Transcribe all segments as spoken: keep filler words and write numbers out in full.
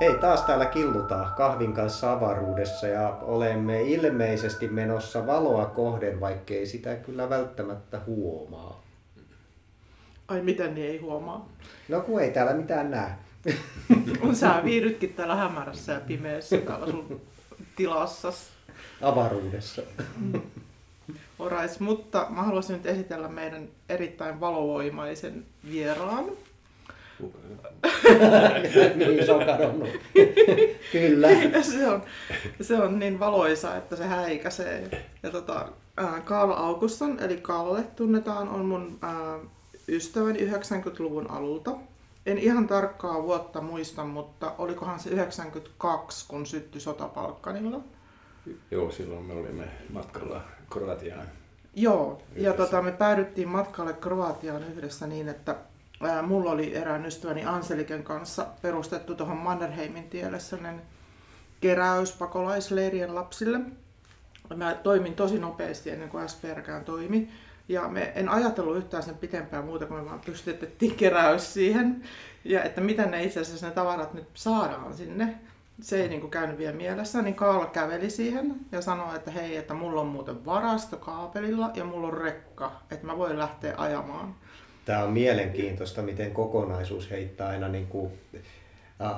Hei, taas täällä killutaan kahvin kanssa avaruudessa ja olemme ilmeisesti menossa valoa kohden, vaikkei sitä kyllä välttämättä huomaa. Ai miten niin ei huomaa? No kun ei täällä mitään näe. Sä viihdytkin täällä hämärässä ja pimeässä täällä sun tilassasi. Avaruudessa. Orais, mutta mä haluaisin nyt esitellä meidän erittäin valovoimaisen vieraan. Niin se on kadonnut. Kyllä. Se on, se on niin valoisa, että se häikäisee. Ja tota, Kaarlo Augustan, eli Kalle tunnetaan, on mun ää, ystäväni yhdeksänkymmentäluvun alulta. En ihan tarkkaa vuotta muista, mutta olikohan se yhdeksänkymmentäkaksi, kun syttyi sota Balkanilla. Joo, silloin me olimme matkalla Kroatiaan. Joo, yhdessä. Ja tota, me päädyttiin matkalle Kroatiaan yhdessä niin, että ää, mulla oli erään ystäväni Anseliken kanssa perustettu tuohon Mannerheimin tielle sellainen keräys pakolaisleirien lapsille. Mä toimin tosi nopeasti ennen kuin S P R:kään toimi. Ja me en ajatellut yhtään sen pitempään muuta, kun me vaan pystytettiin keräys siihen. Ja että miten ne itse asiassa ne tavarat nyt saadaan sinne. Se ei niin kuin käynyt vielä mielessä, niin Kaala käveli siihen ja sanoi, että hei, että mulla on muuten varasto kaapelilla ja mulla on rekka, että mä voin lähteä ajamaan. Tää on mielenkiintoista, miten kokonaisuus heittää aina, niin kuin, äh,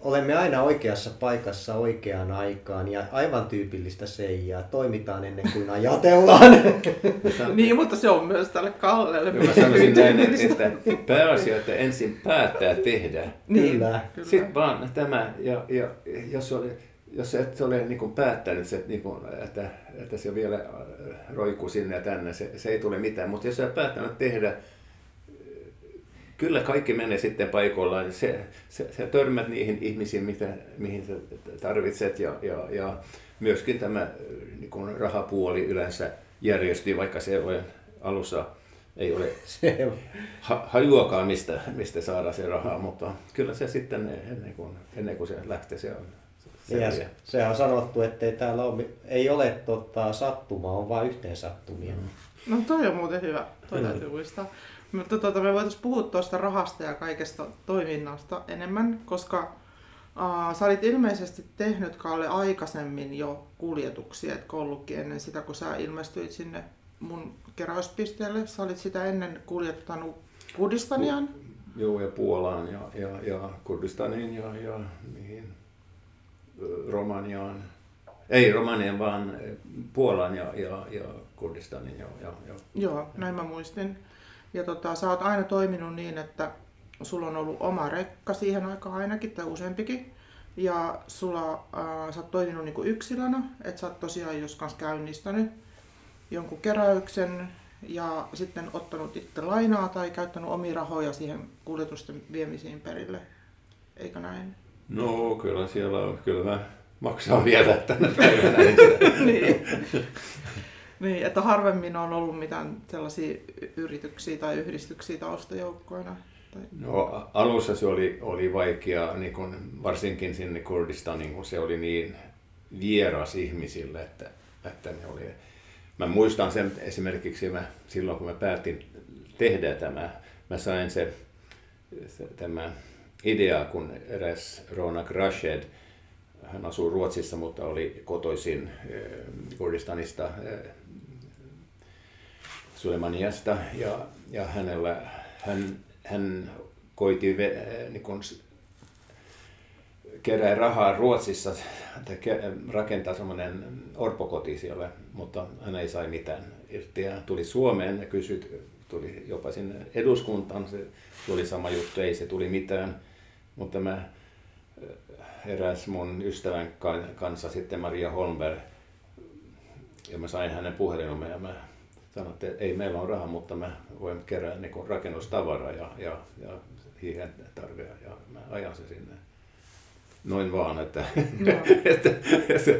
olemme aina oikeassa paikassa oikeaan aikaan ja aivan tyypillistä seijaa, toimitaan ennen kuin ajatellaan. Niin, mutta se on myös tälle Kallelle. Mä sanoisin näin, että pääasia, että ensin päättää tehdä. Niin, kyllä. Sitten vaan tämä, ja, ja jos, oli, jos et ole niin kuin päättänyt, se, niin kuin, että, että se vielä roikkuu sinne ja tänne, se, se ei tule mitään, mutta jos sä oot päättänyt tehdä, kyllä kaikki menee sitten paikoillaan. Se, se, se törmät niihin ihmisiin, mitä, mihin sä tarvitset ja, ja, ja myöskin tämä niin kun rahapuoli yleensä järjestyy, vaikka se ole, alussa ei ole ha, hajuakaan mistä, mistä saada se rahaa, mutta kyllä se sitten ennen kuin, ennen kuin se lähtee, se on se, se on sanottu, että täällä ole, ei ole tota, sattumaa, on vain yhteen sattumia. No toi on muuten hyvä, toi täytyy mm. muistaa. Mutta tuota, me voitaisiin puhua tuosta rahasta ja kaikesta toiminnasta enemmän, koska ää, sä olit ilmeisesti tehnyt, Kalle, aikaisemmin jo kuljetuksia, etkä ollutkin ennen sitä, kun sä ilmestyit sinne mun keräyspisteelle. Sä olit sitä ennen kuljettanut Kurdistaniaan. Pu- joo, ja Puolaan ja, ja, ja Kurdistaniin ja, ja mihin? Romaniaan. Ei Romaniaan, vaan Puolaan ja, ja, ja Kurdistaniin. Ja, ja, ja. Joo, näin mä muistin. Ja tota, sä oot aina toiminut niin, että sulla on ollut oma rekka siihen aikaan ainakin tai useampikin. Ja sulla, ää, sä oot toiminut niinku yksilönä, että sä oot tosiaan jos kanssa käynnistänyt jonkun keräyksen ja sitten ottanut itse lainaa tai käyttänyt omia rahoja siihen kuljetusten viemisiin perille. Eikö näin? No kyllä siellä on, kyllä maksaa vielä tänä päivänä. Niin. Niin, että harvemmin on ollut mitään sellaisia yrityksiä tai yhdistyksiä taustajoukkoina. Tai... No alussa se oli, oli vaikea, niin kun, varsinkin sinne Kurdistaniin, kun se oli niin vieras ihmisille, että, että ne oli... Mä muistan sen esimerkiksi mä, silloin, kun mä päätin tehdä tämä, mä sain se, se tämä idea, kun eräs Ronak Grashed, hän asuu Ruotsissa, mutta oli kotoisin Kurdistanista, Suleymaniasta, ja, ja hänellä, hän, hän koiti niin kun kerää rahaa Ruotsissa, tai rakentaa semmoinen orpokoti siellä, mutta hän ei sai mitään irti. Ja tuli Suomeen ja kysyi, tuli jopa sinne eduskuntaan, se tuli sama juttu, ei se tuli mitään, mutta mä eräs mun ystävän kanssa sitten Maria Holmberg, ja mä sain hänen puhelimen ja mä sanoin, että ei meillä on rahaa, mutta mä voin kerää niin rakennustavaraa ja, ja, ja hiihen tarvea ja mä ajan se sinne. noin vaan, että, no. että, että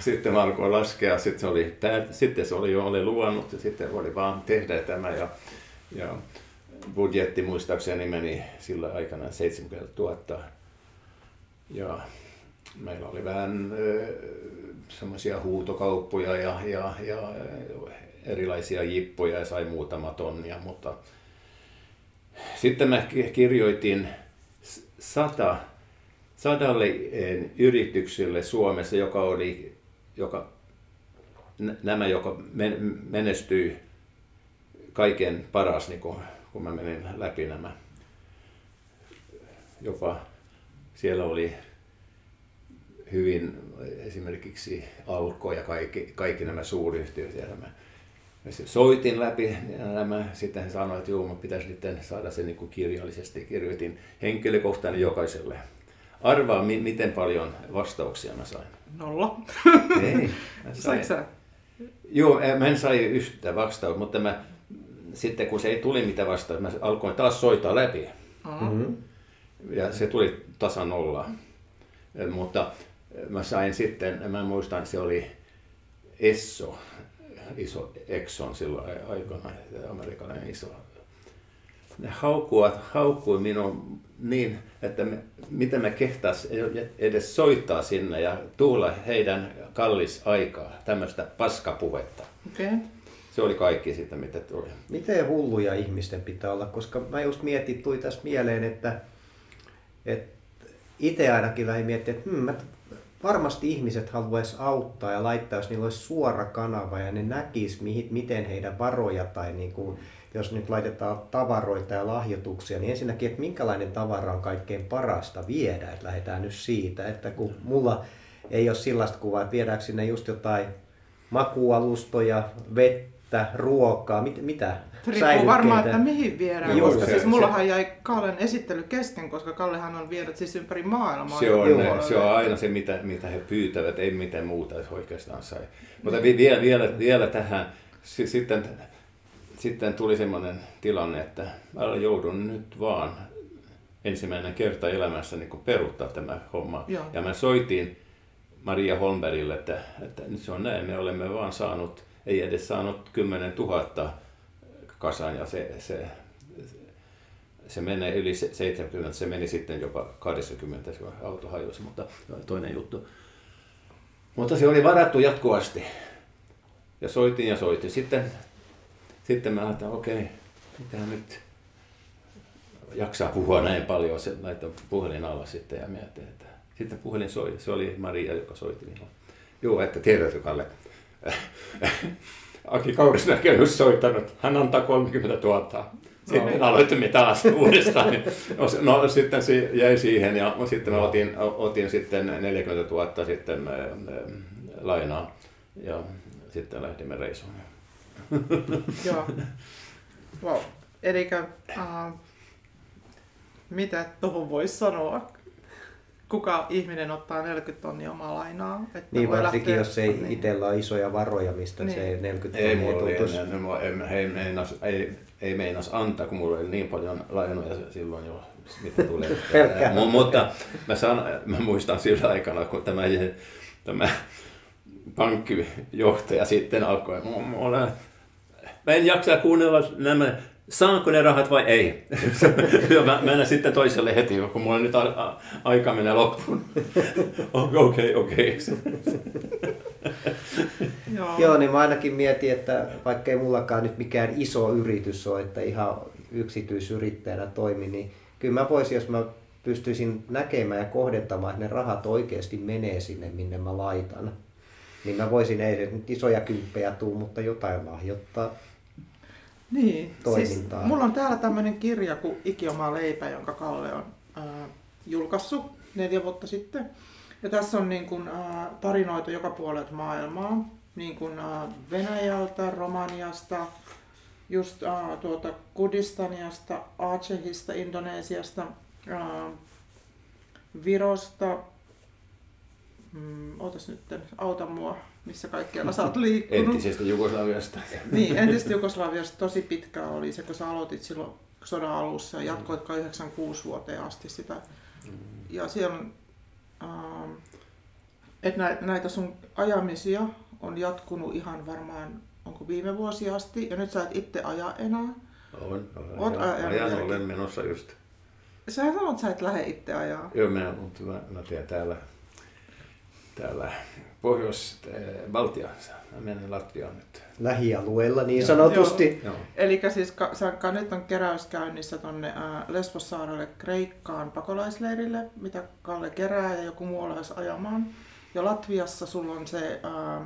sitten alkoi laskea, sitten se oli, tää, sitten se oli jo oli luvannut ja sitten oli vaan tehdä tämä ja, ja budjetti muistaakseni meni sillä aikana seitsemänkymmentätuhatta ja meillä oli vähän semmoisia huutokauppoja ja, ja, ja erilaisia jippoja ja sai muutama tonnia, mutta sitten mä kirjoitin sata, sadalle yritykselle Suomessa, joka oli, joka, nämä, joka menestyi kaiken paras, niin kun, kun mä menin läpi nämä. Jopa siellä oli hyvin esimerkiksi Alko ja kaikki, kaikki nämä suuryhtiöt ja nämä. Ja soitin läpi nämä, sitten hän sanoi, että joo, pitäisi sitten saada se niin kuin kirjallisesti. Kirjoitin henkilökohtainen jokaiselle. Arvaa, mi- miten paljon vastauksia mä sain. Nolla. Ei, mä sain. Sä? Joo, mä en sai yhtä vastausta, mutta mä, sitten kun se ei tuli mitään vastausta, mä alkoin taas soittaa läpi. Mm-hmm. Ja se tuli tasan nolla. Mm-hmm. Mutta mä sain sitten, mä muistan, se oli Esso. Iso Exxon silloin aikana, amerikkalainen iso. Ne haukkuivat, haukkui minun niin, että me, miten mä kehtas edes soittaa sinne ja tuula heidän kallis aikaa, tämmöistä paskapuhetta. Okay. Se oli kaikki siitä, mitä tuli. Miten hulluja ihmisten pitää olla, koska mä just mietin, tuli tässä mieleen, että, että itse ainakin lähdin miettimään, että hmm, mä varmasti ihmiset haluaisi auttaa ja laittaa, jos niillä olisi suora kanava ja ne näkisi, miten heidän varoja tai niin kuin, jos nyt laitetaan tavaroita ja lahjoituksia, niin ensinnäkin, että minkälainen tavara on kaikkein parasta viedä, että lähdetään nyt siitä, että kun mulla ei ole sellaista kuvaa, että viedäänkö sinne just jotain makualustoja, vettä, ruokaa, mit, mitä? Riippuu varmaan, että mihin viedään, joo, koska se, siis mullahan se jäi Kallen esittely kesken, koska Kallehan on viedät siis ympäri maailmaa. Se on, ne, se on aina se, mitä, mitä he pyytävät, ei mitään muuta oikeastaan sai. Mutta mm. vielä, vielä, vielä tähän, sitten, sitten tuli semmoinen tilanne, että mä joudun nyt vaan ensimmäinen kerta elämässä niin kuin peruuttaa tämä homma. Joo. Ja mä soitin Maria Holmbergille, että, että nyt se on näin, me olemme vaan saanut, ei edes saanut kymmenen tuhatta kasaan ja se, se, se, se menee yli seitsemänkymmentä, se meni sitten jopa kaksikymmentä, se auto hajosi, mutta toinen juttu. Mutta se oli varattu jatkuvasti ja soitin ja soitin. Sitten, sitten mä ajattelin, okei, okay, mitähän nyt jaksaa puhua näin paljon, se laitoin puhelin alla sitten ja mietin, että sitten puhelin soi, se oli Maria, joka soitti minulle. Joo, että tiedätkö Kalle. Aki Kaurisnäkehys soittanut, hän antaa kolmekymmentätuhatta. Sitten no. aloitimme taas uudestaan. No sitten se jäi siihen ja sitten mä otin, otin sitten neljäkymmentätuhatta sitten lainaa ja sitten lähdimme reisuun. Joo. Wow. Elikkä äh, mitä tuohon voisi sanoa? Kuka ihminen ottaa neljäkymmentä tonnia omaa lainaa? Että niin varsinkin jos ei niin itsellä ole isoja varoja, mistä niin se neljäkymmentä tonnia tuntuisi. Ei, mulla ei, ei, meinas, ei, ei meinas antaa, kun mulla oli niin paljon lainoja silloin jo, mitä tulee. M- mutta mä, san, mä muistan sillä aikana, kun tämä, tämä pankkijohtaja sitten alkoi. M- olen, mä en jaksa kuunnella nämä. Saanko ne rahat vai ei? Mä menen sitten toiselle heti, kun mulla nyt a- aika menee loppuun. Okei, okei. Joo, niin mä ainakin mietin, että vaikka ei mullakaan nyt mikään iso yritys ole, että ihan yksityisyrittäjänä toimi, niin kyllä mä voisin, jos mä pystyisin näkemään ja kohdentamaan, että ne rahat oikeasti menee sinne, minne mä laitan. Niin mä voisin, ei nyt isoja kymppejä tuu, mutta jotain lahjoittaa. Niin, siis mulla on täällä tämmöinen kirja kuin Iki omaa leipä, jonka Kalle on ää, julkaissut neljä vuotta sitten. Ja tässä on niin kun, ää, tarinoita joka puolelta maailmaa, niin kun, ää, Venäjältä, Romaniasta, just ää, tuota Kurdistaniasta, Achehista, Indonesiasta, ää, Virosta. Mm, ootas nyt, auta mua, missä kaikkialla sä oot liikkunut. Entisestä Jugoslaviasta. Niin, entisestä Jugoslaviasta tosi pitkään oli se, kun sä aloitit silloin sodan alussa ja jatkoit yhdeksänkymmentäkuusi vuoteen asti sitä. Ja siellä on ähm, että näitä sun ajamisia on jatkunut ihan varmaan, onko viime vuosi asti, ja nyt sä et itse aja enää. On, on ajan olen menossa just. Sä sanot, sä et lähde itse ajaa. Joo, mä, mutta mä, mä teen täällä, täällä Pohjois-Baltiassa. Mä menen Latviaan nyt. Lähialueella niin sanotusti. Eli siis ka, nyt on keräys käynnissä tuonne Lesbossaarelle Kreikkaan pakolaisleirille, mitä Kalle kerää ja joku muu lähes ajamaan. Ja Latviassa sulla on se, ää,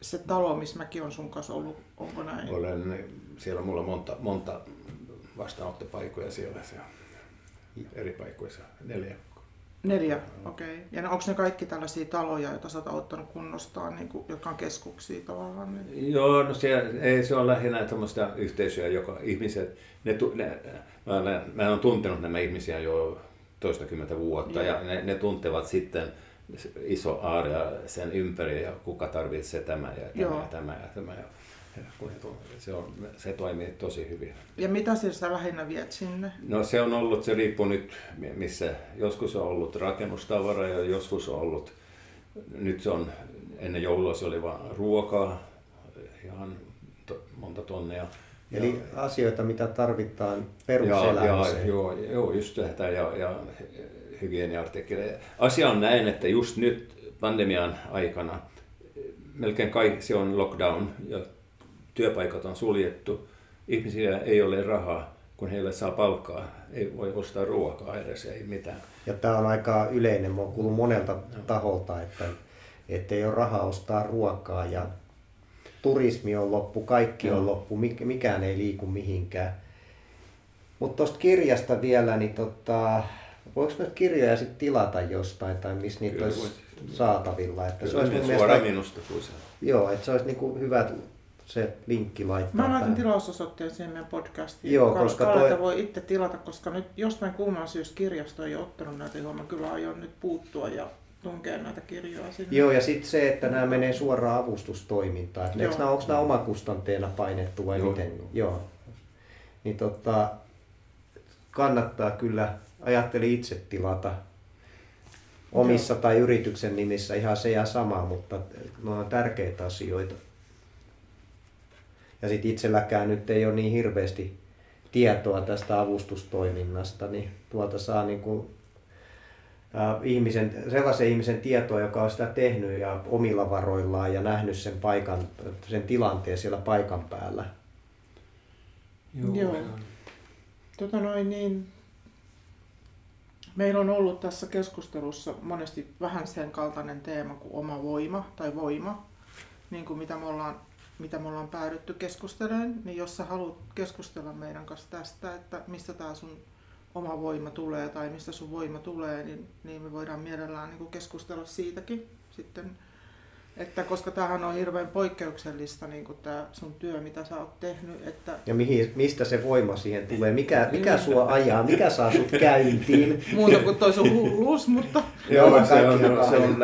se talo, missä mäkin on sun kanssa ollut, onko näin? Olen, siellä on mulla monta, monta vastaanottopaikoja siellä, siellä. Eri paikoissa, neljä. Neljä, okei. Okay. Ja no, onko ne kaikki tällaisia taloja, joita sä oot auttanut kunnostaan, niin kuin, jotka on keskuksia tavallaan? Niin? Joo, no se, ei, se on lähinnä tämmöistä yhteisöä, joka ihmiset, ne, ne, mä, mä, mä oon tuntenut nämä ihmisiä jo toistakymmentä vuotta yeah. ja ne, ne tuntevat sitten iso area sen ympäri ja kuka tarvitsee tämä ja tämä Joo. ja tämä ja tämä. Ja, se, on, se toimii tosi hyvin. Ja mitä sinä lähinnä viet sinne? No se on ollut, se riippuu nyt missä. Joskus on ollut rakennustavara ja joskus on ollut, nyt se on, ennen joulua se oli vaan ruokaa, ihan to, monta tonnia. Eli ja, asioita mitä tarvitaan peruselämiseen. Joo, joo, just tätä ja, ja hygienia-artikkeleja. Asia on näin, että just nyt pandemian aikana melkein kaikki se on lockdown ja työpaikat on suljettu. Ihmisillä ei ole rahaa, kun heillä saa palkkaa. Ei voi ostaa ruokaa edes, ei mitään. Ja tämä on aika yleinen, mä oon kuullut monelta no. taholta, että ettei ole rahaa ostaa ruokaa ja turismi on loppu, kaikki no. on loppu, mikään ei liiku mihinkään. Mutta tuosta kirjasta vielä, niin tota, voiko noita kirjoja sitten tilata jostain tai missä niitä Kyllä, olisi voisi. saatavilla? Että Kyllä, se olisi suoraan mielestä, minusta kuin se. Joo, että se olisi niinku hyvä se linkki laittaa. Mä laitan tilausosoitteen siihen meidän podcastiin. Joo, koska toi... voi itse tilata, koska nyt jostain kumman syystä kirjasto ei ole ottanut näitä, johon mä kyllä aion nyt puuttua ja tunkea näitä kirjoja sinne. Joo, ja sitten se, että nämä menee suoraan avustustoimintaan. Eikö nämä, onko nämä omakustanteena painettu vai Joo. miten? Joo. Niin tota, kannattaa kyllä, ajattelin itse tilata omissa Joo. tai yrityksen nimissä ihan se ja sama, mutta ne on tärkeitä asioita. Ja sitten itselläkään nyt ei ole niin hirveästi tietoa tästä avustustoiminnasta, niin tuolta saa niin kuin, äh, ihmisen, sellaisen ihmisen tietoa, joka on sitä tehnyt ja omilla varoillaan ja nähnyt sen, paikan, sen tilanteen siellä paikan päällä. Joo. Joo. Tota noin, niin meillä on ollut tässä keskustelussa monesti vähän sen kaltainen teema kuin oma voima tai voima, niin kuin mitä me ollaan mitä me ollaan päädytty keskustelemaan, niin jos sä haluat keskustella meidän kanssa tästä, että mistä tää sun oma voima tulee tai mistä sun voima tulee, niin, niin me voidaan mielellään niin kuin keskustella siitäkin sitten, että koska tämähän on hirveän poikkeuksellista niin kuin tää sun työ, mitä sä oot tehnyt. Että... Ja mihin, mistä se voima siihen tulee? Mikä, mikä sua ajaa? Mikä saa sut käyntiin? Muuta kuin toi sun hulluus, mutta... Joo, no, se on, on, se on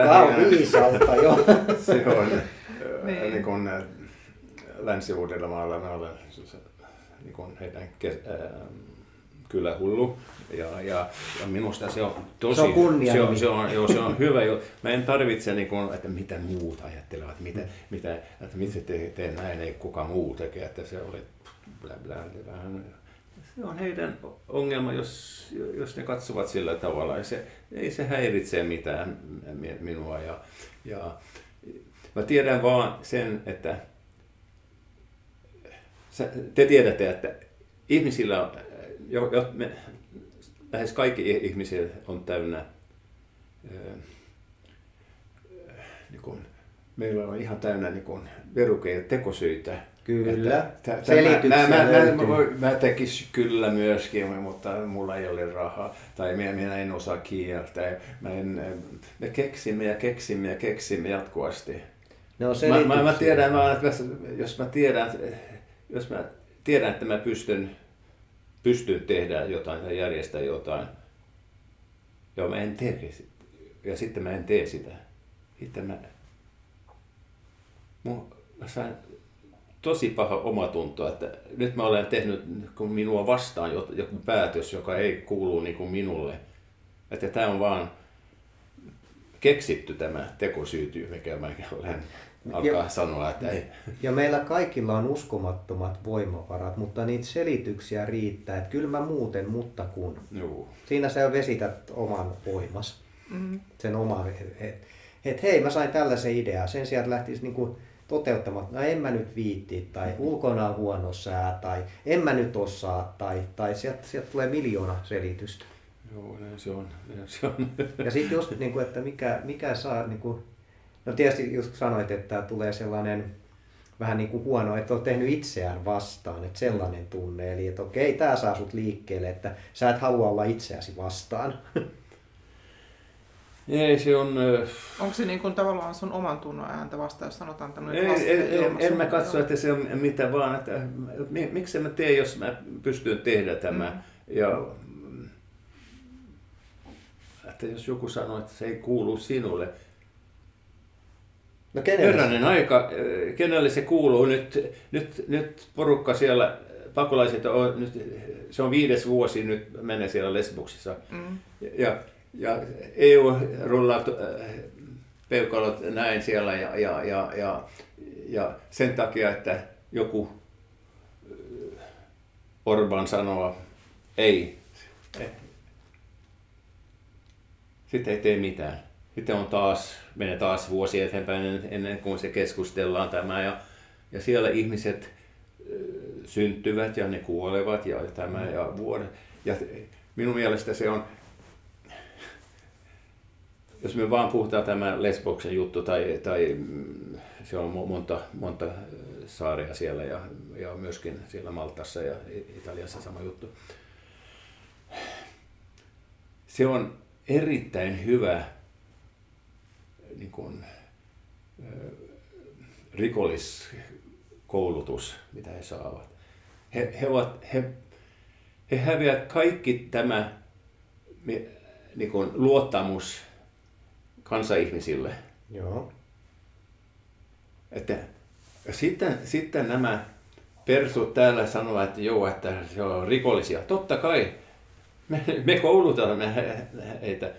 viisalta jo. Se on niin. Niin kun, Länsi-Uudellamaalla mä olen niin kuin heidän äh, kyllä hullu ja, ja, ja minusta se on tosi se on kunnia, se on, se on, joo, se on hyvä. Jo. Mä en tarvitse niin kuin, että mitä muut ajattelevat, mitä, mitä, että miten te teen näin, ei kuka muu tekee, että se oli blä, blä, blä. Se on heidän ongelma, jos, jos ne katsovat sillä tavalla. Ei se, ei se häiritse mitään minua ja, ja mä tiedän vaan sen, että te tiedätte, että ihmisillä, jo, jo, me, lähes kaikki ihmiset on täynnä, niin kun, meillä on ihan täynnä niin verukeita tekosyitä. Kyllä, selityksiä löytyy. Mä, mä, mä tekisin kyllä myöskin, mutta mulla ei ole rahaa, tai minä, minä en osaa kieltä. Mä en, me keksimme ja keksimme ja keksimme jatkuvasti. No, mä, mä, mä tiedän, mä, jos mä tiedän... Jos mä tiedän, että mä pystyn, pystyn tehdä jotain tai järjestää jotain, ja mä en tee sitä, ja sitten mä en tee sitä, sitten mä, mun, mä sain tosi paha omatunto, että nyt mä olen tehnyt kun minua vastaan joku päätös, joka ei kuulu niin kuin minulle, että tämä on vaan keksitty tämä tekosyytyy, mikä mä olen alkaa ja, sanoa, että ei. Ja meillä kaikilla on uskomattomat voimavarat, mutta niitä selityksiä riittää, että kyllä mä muuten, mutta kun. Juu. Siinä sä vesität oman voimas, mm. sen oman, että et, hei mä sain tällaisen idean, sen sijaan lähtisi niinku toteuttamaan, että no en mä nyt viitti, tai ulkona on huono sää, tai en mä nyt osaa, tai, tai sieltä sielt tulee miljoona selitystä. Joo, näin se on. Näin se on. Ja sitten just, niinku, että mikä, mikä saa, niinku, no tietysti just sanoit, että tulee sellainen vähän niin kuin huono, että olet tehnyt itseään vastaan, että sellainen tunne, eli että okei, tämä saa sut liikkeelle, että sä et halua olla itseäsi vastaan. Ei, se on... Onko se niin kuin tavallaan sun oman tunnon ääntä vastaan, jos sanotaan tämmöinen... Ei, en, en, en mä katso, että se on mitä vaan, että miksi mä teen, jos mä pystyn tehdä tämä. Mm. Ja, että jos joku sanoo, että se ei kuulu sinulle, no herranen aika, kenelle se kuuluu? Nyt, nyt, nyt porukka siellä, pakolaiset, on, nyt, se on viides vuosi, nyt menee siellä Lesboksissa. Mm. Ja, ja E U rullaa peukalot näin siellä ja, ja, ja, ja, ja sen takia, että joku Orban sanoo ei. Sitten ei tee mitään. Sitten on taas, menee taas vuosi eteenpäin ennen kuin se keskustellaan tämä ja, ja siellä ihmiset ö, syntyvät ja ne kuolevat ja tämä ja vuoden. Ja minun mielestä se on, jos me vaan puhutaan tämä Lesboksen juttu tai, tai se on monta, monta saaria siellä ja, ja myöskin siellä Maltassa ja Italiassa sama juttu. Se on erittäin hyvä niin kuin, äh, rikolliskoulutus, mitä he saavat. He, he, ovat, he, he häviävät kaikki tämä niin kuin, luottamus kansaihmisille. Joo. Että, sitten, sitten nämä persut täällä sanovat, että joo, että he ovat rikollisia. Totta kai, me, me koulutamme heitä.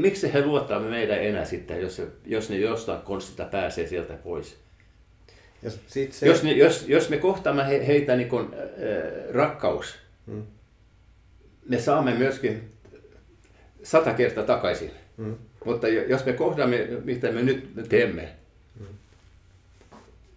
Miksi he luottaa meidän enää sitten, jos, jos ne jostain konstista pääsee sieltä pois? Ja sit se... jos, ne, jos, jos me kohtaamme he, heitä niin kuin, äh, rakkaus, hmm. me saamme myöskin sata kertaa takaisin. Hmm. Mutta jos me kohtaamme, mitä me nyt teemme, hmm.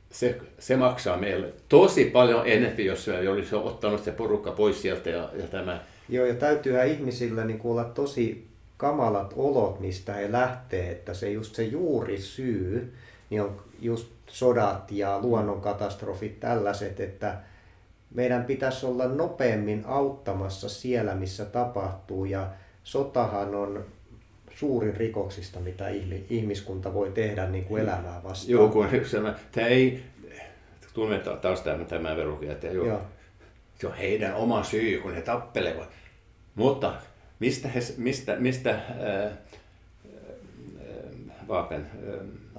se, se maksaa meille tosi paljon enemmän, jos me olisi ottanut se porukka pois sieltä. Ja, ja tämä... Joo, ja täytyyhän ihmisillä niin olla tosi... kamalat olot, mistä he lähtee, että se just se juuri syy, niin on just sodat ja luonnonkatastrofit, tällaiset, että meidän pitäisi olla nopeammin auttamassa siellä, missä tapahtuu, ja sotahan on suurin rikoksista, mitä ihmiskunta voi tehdä niin kuin elämää vastaan. Joo, kun tämä ei, tunnetaan taas tämä verukia, että joo, se on heidän oma syy, kun he tappelevat, mutta Mistä, he, mistä, mistä äh, äh, vaapen, äh,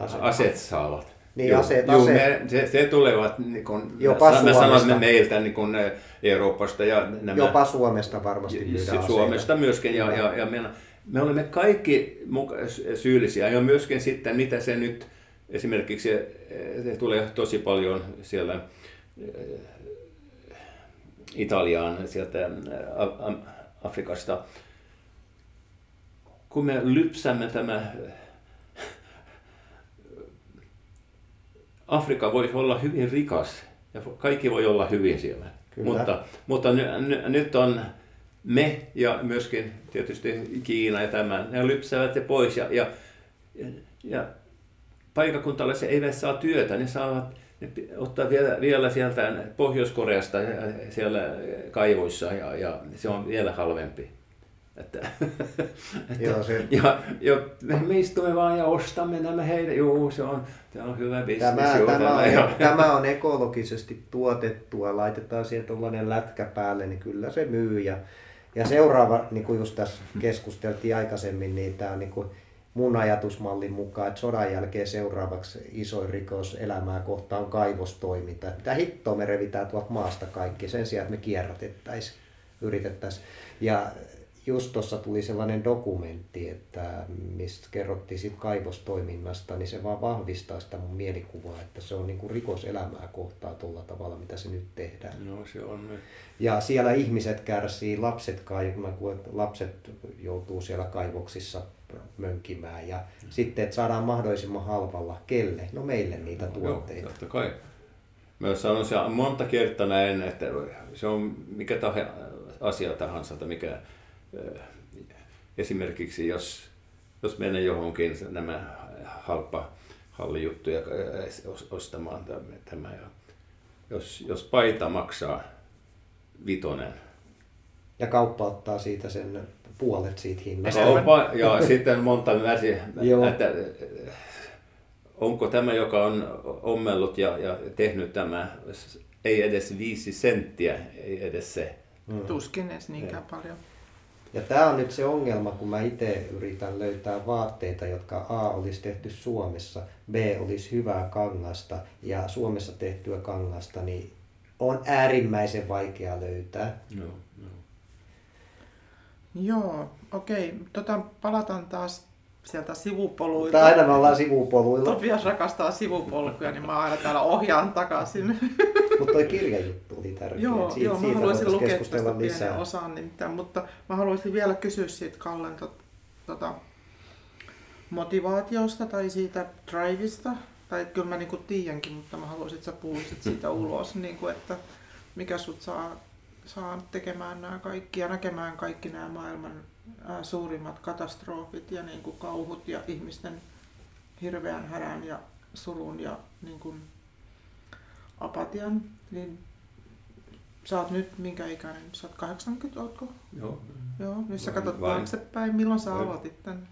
aseet. aseet saavat? Niin, joo, aseet, joo, aseet. Me, se, se tulevat, niin kun, jo, me sanomme meiltä niin kun, Euroopasta. Ja nämä, jopa Suomesta varmasti myydään Suomesta aseita. Myöskin. Ja, ja, ja me, me olemme kaikki syyllisiä. Ja myöskin sitten, mitä se nyt, esimerkiksi se tulee tosi paljon siellä Italiaan, sieltä a, a, Afrikasta. Kun me lypsämme tämä... Afrikka voi olla hyvin rikas ja kaikki voi olla hyvin siellä. Kyllä. Mutta, mutta n- n- nyt on me ja myöskin tietysti Kiina ja tämä, ne lypsävät se pois ja, ja, ja paikakuntalaiset eivät saa työtä, ne saavat ne ottaa vielä, vielä sieltä Pohjois-Koreasta siellä kaivoissa ja, ja se on vielä halvempi. Että, että, joo, se... ja, ja me istumme vaan ja ostamme nämä heidän. Joo, se on, se on hyvä bisnes. Tämä, tämä, tämä, ja... tämä on ekologisesti tuotettua. Laitetaan siihen tuollainen lätkä päälle, niin kyllä se myy. Ja, ja seuraava, niin kuin just tässä keskusteltiin aikaisemmin, niin tämä on... Niin kuin mun ajatusmallin mukaan, että sodan jälkeen seuraavaksi isoin rikos elämää kohtaan on kaivostoiminta. Mitä hittoa me revitään tuolta maasta kaikki sen sijaan, että me kierrätettäisiin, yritettäisiin. Ja just tuossa tuli sellainen dokumentti, että mistä kerrottiin siitä kaivostoiminnasta, niin se vaan vahvistaa sitä mun mielikuvaa, että se on niin kuin rikoselämää kohtaa tuolla tavalla, mitä se nyt tehdään. Joo, se on. Ja siellä ihmiset kärsii, lapset, lapset joutuu siellä kaivoksissa mönkimään ja mm. sitten, että saadaan mahdollisimman halvalla kelle? No meille niitä no, tuotteita. Joo, totta kai. Mä sanon monta kertaa näin, että se on mikä tahansa asia tahansa, että mikä esimerkiksi jos, jos menen johonkin nämä halpa hallijuttuja ostamaan, tämä, jos, jos paita maksaa vitonen. Ja kauppa ottaa siitä sen puolet siitä hinnasta. Kauppa, ja sitten monta väsiä, että onko tämä, joka on ommellut ja, ja tehnyt tämä, ei edes viisi senttiä, ei edes se. Mm. Tuskin edes niinkään ja. paljon. Ja tämä on nyt se ongelma, kun mä itse yritän löytää vaatteita, jotka A olisi tehty Suomessa, B olisi hyvää kangasta ja Suomessa tehtyä kangasta, niin on äärimmäisen vaikea löytää. No, no. Joo, okei. Tota, palataan taas sieltä sivupoluilta. Aina me ollaan sivupoluilla. Topias rakastaa sivupolkuja, niin mä aina täällä ohjaan takaisin. Mutta toi kirjajuttu oli tärkeä. Joo, siitä, joo, mä haluaisin lukea tästä pienen osan, nimittäin, mutta mä haluaisin vielä kysyä siitä Kallen tot, tota, motivaatiosta tai siitä drivista. Tai kyllä mä niinku tiedänkin, mutta mä haluaisin, että sä puhuisit siitä ulos, niinku, että mikä sut saa, saa tekemään nämä kaikki ja näkemään kaikki nämä maailman ää, suurimmat katastrofit ja niinku, kauhut ja ihmisten hirveän härän ja surun ja niinku, apatian, niin sä oot nyt minkä ikäinen? Sä oot kahdeksankymmentä, ootko? Joo. Joo. Nyt vain, sä katsot taaksepäin. Milloin sä aloitit tän?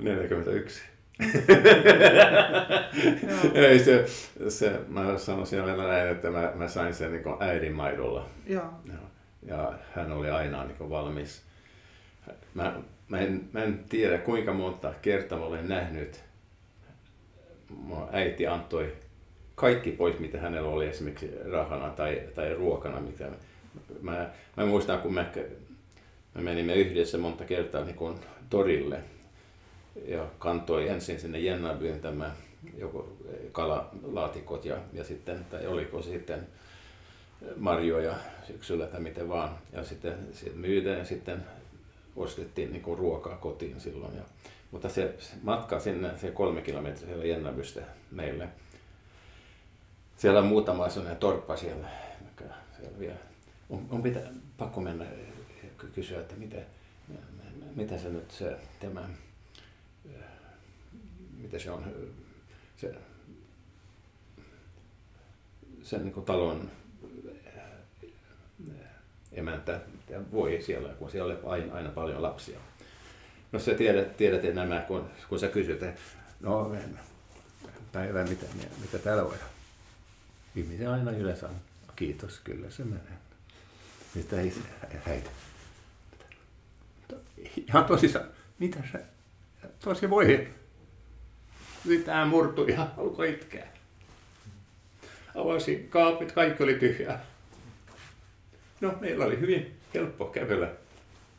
neljäkymmentäyksi. Ei se, se, mä sanoisin aina näin, että mä, mä sain sen niin kuin äidinmaidolla. Joo. Ja hän oli aina niin kuin valmis. Mä, mä, en, mä en tiedä kuinka monta kertaa mä olen nähnyt. Mun äiti antoi kaikki pois, mitä hänellä oli esimerkiksi rahana tai, tai ruokana. Mitä mä, mä muistan, kun mä, me menimme yhdessä monta kertaa niin kun torille ja kantoi ensin sinne Jennarbyyn tämä joku kalalaatikot ja, ja sitten, tai oliko sitten marjoja syksyllä tai miten vaan. Ja sitten myydään ja sitten ostettiin niin kun ruokaa kotiin silloin. Ja, mutta se matka sinne, se kolme kilometriä siellä Jennarbystä meille, siellä on muutama sellainen torppa siellä, mikä siellä vielä. On, on pitä, pakko mennä kysyä, että mitä, mitä se nyt se, tämä, mitä se on, se, sen niin kuin talon emäntä voi siellä, kun siellä on aina, aina paljon lapsia. No sä tiedät, tiedät nämä, kun, kun sä kysyt, että no päivää, mitä, mitä täällä voidaan. Ihmisiä aina yleensä on. Kiitos, kyllä se menee. Mitä ei häitä. Ihan tosissaan, mitä sä, tosi voi. Nyt ään murtui ja alkoi itkeä. Avasin kaapit, kaikki oli tyhjää. No meillä oli hyvin helppo kävellä.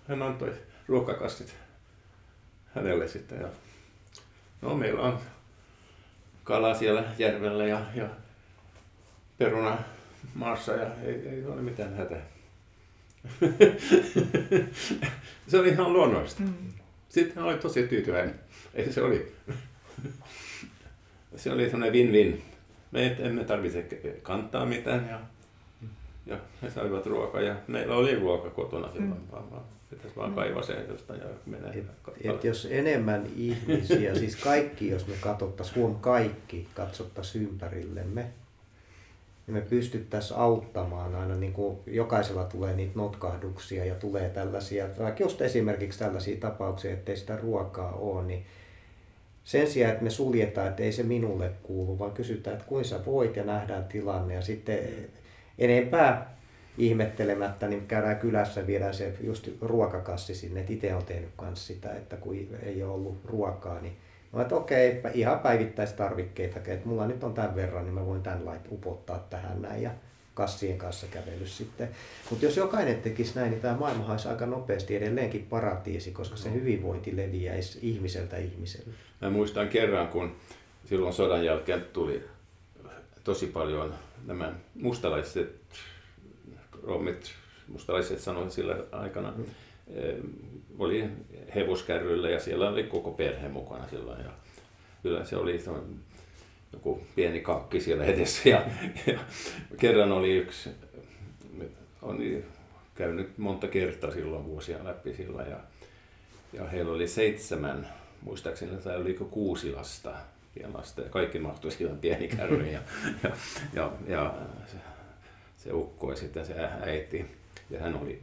Hän antoi ruokakastit hänelle sitten. Ja no meillä on kala siellä järvellä ja, ja peruna maassa ja ei, ei ole mitään hätää. Se oli ihan luonnollista. Mm. Sitten hän oli tosi tyytyväinen. Ei, se oli se oli sellainen win-win. Me emme tarvitse kantaa mitään ja, ja he saivat ruokaa ja meillä oli ruoka kotona silloin. Mm. Pitäisi vaan kaivaa sen jostain ja mennä. Et, et jos enemmän ihmisiä, siis kaikki, jos me katsottaisiin, huom kaikki, katsottaisiin ympärillemme, niin me pystyttäisiin auttamaan aina, niin kuin jokaisella tulee niitä notkahduksia ja tulee tällaisia, vaikka just esimerkiksi tällaisia tapauksia, ettei sitä ruokaa ole, niin sen sijaan, että me suljetaan, että ei se minulle kuulu, vaan kysytään, että kuinka sä voit ja nähdään tilanne ja sitten enempää ihmettelemättä, niin käydään kylässä, viedään se just ruokakassi sinne, että itse on tehnyt myös sitä, että kun ei ole ollut ruokaa, niin no, että okei, ihan päivittäistarvikkeita, että mulla nyt on tämän verran, niin mä voin tämän lait upottaa tähän näin ja kassien kanssa kävellyt sitten. Mutta jos jokainen tekisi näin, niin tämä maailma haisi aika nopeasti edelleenkin paratiisi, koska se hyvinvointi leviäisi ihmiseltä ihmiselle. Mä muistan kerran, kun silloin sodan jälkeen tuli tosi paljon nämä mustalaiset, roomit, mustalaiset sanoin sillä aikana, mm. oli hevoskärryillä ja siellä oli koko perhe mukana silloin. Ja kyllä se oli joku pieni kakki siellä edessä ja, ja kerran oli yksi, oli käynyt monta kertaa silloin vuosia läpi sillä ja, ja heillä oli seitsemän, muistaakseni tai oliko kuusi lasta, pienlasta ja kaikki mahtui siihen pieni kärryyn ja, ja, ja, ja se, se ukkoi sitten se äiti ja hän oli,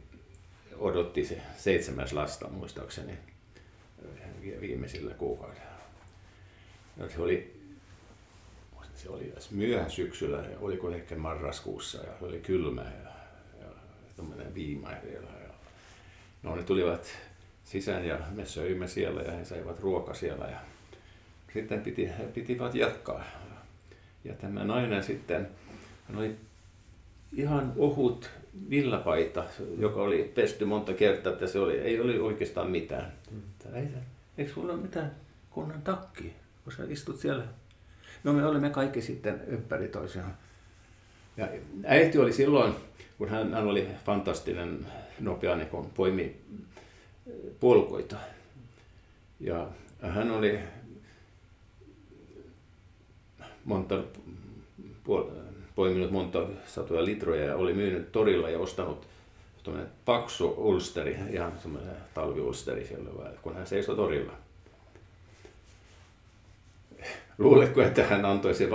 odotti se seitsemäs lasta muistaakseni viimeisillä kuukaudella. No, se oli, se oli myöhä syksyllä, oliko ehkä marraskuussa ja se oli kylmä ja, ja tuommoinen viimahdella. No, ne tulivat sisään ja me söimme siellä ja he saivat ruoka siellä ja sitten piti, he pitivät jatkaa. Ja tämä nainen sitten, hän oli ihan ohut villapaita, joka oli pesty monta kertaa, että se oli, ei oli oikeastaan mitään. Mm. Eikö sulla ole mitään kunnan takki? Kun sä istut siellä. No me olimme kaikki sitten ympäri toisiaan. Ja äiti oli silloin, kun hän, hän oli fantastinen, nopea, niin kun poimi puolukoita. Ja hän oli monta, puol, poiminut monta satoja litroja ja oli myynyt torilla ja ostanut paksu ulsteri, ihan semmoinen talviulsteri siellä, kun hän seisoi torilla. Luuletko, että hän antoi sen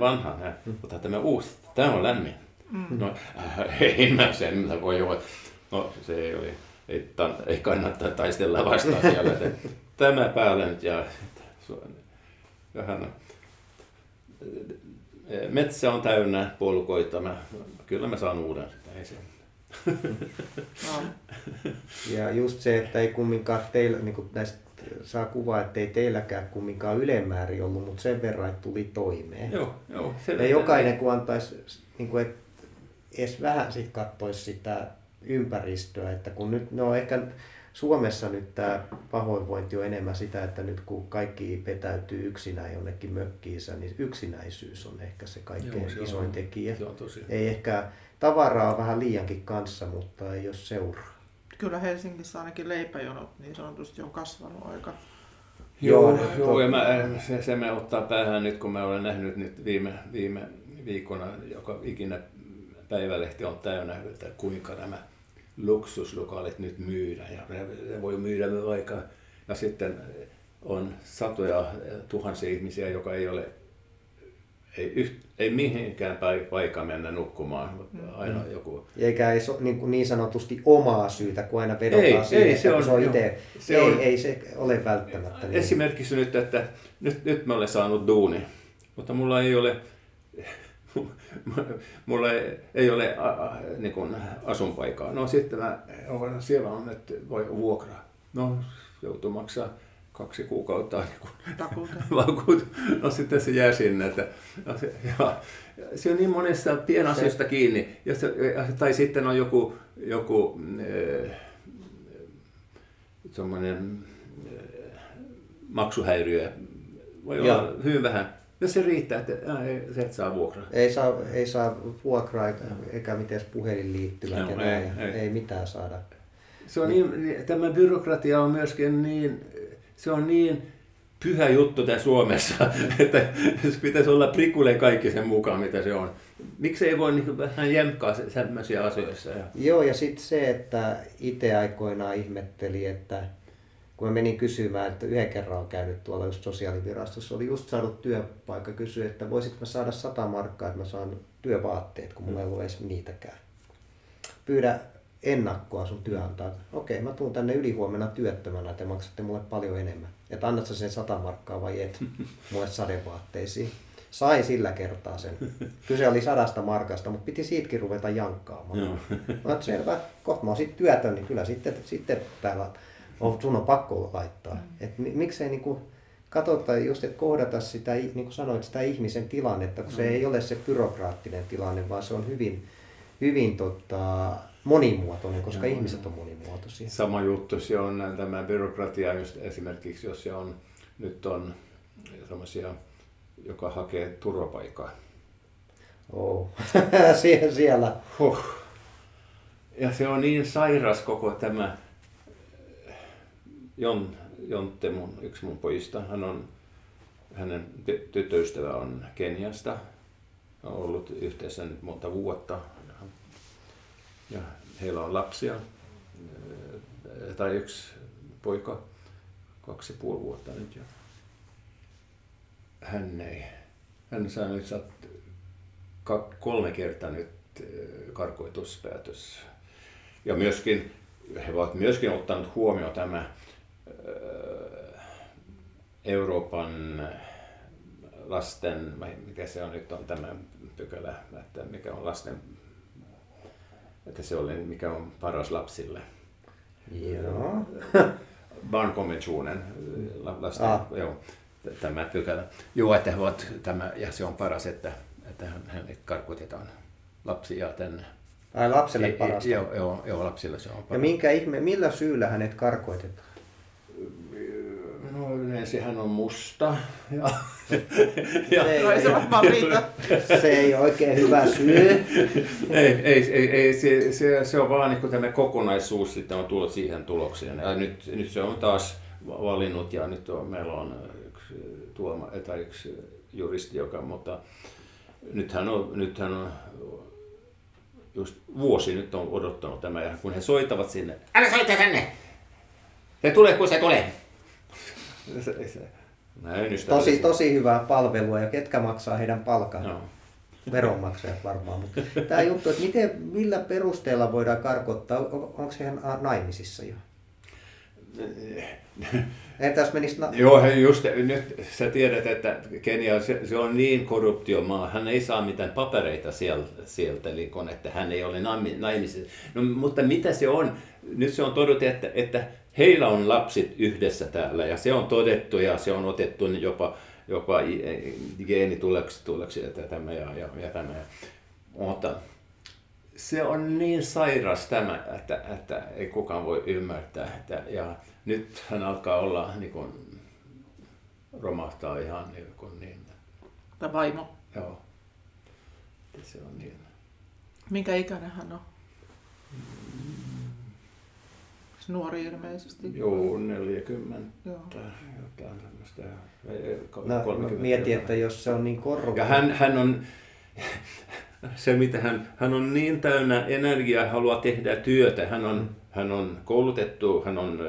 vanhan, hän ottaa tämä uusi, tämä on lämmin. Mm. No, äh, ei mä sen, mitä voi olla. No, se ei, oli, ei, ta, ei kannattaa taistella vastaan siellä. Tämä päälle nyt ja, ja hän, metsä on täynnä polkoita, mä, kyllä mä saan uuden sitä, ei se. No. Ja just se, että ei kumminkaan teillä, niin kuin näistä saa kuvaa, ettei teilläkään kumminkaan ylemmäärin ollut, mutta sen verran, että tuli toimeen. Joo, joo, ja jokainen kun antaisi, niin kuin, et edes vähän sit katsoisi sitä ympäristöä, että kun nyt, no ehkä Suomessa nyt tämä pahoinvointi on enemmän sitä, että nyt kun kaikki vetäytyy yksinään jonnekin mökkiinsä, niin yksinäisyys on ehkä se kaikkein joo, isoin joo, tekijä. Joo, ei ehkä tavaraa vähän liiankin kanssa, mutta ei ole seuraa. Kyllä Helsingissä ainakin leipäjonot niin sanotusti on kasvanut aika. Joo, joo ja mä, se, se me ottaa päähän nyt, kun mä olen nähnyt nyt viime, viime viikona, joka ikinä päivälehti on täynnä, että kuinka nämä luksuslokaalit nyt myydään. Ja ne voi myydä vaikka. Ja sitten on satoja tuhansia ihmisiä, joka ei ole, ei, yht, ei mihinkään paikkaan mennä nukkumaan, aina joku. Eikä ei so, niin, niin sanotusti omaa syytä, kun aina vedotaan siihen, että on, se on itse. Se ei, on, ei se ole välttämättä. Esimerkiksi niin. nyt, että nyt, nyt mä olen saanut duuni, mutta mulla ei ole, mulla ei, ei ole a, a, niin kuin asunpaikaa. No sitten mä, siellä on nyt voi vuokraa. No joutuu maksaa. Kaksi kuukautta vakuuta. No sitten se jää sinne. Että, no se, ja, se on niin monesta pienasiosta kiinni. Ja se, tai sitten on joku, joku e, semmoinen e, maksuhäiriö. Voi olla ja. hyvin vähän. Ja se riittää, että ei, se et saa vuokraa. Ei saa, ei saa vuokraa eikä, eikä mitään puhelinliittymää. No, ei, ei. ei mitään saada. Se on niin, tämä byrokratia on myöskin niin... Se on niin pyhä juttu tää Suomessa, että pitäisi olla prikuleen kaikki sen mukaan, mitä se on. Miksi ei voi niin vähän jämkaa sellaisia asioissa? Joo, ja sitten se, että itse aikoinaan ihmetteli, että kun mä menin kysymään, että yhden kerran on käynyt tuolla just sosiaalivirastossa, oli just saanut työpaikka, kysyi, että voisitko mä saada sata markkaa, että mä saan työvaatteet, kun mulla ei ole edes niitäkään. Pyydä ennakkoa sun työnantaja. Okei, mä tuun tänne ylihuomenna työttömänä, te maksatte mulle paljon enemmän. Että annat sä sen sata markkaa vai et mulle sadevaatteisiin. Sai sillä kertaa sen. Kyse oli sadasta markasta, mutta piti siitäkin ruveta jankkaamaan. No. Mä oot selvä, kohta mä oon sit työtön, niin kyllä sitten, sitten täällä on, sun on pakko laittaa. Mm. Et miksei niinku katsota just, että kohdata sitä, niin kuin sanoit, sitä ihmisen tilannetta, kun se ei ole se byrokraattinen tilanne, vaan se on hyvin, hyvin tota, monimuotoinen, koska no, ihmiset on monimuotoisia. Sama juttu, se on tämä byrokratia, just esimerkiksi jos se on, nyt on sellaisia, joka hakee turvapaikkaa. Oh. Sie- siellä. Huh. Ja se on niin sairas koko tämä Jon, Jontte, mun, yksi mun pojista, hän on, hänen tyttöystävä on Keniasta, on ollut yhteensä nyt monta vuotta ja heillä on lapsia, tai yksi poika, kaksi ja puoli vuotta nyt jo. Hän ei, hän saa nyt kolme kertaa nyt karkoituspäätös ja myöskin he ovat myöskin ottanut huomioon tämä Euroopan lasten, mikä se on nyt on tämä pykälä, että mikä on lasten, että se on mikä on paras lapsille. Joo. Barnkonventionen lasten, ah. joo, tämä pykälä. Joo, että he ovat tämä ja se on paras, että että hänet karkotetaan lapsia tänne. Ai lapselle parasta. Joo, joo, joo, lapsille se on parasta. Ja minkä ihme, millä syyllä hänet karkoitetaan? No yleensä hän on musta. Ja, ja, se, ei, se ei ole oikein hyvä syy. ei, ei, ei, ei se, se, se on vaan niin kuin tämä kokonaisuus, sitten on tullut siihen tulokseen. Ja nyt, nyt se on taas valinnut ja nyt on, meillä on yksi, tuoma, tai yksi juristi, joka, mutta nythän on, nythän on just vuosi nyt on odottanut tämä ja kun he soittavat sinne, älä soita tänne! Se tulee kun se tulee! Näin, tosi, tosi hyvää palvelua ja ketkä maksaa heidän palkan? No. Veronmaksajat varmaan. Mutta tämä juttu, että miten, millä perusteella voidaan karkottaa, onko heidän naimisissa jo? Entäs menis na- Joo, just nyt sä tiedät, että Kenia se, se on niin korruptiomaa, hän ei saa mitään papereita sieltä, sieltä eli kun, että hän ei ole naimisissa. No, mutta mitä se on? Nyt se on todettu, että, että heillä on lapset yhdessä täällä ja se on todettu ja se on otettu jopa, jopa geenituleksi ja tämä ja, ja, ja tämä. Mutta se on niin sairas tämä, että, että ei kukaan voi ymmärtää. Että, ja nyt hän alkaa olla niin kuin, romahtaa ihan niin kuin niin. Tämä vaimo? Joo. Se on niin. Minkä ikäinen hän on? Nuori ilmeisesti. Joo, neljäkymmentä. Joo. Jotain tämmöistä. No, mä mietin, että jos se on niin korruptio. Ja hän, hän on... Se, mitä hän, hän on niin täynnä energiaa ja haluaa tehdä työtä. Hän on, mm. hän on koulutettu, hän on äh,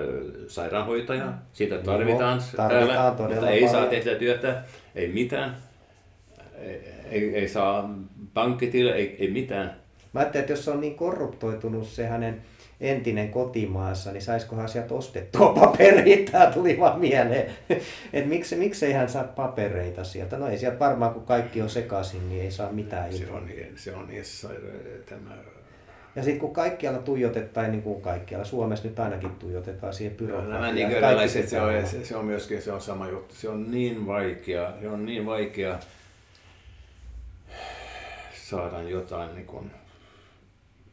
sairaanhoitaja, siitä tarvitaan, no, tarvitaan täällä, mutta ei paljon. Saa tehdä työtä, ei mitään, ei, ei, ei saa pankkitilaa, ei, ei mitään. Mä ajattelin, että jos se on niin korruptoitunut se hänen entinen kotimaassa, niin saisikohan sieltä ostettua papereita? Tää tuli vaan mieleen, että miksi, miksei hän saa papereita sieltä? No ei sieltä varmaan, kun kaikki on sekaisin, niin ei saa mitään. Se on, se on tämä. Ja sitten kun kaikkialla tuijotetaan, niin kuin kaikkialla, Suomessa nyt ainakin tuijotetaan siihen byrokratiaan. Nämä nigerialaiset, se on, se on myöskin se on sama juttu. Se on niin vaikea, se on niin vaikea saada jotain niin kuin...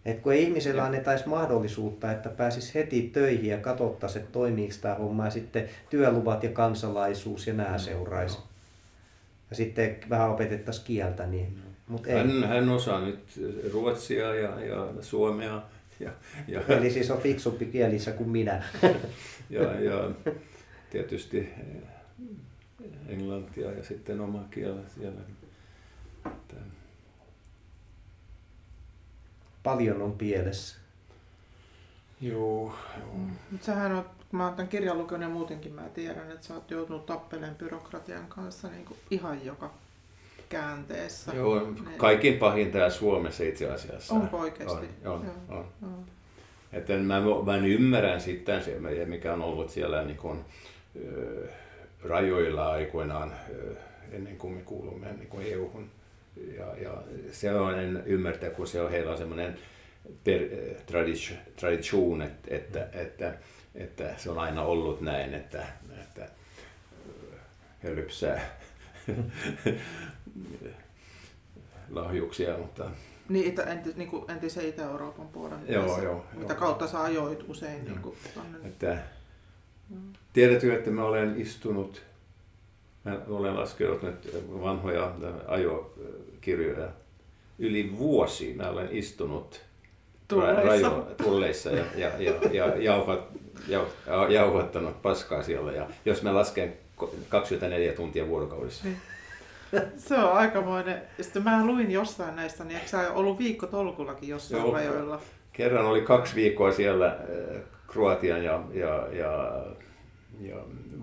Että kun ei ihmisellä annettaisi mahdollisuutta, että pääsisi heti töihin ja katsottaisiin, että toimiiko tämä homma ja sitten työluvat ja kansalaisuus ja nämä mm, seuraisi. No. Ja sitten vähän opetettaisiin kieltä. Niin. Mut ei. Hän, hän osaa nyt ruotsia ja, ja suomea. Ja, ja... Eli siis on fiksumpi kielissä kuin minä. ja, ja tietysti englantia ja sitten oma kielä siellä. Paljon on pielessä. Joo, joo. Mut sähän oot, mä oon tämän kirjan lukenut ja muutenkin mä tiedän, että sä oot joutunut tappeleen byrokratian kanssa niin kuin ihan joka käänteessä. Joo, kaikin pahin tää Suomessa itse asiassa. Onko oikeasti? On, on, on. on. Että mä, mä ymmärrän sitten se, mikä on ollut siellä niin kuin, äh, rajoilla aikoinaan äh, ennen kuin me kuulumme niin kuin E U:hun. Ja, ja se on en ymmärtää, kun se on, heillä on semmoinen tradition, että, että, että, että se on aina ollut näin, että, että ja lypsää lahjuksia, mutta... Niin, itä, entis, niin kuin entisen Itä-Euroopan puolella, joo, joo, mitä joo. kautta sä ajoit usein. Niin kuin, että, tiedätkö, että mä olen istunut, mä olen laskenut nyt vanhoja ajokirjoja, yli vuosi mä olen istunut tulleissa, rajo, tulleissa ja, ja, ja, ja jauhat, jau, jauhattanut paskaa siellä. Ja jos mä lasken kaksikymmentäneljä tuntia vuorokaudessa. Niin. Se on aikamoinen. Sitten mä luin jostain näistä, niin eikö sä ollut viikkotolkullakin jossain Joo. rajoilla? Kerran oli kaksi viikkoa siellä Kroatian ja, ja, ja, ja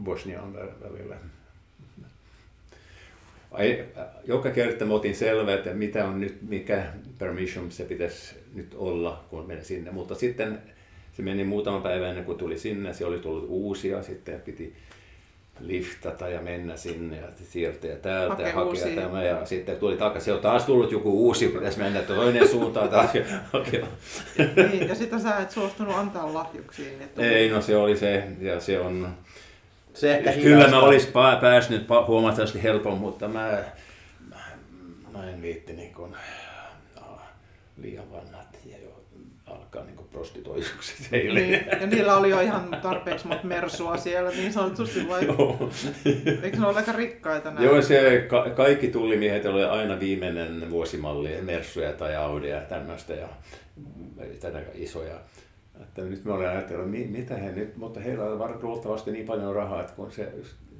Bosnian välillä. Ai, joka kerta mä otin selvää, että mitä on nyt, mikä permission se pitäisi nyt olla, kun meni sinne. Mutta sitten se meni muutama päivä ennen kuin tuli sinne, se oli tullut uusia, sitten piti liftata ja mennä sinne ja sieltä ja täältä hakea ja hakea uusia. Tämä ja sitten tuli takaisin, se on taas tullut joku uusi, pitäisi mennä toinen suuntaan taas ja hakea. Niin, ja sitä sä et suostunut antaa lahjuksiin. Että... Ei, no se oli se ja se on... Se kyllä mä olis pääsnyt huomattavasti helpommin, mutta mä, mä, mä en viitti niin kun, no, liian vanhat ja jo alkaa niin prostitoisuukset heille. Niin, ja niillä oli jo ihan tarpeeksi mut mersua siellä, niin sanotusti vai? Joo. Eikö ne ole aika rikkaita näin? Joo, se ka- kaikki tullimiehet oli aina viimeinen vuosimalli, mersuja tai audeja tämmöistä ja tämmöistä isoja. Että nyt me olen ajatellut, mitä he nyt, mutta heillä on luultavasti niin paljon rahaa, että kun, se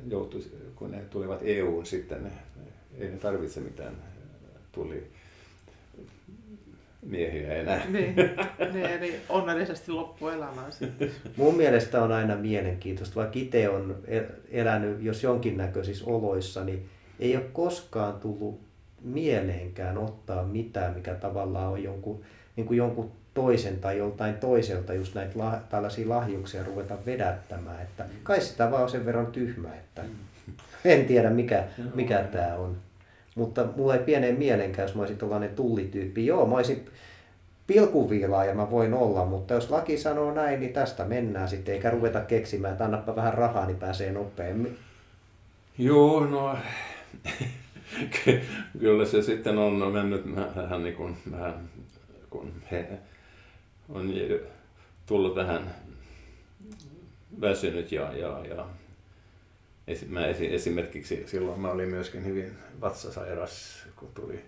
joutui, kun ne tulivat E U:n sitten, ne, ei ne tarvitse mitään tuli miehiä enää. Niin, ne, niin onnellisesti loppuelämään sitten. Mun mielestä on aina mielenkiintoista, vaikka itse on elänyt jos jonkinnäköisissä oloissa, niin ei ole koskaan tullut mieleenkään ottaa mitään, mikä tavallaan on jonkun, niin kuin jonkun toisen tai joltain toiselta just näitä la, tällaisia lahjuksia ruveta vedättämään, että kai sitä vaan on sen verran tyhmä, että en tiedä mikä, mikä tämä on. Mutta mulla ei pieneen mielenkään, jos mä olisin tollainen tullityyppi, joo mä olisin pilkuviilaaja ja mä voin olla, mutta jos laki sanoo näin, niin tästä mennään sitten, eikä ruveta keksimään, että annappa vähän rahaa, niin pääsee nopeammin. Joo, no kyllä se sitten on mennyt vähän niin kuin, vähän kun he... on tullut vähän väsynyt ja, ja, ja mä esimerkiksi silloin mä olin myöskin hyvin vatsasairas, kun tuli,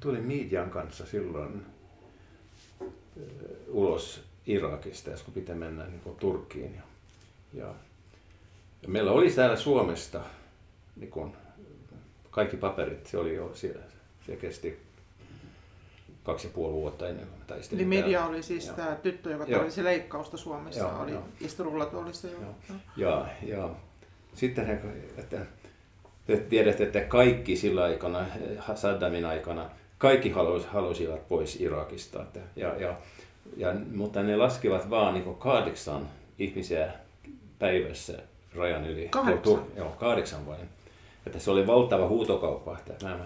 tuli Midian kanssa silloin ulos Irakista, ja kun pitää mennä niin kuin Turkkiin. Ja, ja, ja meillä oli täällä Suomesta niin kuin kaikki paperit, se oli jo siellä, se kesti kaksi ja puoli vuotta ennen kuin mä taistelin. Niin media täällä. Oli siis ja. Tämä tyttö, joka tarvitsi leikkausta Suomessa, ja, oli isturullatuolissa jo. Ja. Ja, ja sitten, että te tiedätte, että kaikki sillä aikana, Saddamin aikana, kaikki halus, halusivat pois Irakista. Että, ja, ja, ja, mutta ne laskivat vaan niin kuin kahdeksan ihmisiä päivässä rajan yli. Kahdeksan? Tur- joo, kahdeksan vain. Että se oli valtava huutokauppa. Että mä,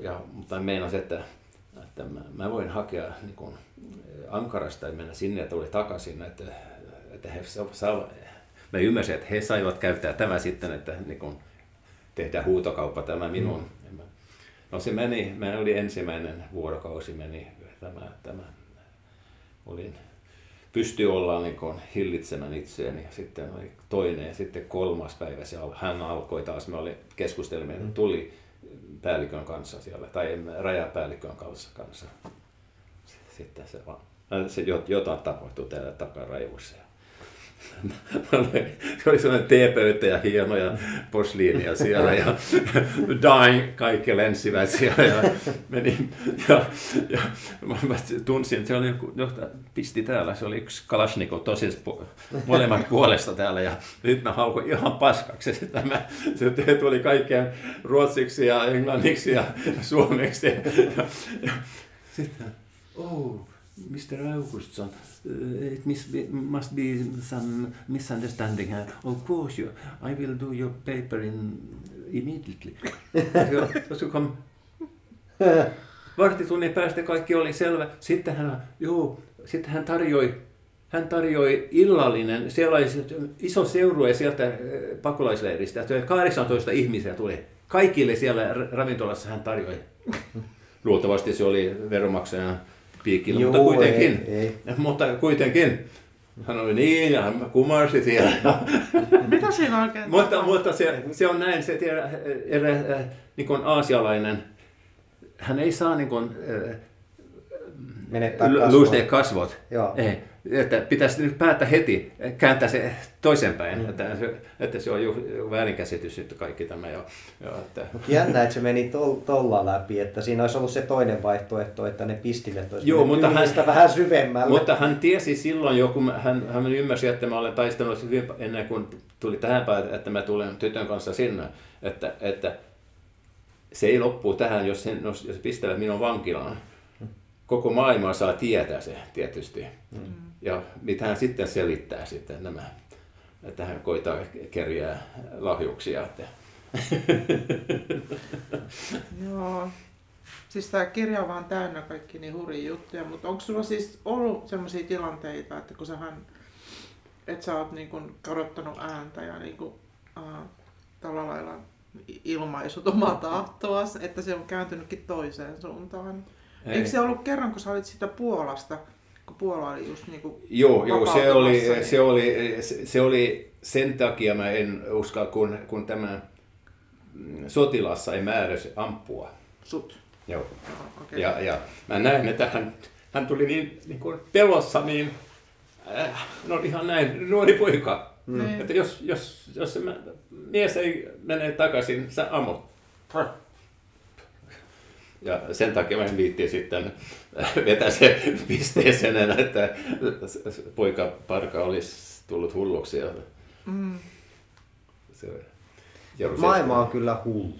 ja, mutta meinasin, että, että mä, mä voin hakea niin kun Ankarasta ja mennä sinne ja tuli takaisin, että, että he saavat. Mä ymmärsin, että he saivat käyttää tämä sitten, että niin kun tehdään huutokauppa tämä minun. Mm. No se meni, mä oli ensimmäinen vuorokausi meni, tämä, tämä olin, pystyi olla niin kun hillitsemään itseäni ja sitten oli toinen ja sitten kolmas päivä se, hän alkoi taas, me oli keskustelimme, että tuli päällikön kanssa siellä, tai rajapäällikön kanssa. Sitten se vaan, se jotain tapahtui täällä takarajussa. Se oli sellainen teepöytä ja hienoja posliinia siellä ja dying, kaikki lensivät siellä ja menin ja, ja mä tunsin, että se oli joku, pisti täällä, se oli yksi Kalashnikov tosin molemmat puolesta täällä ja nyt mä haukoin ihan paskaksi sitä, mä, se tuli kaikkea ruotsiksi ja englanniksi ja suomeksi ja, ja, ja sitten, oh. mister Augustsson, it must be, must be some misunderstanding here. Of course, you, I will do your paper in immediately. So come. Vartitunnin päästä kaikki oli selvä. Sitten hän, joo, sitten hän tarjoi hän tarjoi illallinen, siellä oli iso seurue sieltä pakolaisleiristä, kahdeksantoista ihmisiä tuli. Kaikille siellä ravintolassa hän tarjoi. Luultavasti se oli veronmaksajan piikillä, Joo, mutta kuitenkin. Ei, ei. Mutta kuitenkin. Hän oli niin ja hän kumarsi siellä. Mitä siinä oikein? mutta mutta se, se on näin, se tiedä, erä, äh, niin kuin aasialainen, hän ei saa niin kuin, äh, luisteet kasvot. Ei, että pitäisi nyt päättää heti, kääntää se toisen päin, mm. että, että se on ju, väärinkäsitys nyt kaikki tämä. Jo, jo, että. Jännä, että se meni tol, tolla läpi, että siinä olisi ollut se toinen vaihtoehto, että ne pistimet olisi Joo, mutta hän, vähän syvemmälle. Mutta hän tiesi silloin jo, kun hän, hän ymmärsi, että mä olen taistanut hyvin ennen kuin tuli tähän päätä, että mä tulen tytön kanssa sinne, että, että se ei loppu tähän, jos, sen, jos pistävät minun vankilaan. Koko maailma saa tietää se tietysti. Mm. Ja mitä hän sitten selittää sitten nämä, että hän koittaa kerjää lahjuksia. Joo. Siis tämä kirja on vaan täynnä kaikki niin hurjia juttuja, mutta onko sulla siis ollut sellaisia tilanteita, että kun sähän, et sä oot niin kun korottanut ääntä ja niin kun, äh, tällä lailla ilmaisut omaa tahtoas, että se on kääntynytkin toiseen suuntaan? Ei. Eikö se ollut kerran, kun sä olit sitä Puolasta, kun Puola oli just niin kuin Joo, joo se, oli, niin. se, oli, se oli sen takia, mä en uskalla, kun, kun tämä sotilas sai määräys ampua. Sut? Joo. Oh, okay. ja, ja mä näin, että hän, hän tuli niin, niin kuin pelossa, niin äh, no ihan näin, nuori poika. Mm. Että jos, jos, jos se mä, mies ei mene takaisin, sä ammut. Ja sen takia mä viittiin sitten vetää se pisteeseen, että poika parka olisi tullut hulluksi. Mm. Se, maailma on kyllä hullu,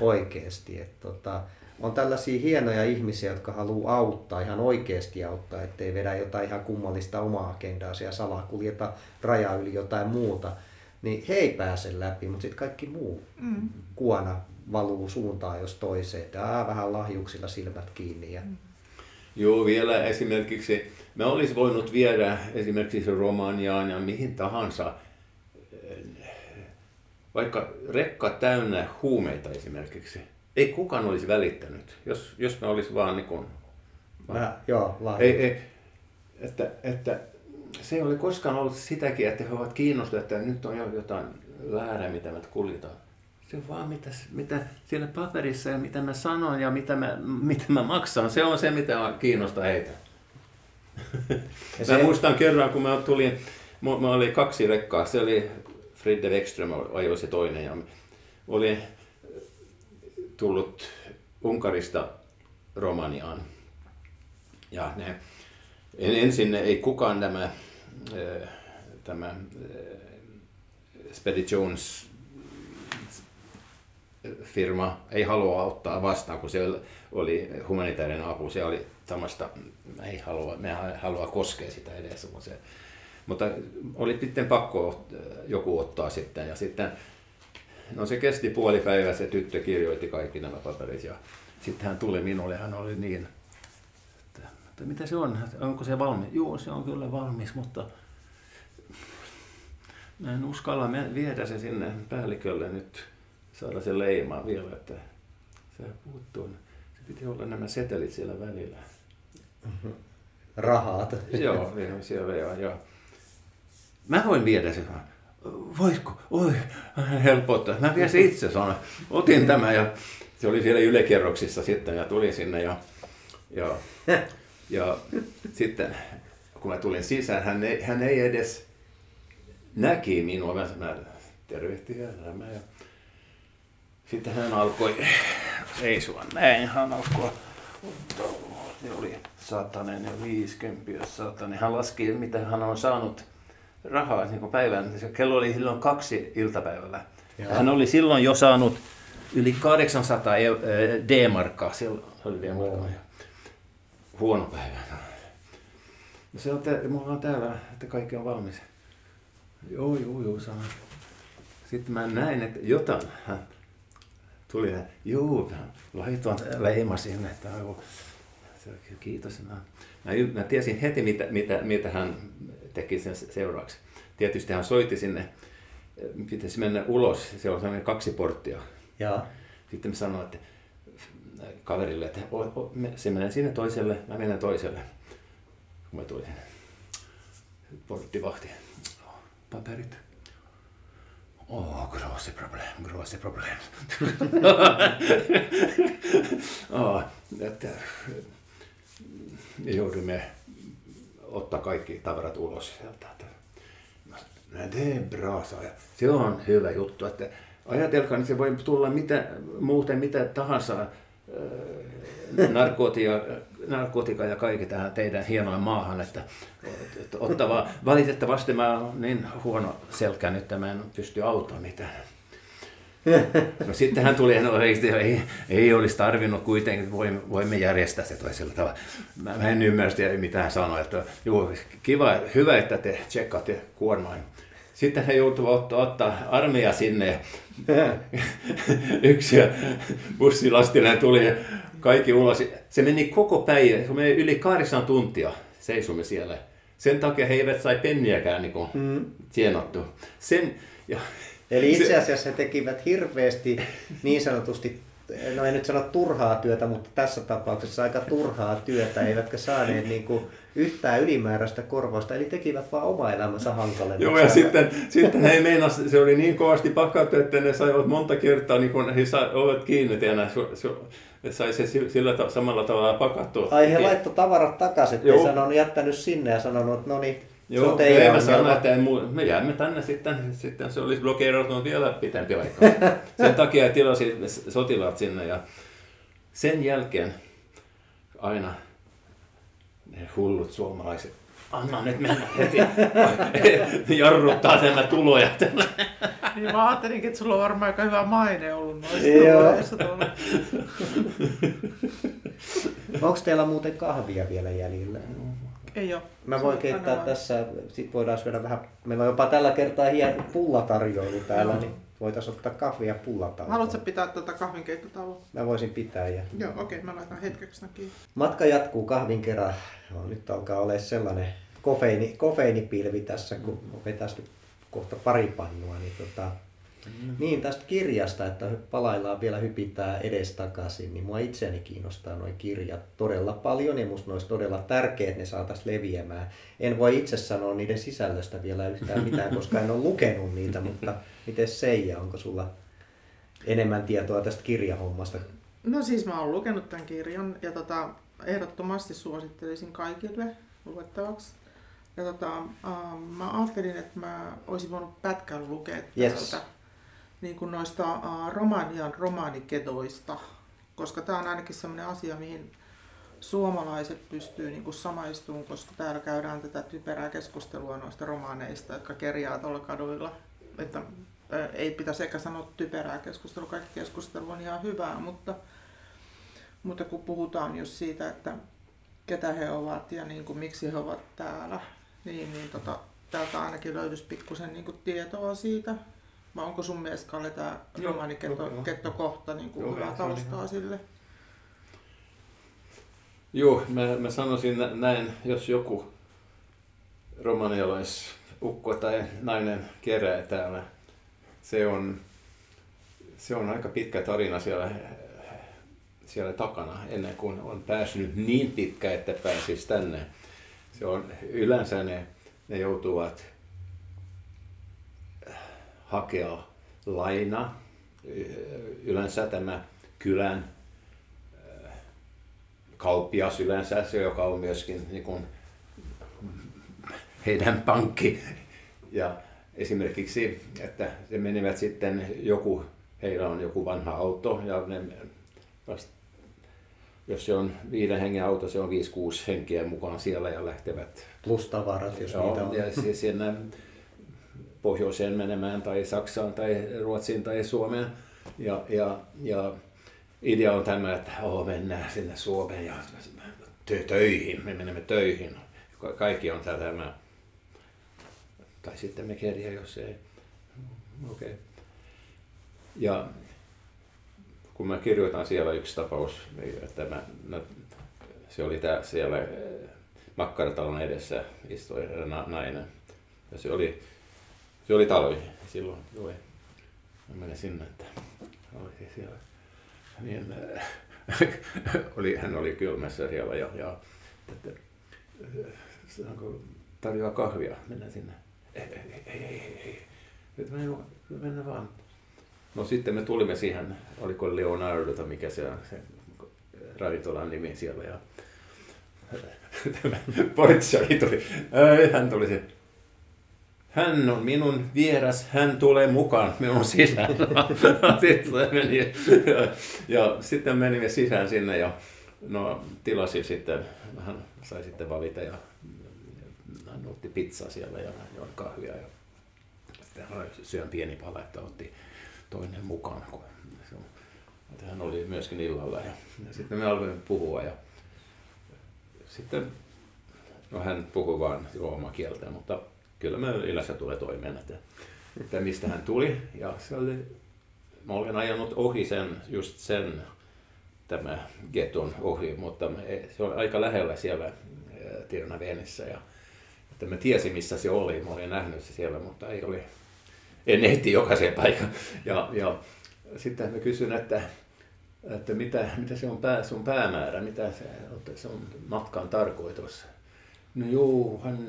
oikeasti. Et, tota, on tällaisia hienoja ihmisiä, jotka haluaa auttaa, ihan oikeasti auttaa, ettei vedä jotain ihan kummallista omaa agendaa ja salaa kuljeta raja yli jotain muuta. Niin he ei pääse läpi, mutta sitten kaikki muu mm. kuona valuu suuntaan jos toiseen, että ah, vähän lahjuksilla silmät kiinni. Ja. Joo, vielä esimerkiksi, mä olisin voinut viedä esimerkiksi Romaniaan ja mihin tahansa, vaikka rekka täynnä huumeita esimerkiksi. Ei kukaan olisi välittänyt, jos, jos mä olisin vaan niin kuin... Mä, joo, ei, ei, että, että se ei ole koskaan ollut sitäkin, että he ovat kiinnostuneet, että nyt on jo jotain väärää, mitä me kuljetaan. Se on vaan mitä, mitä siellä paperissa ja mitä mä sanon ja mitä mä, mitä mä maksan, se on se mitä kiinnostaa heitä. Ja se... Mä muistan kerran kun mä tulin, mä oli kaksi rekkaa, se oli Fridde Wexström ajoi se toinen ja oli tullut Unkarista Romaniaan. Ja ne, ensin ei kukaan tämä, tämä Spedi Jones firma ei halua ottaa vastaan, kun se oli humanitaarinen apu, se oli samasta, ei halua, me ei halua koskea sitä edes, mutta, se, mutta oli sitten pakko joku ottaa sitten ja sitten, no se kesti puoli päivää, se tyttö kirjoitti kaikki nämä paperit ja sitten hän tuli minulle, hän oli niin, että, että mitä se on, onko se valmis? Joo, se on kyllä valmis, mutta mä en uskalla viedä se sinne päällikölle nyt. Saada se leimaa vielä, että se puuttuu. Se piti olla nämä setelit siellä välillä. Rahat. Joo, siellä joo, joo. Mä voin viedä sen. Voitko? Oi, helpottaa. Mä vien se itse sanoin. Otin tämän ja se oli siellä yläkerroksissa sitten ja tulin sinne ja, ja, ja sitten kun mä tulin sisään, hän ei, hän ei edes näki minua. Mä sanoin, tervehti ja nämä. Sitten hän alkoi, ei sua näin, hän alkoi, ne oli satanen ja viisikymmentä ja satanen. Hän laski, mitä hän on saanut rahaa niin päivän. Kello oli silloin kaksi iltapäivällä. Joo. Hän oli silloin jo saanut yli kahdeksansataa D-markkaa. Silloin oli D-markkaa. Huono päivä. No se on täällä, mulla on täällä, että kaikki on valmis. Joo, joo, joo, saan. Sitten mä näin, että jotain. Tuli, juu, laitoin leima sinne. kiitos. Mä, mä, mä tiesin heti, mitä, mitä, mitä hän teki sen seuraaksi. Tietysti hän soitti sinne, pitäisi mennä ulos, siellä oli kaksi porttia. Jaa. Sitten mä sanoin että, kaverille, että o, o, se menee sinne toiselle, mä menen toiselle. Kun mä tulin, porttivahti, paperit. Oh, grosse problem, grosse problem. oh, että joudumme ottaa kaikki tavarat ulos sieltä. Se on hyvä juttu, että ajatelkaa, niin se voi tulla mitä, muuten mitä tahansa narkootika ja kaikki tähän teidän hienoon maahan, että ottavaa. Valitettavasti mä oon niin huono selkä nyt, että mä en pysty auttamaan mitään. No sitten hän tuli, no, ei, ei olisi tarvinnut kuitenkin, voimme järjestää se toisella tavalla. Mä en ymmärrä mitä hän sanoi, että joo, kiva, hyvä, että te tsekkaatte kuormaan. Sitten he joutuivat ottaa armeija sinne. Yksi bussilastinen tuli kaikki ulos. Se meni koko päivä, se meni yli kahdeksan tuntia seisomme siellä. Sen takia he eivät sai penniäkään niin kuin tienattu. Sen, ja, eli itse asiassa he tekivät hirveästi niin sanotusti, no en nyt sano turhaa työtä, mutta tässä tapauksessa aika turhaa työtä, eivätkä saaneet niin kuin yhtään ylimääräistä korvausta, eli tekivät vaan oma elämänsä hankalemmin. Joo, ja sitten, sitten he meinas, se oli niin kovasti pakattu, että ne saivat monta kertaa, niin kun he sa, ovat kiinni, ja ne sai se sillä samalla tavalla pakattua. Ai he laittoi tavarat takaisin, ettei sanonut jättänyt sinne ja sanonut, että no niin, joo, se ei mä sanon, että me jäämme tänne sitten, sitten se olisi blokeerattu vielä pitempi aikaa. Sen takia tilasi sotilaat sinne ja sen jälkeen aina ne hullut suomalaiset, anna nyt mennä heti, jarruttaa tänne tuloja. Niin mä ajattelinkin, että sulla on varmaan aika hyvä maine ollut noissa tuloissa. Onko teillä muuten kahvia vielä jäljellä? Ei ole. Mä voin keittää aina tässä, sit voidaan syödä vähän, meillä on jopa tällä kertaa hieno pullatarjoilu täällä, niin voitais ottaa kahvia pullataukoa. Haluatko pitää tätä kahvinkeittotaukoa? Mä voisin pitää. Ja... Joo, okei, okay, mä laitan hetkeksi näkiin. Matka jatkuu kahvin kerran. No, nyt alkaa olla sellainen kofeiini, kofeiinipilvi tässä, kun vetäisi kohta pari pannua. Niin, tota... mm. niin tästä kirjasta, että palaillaan vielä hypitään edestakaisin, niin mua itseäni kiinnostaa nuo kirjat todella paljon ja musta ne olisi todella tärkeää, että ne saataisiin leviämään. En voi itse sanoa niiden sisällöstä vielä yhtään mitään, koska en ole lukenut niitä, mutta miten Seija, onko sulla enemmän tietoa tästä kirjahommasta? No siis mä oon lukenut tämän kirjan ja tota, ehdottomasti suosittelisin kaikille luettavaksi. Ja tota, äh, mä ajattelin, että mä olisin voinut pätkän lukea yes. tältä. Niin kuin noista uh, Romanian romaanikedoista, koska tämä on ainakin sellainen asia, mihin suomalaiset pystyy niin kuin samaistumaan, koska täällä käydään tätä typerää keskustelua noista romaaneista, jotka kerjaa tuolla kaduilla. Että, ä, ei pitäisi ehkä sanoa typerää keskustelua, kaikki keskustelu on ihan hyvää, mutta, mutta kun puhutaan just siitä, että ketä he ovat ja niin kuin, miksi he ovat täällä, niin, niin tota, täältä ainakin löytyisi pikkusen niin kuin tietoa siitä. Mä onko sun mielestä, Kalle, tämä romaanikettokohta niin kuin hyvää taustaa sille? Joo, mä, mä sanoisin näin, jos joku romanialaisukko tai nainen kerää täällä, se on, se on aika pitkä tarina siellä, siellä takana, ennen kuin on päässyt niin pitkä, että pääsisi tänne. Se on, yleensä ne, ne joutuvat hakea laina, yleensä tämä kylän kauppias yleensä, se joka on myöskin niin kuin heidän pankki. Ja esimerkiksi, että he menivät sitten, joku, heillä on joku vanha auto, ja ne, jos se on viiden hengen auto, se on viisi kuusi henkeä mukaan siellä ja lähtevät. Plus tavarat, jos niitä on. Ja siinä, pohjoiseen menemään tai Saksaan tai Ruotsiin tai Suomeen. Ja, ja, ja idea on tämä, että oh, mennään sinne Suomeen ja töihin, me menemme töihin. Kaikki on tämä. Tai sitten me kerjää, jos ei. Okay. Ja kun mä kirjoitan siellä yksi tapaus, että mä, mä se oli tää, siellä makkaratalon edessä istui nainen. Ja se oli, se oli talvi silloin. Joo. Mä menin sinne, että oli siellä. Niin, oli, hän oli kylmässä siellä ja, ja että, saanko tarjoaa kahvia, mennään sinne. Ei, ei, ei, ei, ei. Mennään vaan. No sitten me tulimme siihen, oliko Leonardo tai mikä se on, se ravintolan nimi siellä. Ja tämä portsari tuli, hän tuli se. Hän on minun vieras, hän tulee mukaan minun sisään. Sitten meni, ja, ja sitten menimme sisään sinne ja no, tilasin sitten, hän sai sitten valita ja hän otti pizzaa siellä ja join kahvia. Ja sitten hän syön pieni pala, että otti toinen mukaan. Hän oli myöskin illalla ja, ja sitten me aloimme puhua ja sitten no, hän puhui vaan omaa kieltä, mutta kyllä mä yleensä tulee toimeen, että, että mistä hän tuli. Ja se oli, mä olen ajanut ohi sen, just sen, tämä geton ohi, mutta se oli aika lähellä siellä Tirnavenissä. Ja, että mä tiesin missä se oli, mä olin nähnyt se siellä, mutta ei oli, en ehti jokaisen paikan. Ja, ja sitten mä kysyn, että, että mitä, mitä se on pää, sun päämäärä, mitä se, se on matkan tarkoitus. No juu, hän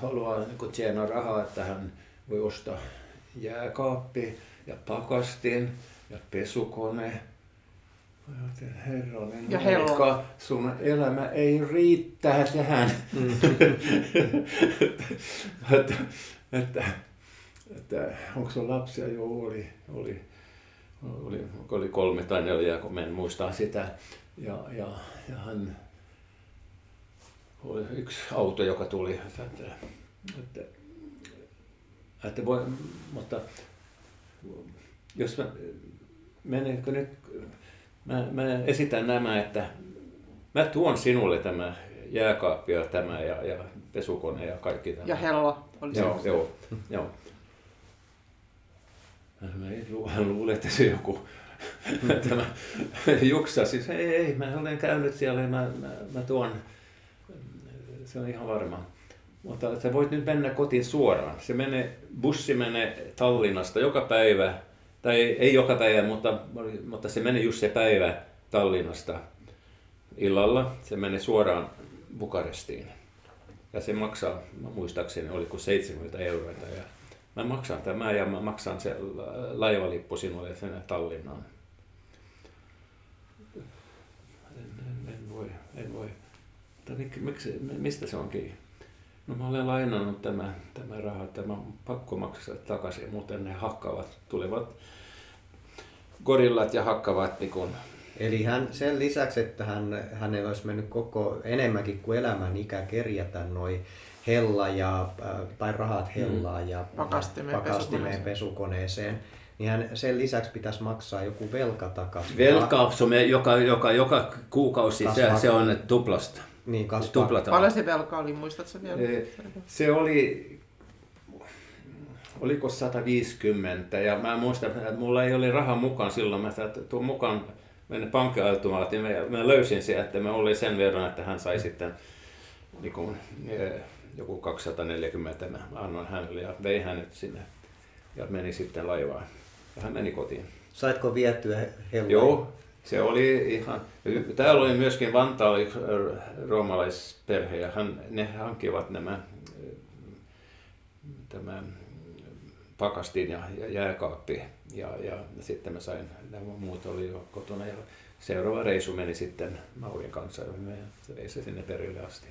haluaa niin tienaa rahaa, että hän voi ostaa jääkaappi ja pakastin ja pesukone. Herranen ja aika, sun elämä ei riittää tähän. Mm. että, että, että, onko se lapsia? Joo, oli, oli, oli, oli kolme tai neljä, kun en muista sitä. Ja, ja, ja hän, oli yksi auto, joka tuli, että, että, että voi, mutta jos mä, menenkö nyt, mä, mä esitän nämä, että mä tuon sinulle tämä jääkaappi ja tämä ja, ja pesukone ja kaikki tämä. Ja hello. Oli joo, joo, joo. Mä luulen, että se joku tämä juksa, siis ei, ei, mä olen käynyt siellä ja mä, mä, mä tuon. Se on ihan varma. Mutta sä voit nyt mennä kotiin suoraan. Se menee, bussi menee Tallinnasta joka päivä, tai ei joka päivä, mutta, mutta se menee just se päivä Tallinnasta illalla. Se menee suoraan Bukarestiin. Ja se maksaa, mä muistaakseni, oliko seitsemänkymmentä euroa. Ja mä maksan tämän ja mä maksan se laivalippu sinulle sinne Tallinnaan. En, en voi, en voi. Miksi, mistä se onkin? No mä olen lainannut tämä, tämä raha, tämä on pakko maksaa takaisin, muuten ne hakkaavat, tulevat gorillat ja hakkaavat pikun. Eli hän, sen lisäksi, että hän, hänellä olisi mennyt koko enemmänkin kuin elämän ikä kerjätä noi hella ja, tai rahat hellaa mm. ja pakastimeen, pakastimeen pesukoneeseen. Niin sen lisäksi pitäisi maksaa joku velka takaisin. Velka, joka, joka, joka kuukausi se, se on tuplasta. Niin, paljon se velka oli, muistatko vielä? Se oli, oliko sata viisikymmentä ja mä muistan, että mulla ei ole rahaa mukaan silloin. Mä sain tuon mukaan mennä pankkiautomaattiin. Mä löysin sen, että mä olin sen verran, että hän sai sitten niin kuin, joku kaksisataaneljäkymmentä. Mä annoin hänelle ja vei hänet sinne ja meni sitten laivaan. Ja hän meni kotiin. Saitko vietyä hellaan? Joo. Se oli ihan, täällä oli myöskin Vantaalla yksi roomalaisperhe ja hän, ne hankkivat nämä tämä pakastin ja jääkaappi ja, ja sitten mä sain, nämä muut oli jo kotona ja seuraava reisu meni sitten Maurin kanssa ja me reisi sinne perille asti.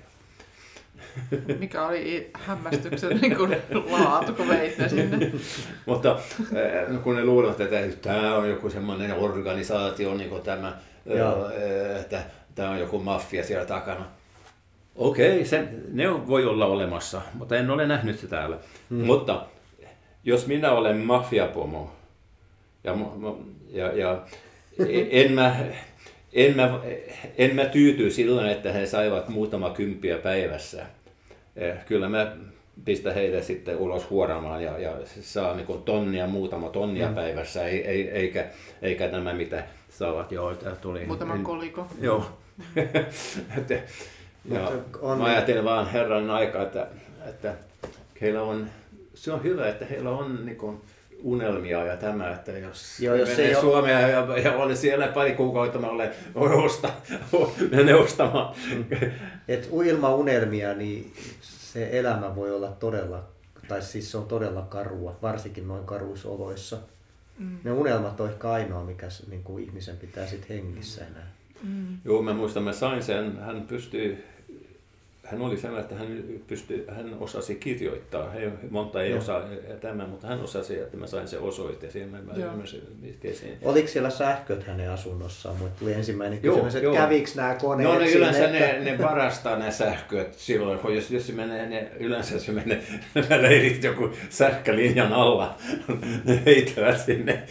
Mikä oli hämmästyksen niin kuin laatu, kun veit ne sinne. Mutta kun ne luulivat, että tämä on joku semmoinen organisaatio, niin kuin tämä, että tämä on joku maffia siellä takana. Okei, okay, ne voi olla olemassa, mutta en ole nähnyt sitä täällä. Hmm. Mutta jos minä olen mafiapomo ja, ja, ja en mä... En mä, en mä tyyty silloin, että he saivat muutama kymppiä päivässä. Kyllä mä pistän heitä sitten ulos huoraamaan ja, ja saa niin kuin tonnia, muutama tonnia mm. päivässä, ei, ei, eikä, eikä nämä mitä saavat. Joo, tuli, muutama en, koliko. Joo, Ja on... Mä ajattelin vaan herran aikaa, että, että heillä on, se on hyvä, että heillä on niin kuin unelmia ja tämä, että jos, joo, jos menee Suomea ole... ja, ja olen siellä pari kuukautta, mä olen, osta, menen ostamaan. Et ilman unelmia, niin se elämä voi olla todella, tai siis se on todella karua, varsinkin noin karuissa oloissa. Mm. Ne unelmat on ehkä ainoa, mikä niin kuin ihmisen pitää sit hengissä enää. Mm. Joo, mä muistan, mä sain sen, hän pystyi, hän oli sellainen, että hän, pystyi, hän osasi kirjoittaa, he, monta ei osaa tämän, mutta hän osasi, että mä sain sen osoite, siihen mä ymmärsin. Oliko siellä sähköt hänen asunnossaan, mutta tuli ensimmäinen kysymys, että käviks nämä koneet sinne? No ne yleensä sinne, ne, että... ne varastaa nämä sähköt silloin, kun jos, jos se menee, ne, yleensä se menee, nämä leirit joku sähkölinjan alla, ne heittävät sinne.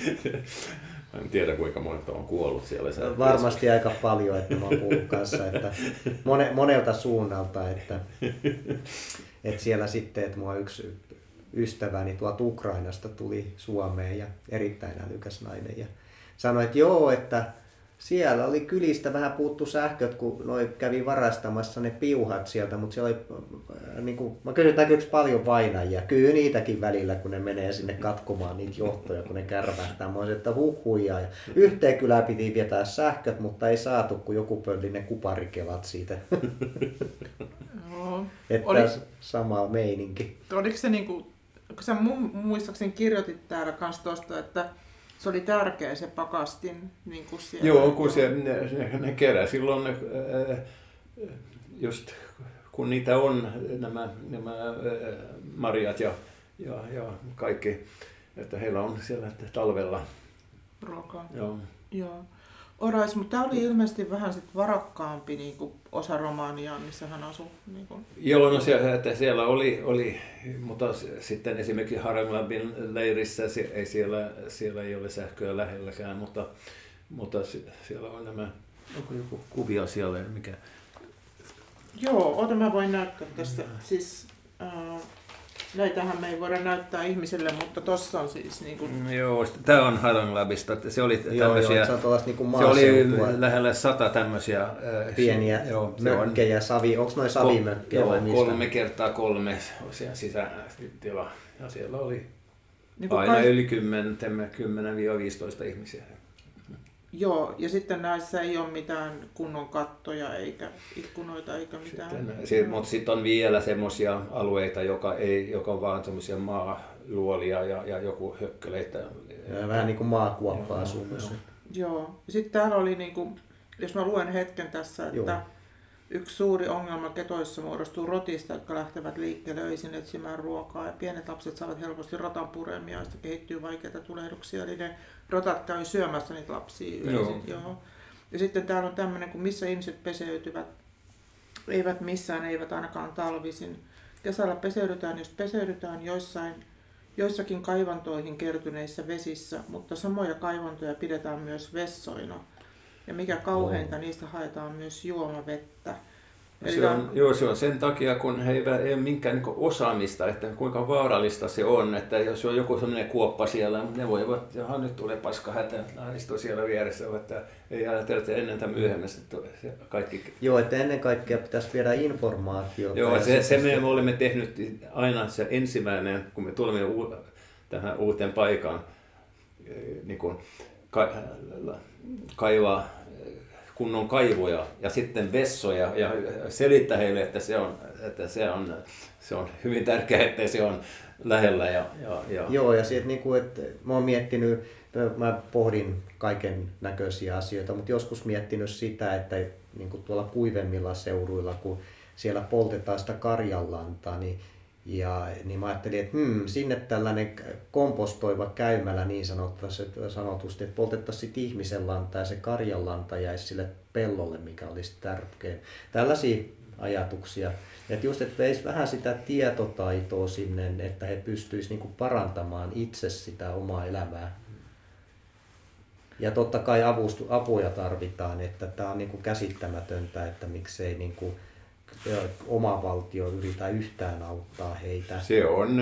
En tiedä kuinka monta on kuollut siellä. No, varmasti tiedä. Aika paljon, että mä oon kuullut kanssa, että mone, monelta suunnalta, että, että siellä sitten, että mua yksi ystäväni tuolta Ukrainasta tuli Suomeen ja erittäin älykäs nainen ja sanoi, että joo, että siellä oli kylistä vähän puuttu sähköt, kun noi kävi varastamassa ne piuhat sieltä, mutta siellä oli, niin kuin, mä kysyin, että näkyykö paljon vainajia? Kyllä niitäkin välillä, kun ne menee sinne katkomaan niitä johtoja, kun ne kärvähtää. Mä olisin, että huhhuijaa. Yhteen kylään piti vietää sähköt, mutta ei saatu, kun joku pölli ne kuparikelat siitä. No, että oli... sama meininki. Oliko se niin kuin, kun sä muistaakseni kirjoitit täällä kans tosta, että se oli tärkeä se pakastin niin kuin siellä. Joo, kun se, ne, ne, ne kerää. Silloin ää, just kun niitä on, nämä, nämä ää, marjat ja, ja, ja kaikki, että heillä on siellä talvella ruokaa. Joo. Joo. Orais, mutta tämä oli ilmeisesti vähän sit varakkaampi niin kuin osa Romaniaa, missä hän asui. Niin kuin. Joo, no siellä, että siellä oli, oli, mutta sitten esimerkiksi Haranglabin leirissä ei siellä, siellä ei ole sähköä lähelläkään, mutta, mutta siellä on nämä, onko joku kuvia siellä, mikä? Joo, oota mä voin näyttää tästä. Siis, äh... näitähän me ei voida näyttää ihmiselle, mutta tossa on siis niinku... Mm, joo, tää on Haranglabista. Se oli tämmösiä... Joo, joo, tuollais, niinku se oli lähellä sata tämmösiä... Pieniä äh, joo, mökkejä, on, savi, onks noi savimökkejä vai mistä? Kolme kertaa kolme siellä sisään tila. Ja siellä oli niin aina kai... yli kymmenen viisitoista ihmisiä. Joo, ja sitten näissä ei ole mitään kunnon kattoja eikä ikkunoita eikä mitään. Sitten, sit, mutta sitten on vielä semmoisia alueita, joka, ei, joka on vaan semmoisia maaluolia ja, ja joku hökkeleitä. Ja vähän niin kuin maakuoppaa Suomessa. Joo, ja sitten täällä oli, niin kuin, jos mä luen hetken tässä, että joo. Yksi suuri ongelma ketoissa muodostuu rotista, jotka lähtevät liikkeelle öisin etsimään ruokaa. Ja pienet lapset saavat helposti rotan puremia, joista kehittyy vaikeita tulehduksia. Eli ne rotat käy syömässä niitä lapsia yleisin. Joo. Ja sitten täällä on tämmöinen, kun missä ihmiset peseytyvät. Eivät missään, eivät ainakaan talvisin. Kesällä peseydytään, jos peseydytään joissain, joissakin kaivantoihin kertyneissä vesissä, mutta samoja kaivantoja pidetään myös vessoina. Ja mikä kauheinta, no. Niistä haetaan myös juomavettä. Eli se on, on... Joo, se on sen takia, kun heillä ei ole minkään niin osaamista, että kuinka vaarallista se on. Että jos on joku sellainen kuoppa siellä, ne voivat, että nyt tulee paska hätä, istuu siellä vieressä, että ei ajatella, että ennen tai myöhemmin kaikki... Joo, että ennen kaikkea pitäisi viedä informaatiota. Joo, se, se me olemme tehnyt aina se ensimmäinen, kun me tulemme u- tähän uuteen paikaan. Niin kuin, ka- kaivaa kunnon kaivoja ja sitten vessoja ja selittää heille, että se on, että se on, se on hyvin tärkeää, että se on lähellä. Ja, ja, ja. Joo, ja siitä, niin kuin, että mä oon miettinyt, mä pohdin kaiken näköisiä asioita, mutta joskus miettinyt sitä, että niin kuin tuolla kuivemmilla seuduilla, kun siellä poltetaan sitä karjanlantaa, niin ja niin mä ajattelin, että hmm, sinne tällainen kompostoiva käymälä niin sanotusti, että poltettaisiin ihmisen lanta ja se karjan lanta jäisi sille pellolle, mikä olisi tärkeä. Tällaisia ajatuksia. Että just, että veisi vähän sitä tietotaitoa sinne, että he pystyisivät niinku parantamaan itse sitä omaa elämää. Ja totta kai avustu, apuja tarvitaan, että tämä on niinku käsittämätöntä, että miksei... Niinku oma valtio yritä yhtään auttaa heitä. Se on,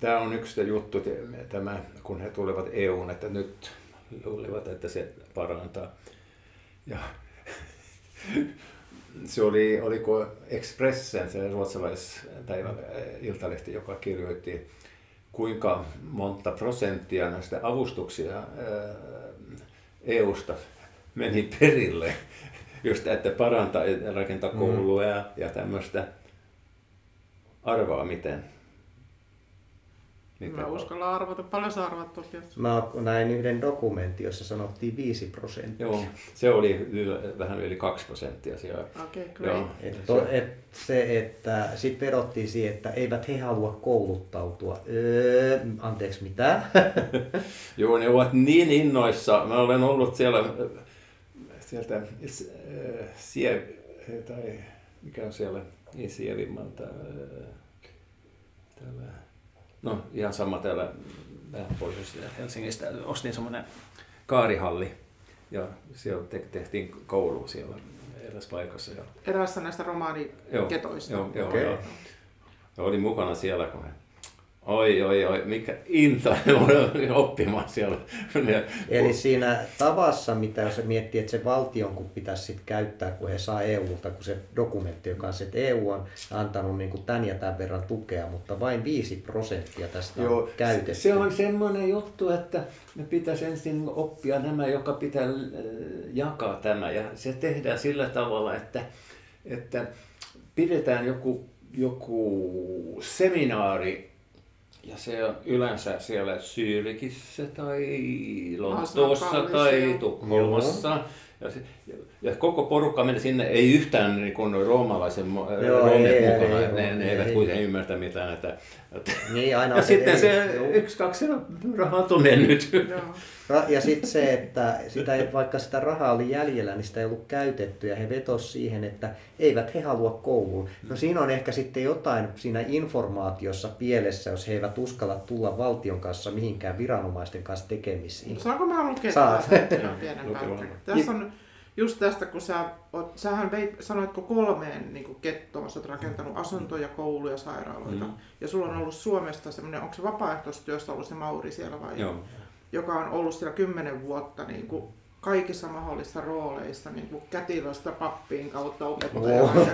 tämä on yksi juttu, tämä, kun he tulevat E U:n, että nyt luulevat, että se parantaa. Ja Se oli, oliko Expressen, se ruotsalaispäivä-iltalehti, joka kirjoitti, kuinka monta prosenttia näistä avustuksia E U:sta meni perille, just että parantaa, rakentaa koulua ja, ja tämmöistä. Arvaa miten. Mitä mä uskallan on? Arvata. Paljon sä arvat tosiaan? Mä näin yhden dokumentin, jossa sanottiin viisi prosenttia. Joo, se oli yl- vähän yli kaksi prosenttia. Okei, okay, et to, et se, että sit vedottiin siihen, että eivät he halua kouluttautua. Öö, anteeksi, mitä? Joo, ne ovat niin innoissa. Mä olen ollut siellä, sieltä, sie, tai mikä on siellä, ei Sielimmalta, täällä. No ihan sama täällä pohjoisesta Helsingistä. Ostin semmoinen kaarihalli ja siellä te- tehtiin koulu siellä eräs paikassa. Ja... Erässä näistä romaaniketoista. Joo, joo, okay. joo, joo. Olin mukana siellä, kun he... Oi, oi, oi, mikä into oppimaan siellä. Eli siinä tavassa, mitä se miettii, että se valtion kun pitäisi sit käyttää, kun he saa E U:lta, kun se dokumentti, joka on se, että E U on antanut niin kuin tän ja tämän verran tukea, mutta vain viisi prosenttia tästä joo, on käytetty. Se on semmoinen juttu, että me pitäisi ensin oppia nämä, joka pitää jakaa tämä. Ja se tehdään sillä tavalla, että, että pidetään joku, joku seminaari. Ja se on yleensä siellä Syyrikissä tai Lontoossa tai Tukholmassa. Ja, se, ja koko porukka meni sinne, ei yhtään niin kuin roomalaisen roomien mukana, ei, ne, ei, ne eivät ei, kuitenkaan ymmärtä mitään. Että, että. Niin, aina ja sitten ei, se ei, yksi, kaksi rahat on mennyt. Ja sitten se, että sitä, vaikka sitä rahaa oli jäljellä, niin sitä ei ollut käytetty ja he vetos siihen, että eivät he halua kouluun. No siinä on ehkä sitten jotain siinä informaatiossa pielessä, jos he eivät uskalla tulla valtion kanssa mihinkään viranomaisten kanssa tekemisiin. Saanko mä lukea? Saat. Tässä on just tästä, kun sä oot, sähän veit, sanoitko kolmeen niin kettoon, sä oot rakentanut asuntoja, kouluja, sairaaloita. Mm. Ja sulla on ollut Suomesta semmoinen, onko se vapaaehtoistyössä ollut se Mauri siellä vai? Joo. Joka on ollut siellä kymmenen vuotta niin kuin kaikissa mahdollisissa rooleissa, niin kuin kätilöstä pappiin kautta opettaja. Oh. Ja,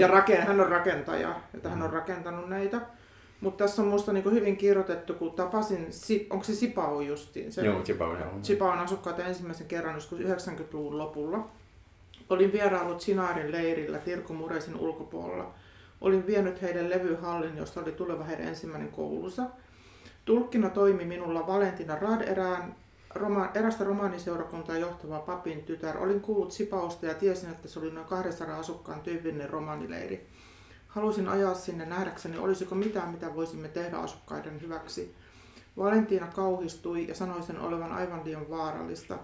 ja raken, hän on rakentaja, että hän on rakentanut näitä. Mutta tässä on minusta niin kuin hyvin kirjoitettu, kun tapasin, onko se Cipău justiin? Se, joo, Cipău. Cipăun asukkaita ensimmäisen kerran joskus yhdeksänkymmentäluvun lopulla. Olin vieraillut Sinarin leirillä Tirku Muresin ulkopuolella. Olin vienyt heidän levyhallin, josta oli tuleva heidän ensimmäinen koulunsa. Tulkkina toimi minulla Valentina Rad, erään, roma, erästä romaaniseurakuntaa johtava papin tytär. Olin kuullut Cipăusta ja tiesin, että se oli noin kaksisataa asukkaan tyypillinen romaanileiri. Halusin ajaa sinne nähdäkseni, olisiko mitään, mitä voisimme tehdä asukkaiden hyväksi. Valentina kauhistui ja sanoi sen olevan aivan liian vaarallista.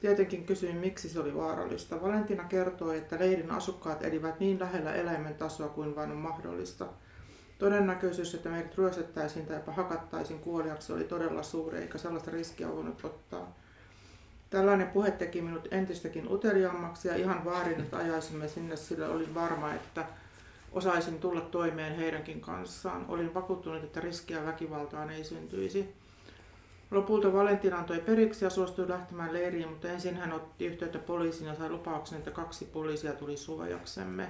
Tietenkin kysyin, miksi se oli vaarallista. Valentina kertoi, että leirin asukkaat elivät niin lähellä eläimen tasoa kuin vain on mahdollista. Todennäköisyys, että meidät ryöstettäisiin tai jopa hakattaisiin kuoliaksi, oli todella suuri, eikä sellaista riskiä voinut ottaa. Tällainen puhe teki minut entistäkin uteliaammaksi ja ihan vaarin, että ajaisimme sinne, sillä olin varma, että osaisin tulla toimeen heidänkin kanssaan. Olin vakuuttunut, että riskiä väkivaltaan ei syntyisi. Lopulta Valentina antoi periksi ja suostui lähtemään leiriin, mutta ensin hän otti yhteyttä poliisiin ja sai lupauksen, että kaksi poliisia tuli suojaksemme.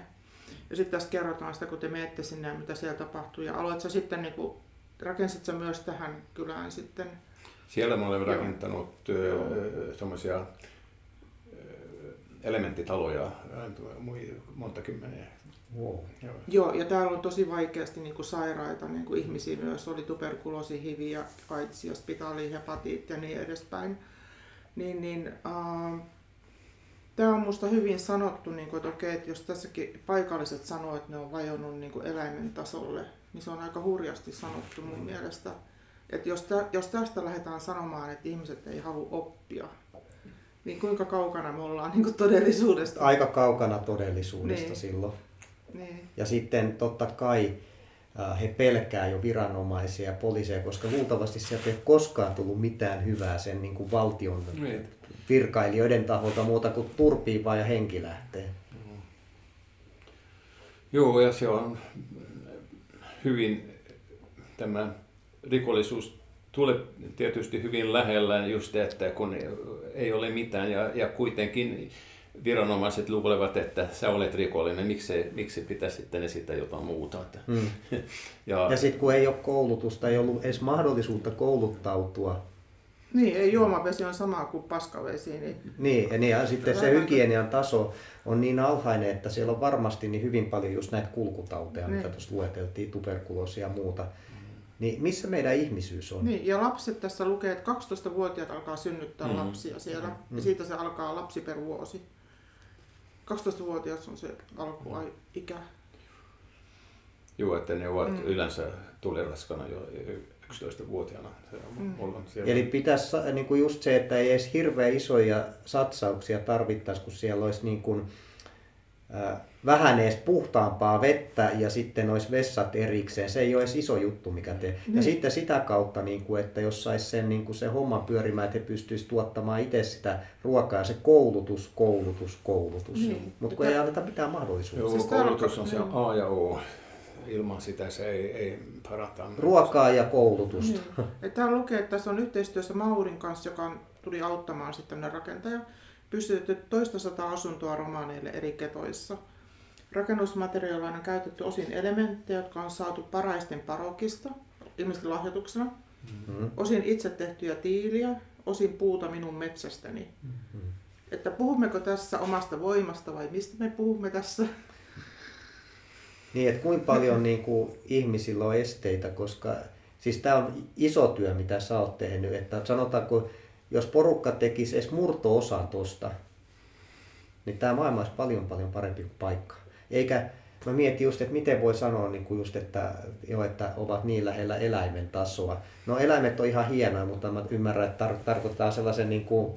Ja sitten tässä kerrotaan sitä, kun te menette sinne ja mitä siellä tapahtuu. Ja aloit sä sitten, niin kun, rakensit sä myös tähän kylään sitten? Siellä mä olen Joo. rakentanut semmoisia elementtitaloja, monta kymmeniä. Wow. Joo. Joo, ja täällä on tosi vaikeasti niin kuin sairaita niin kuin ihmisiä myös. Oli tuberkuloosi, H I V ja AIDS ja spitaali, hepatiit ja niin edespäin. Niin, niin, uh, Tämä on musta hyvin sanottu, että okei, että jos tässäkin paikalliset sanoo, että ne on vajonnut eläimen tasolle, niin se on aika hurjasti sanottu mun mielestä. Että jos tästä lähdetään sanomaan, että ihmiset ei halua oppia, niin kuinka kaukana me ollaan todellisuudesta? Aika kaukana todellisuudesta niin. Silloin. Niin. Ja sitten totta kai he pelkää jo viranomaisia ja poliiseja, koska luultavasti sieltä ei ole koskaan tullut mitään hyvää sen niin kuin valtion niin. virkailijoiden taholta muuta kuin turpiin vaan ja henki lähtee. Joo, ja se on hyvin, tämä rikollisuus tulee tietysti hyvin lähellä just, että kun ei ole mitään ja, ja kuitenkin viranomaiset luulevat, että sä olet rikollinen, miksi, miksi pitäisi sitten esittää jotain muuta. Mm. ja ja sitten kun ei ole koulutusta, ei ollut edes mahdollisuutta kouluttautua. Niin, ei juomavesi on sama kuin paskavesi. Niin, niin, ja, niin ja sitten se hygienian taso on niin alhainen, että siellä on varmasti niin hyvin paljon just näitä kulkutauteja, niin. Mitä tuossa lueteltiin, tuberkuloosia ja muuta. Niin missä meidän ihmisyys on? Niin, ja lapset tässä lukee, että kaksitoistavuotiaat alkaa synnyttää mm. lapsia siellä. Mm. Ja siitä se alkaa lapsi per vuosi. kaksitoistavuotias on se alkuikä. Joo, että ne ovat mm. yleensä tulee raskana jo yksitoistavuotiaana. Se on, mm. ollaan siellä. Eli pitäisi niin kuin just se, että ei edes hirveän isoja satsauksia tarvittaisi, kun siellä olisi niin kuin, äh, vähän edes puhtaampaa vettä ja sitten olisi vessat erikseen. Se ei ole edes iso juttu, mikä te... Mm. Ja sitten sitä kautta, niin kuin, että jos saisi sen, niin kuin se homma pyörimään, että he pystyisi tuottamaan itse sitä ruokaa ja se koulutus, koulutus, koulutus. Mm. Mutta kun Tätä... ei anneta mitään mahdollisuutta. Joo, koulutus on se A ja O. Ilman sitä se ei, ei parata. Ruokaa ja koulutusta. Niin. Täällä lukee, että tässä on yhteistyössä Maurin kanssa, joka tuli auttamaan sitten rakentaja, pystytetty toista sataa asuntoa romaneille eri ketoissa. Rakennusmateriaalina on käytetty osin elementtejä, jotka on saatu Paraisten parokista, ilmeisesti lahjoituksena, mm-hmm. osin itse tehtyjä tiiliä, osin puuta minun metsästäni. Mm-hmm. Että puhummeko tässä omasta voimasta vai mistä me puhumme tässä? Niin, että kuinka paljon niin kuin, ihmisillä on esteitä, koska siis tämä on iso työ, mitä sä oot tehnyt, että sanotaanko, jos porukka tekisi edes murto-osan tuosta, niin tämä maailma olisi paljon paljon parempi kuin paikka. Eikä, mä mietin just, että miten voi sanoa niin kuin just, että, jo, että ovat niin lähellä eläimen tasoa. No eläimet on ihan hienoja, mutta mä ymmärrän, että tar- tarkoittaa sellaisen niin kuin,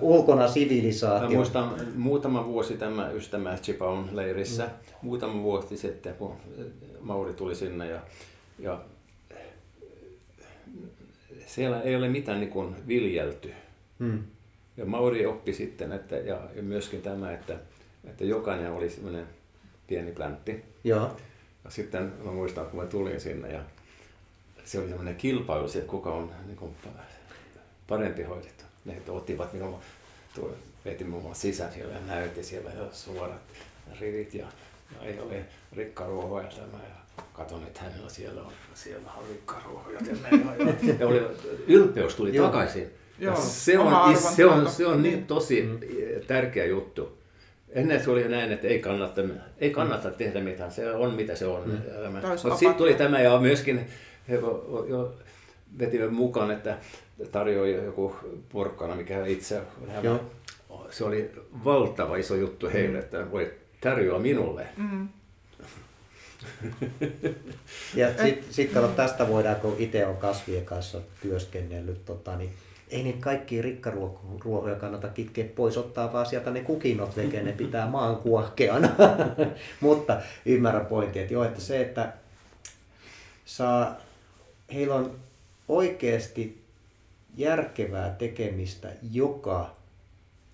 ulkona sivilisaatio. Mä muistan muutama vuosi tämä ystävä Cipaun leirissä. Mm. Muutama vuosi sitten, kun Mauri tuli sinne ja, ja siellä ei ole mitään niin kuin viljelty. Mm. Ja Mauri oppi sitten, että, ja myöskin tämä, että, että jokainen oli semmoinen pieni plantti. Ja. Ja sitten mä muistan, kun mä tulin sinne ja se oli semmoinen kilpailu, että kuka on niin kuin parempi hoidettu. Ne ottivat minua, veti minua sisään siellä ja näytti siellä ja suorat rivit ja, ja ei ole rikkaruohoja tämä. Ja katon, että hänellä siellä on, siellä on rikkaruohoja. Ja, ja oli, ylpeys tuli Joo. takaisin. Joo. Se, on, se, on, se on niin tosi mm. tärkeä juttu. Ennen se oli näin, että ei kannata, ei kannata mm. tehdä mitään, se on mitä se on. Mm. Mutta sitten tuli tämä ja myöskin he vetivät mukaan, että tarjoi joku porkkana, mikä itse hän, se oli valtava iso juttu heille, että voi tarjoa minulle. Mm. ja sitten sit, tästä voidaan, kun itse on kasvien kanssa työskennellyt, tota, niin ei ne kaikkia rikkaruohoja kannata kitkeä pois, ottaa vaan sieltä ne kukinnot veke, ne pitää maan kuohkeana. Mutta ymmärrän pointin, että, joo, että se, että saa, heillä on oikeasti järkevää tekemistä, joka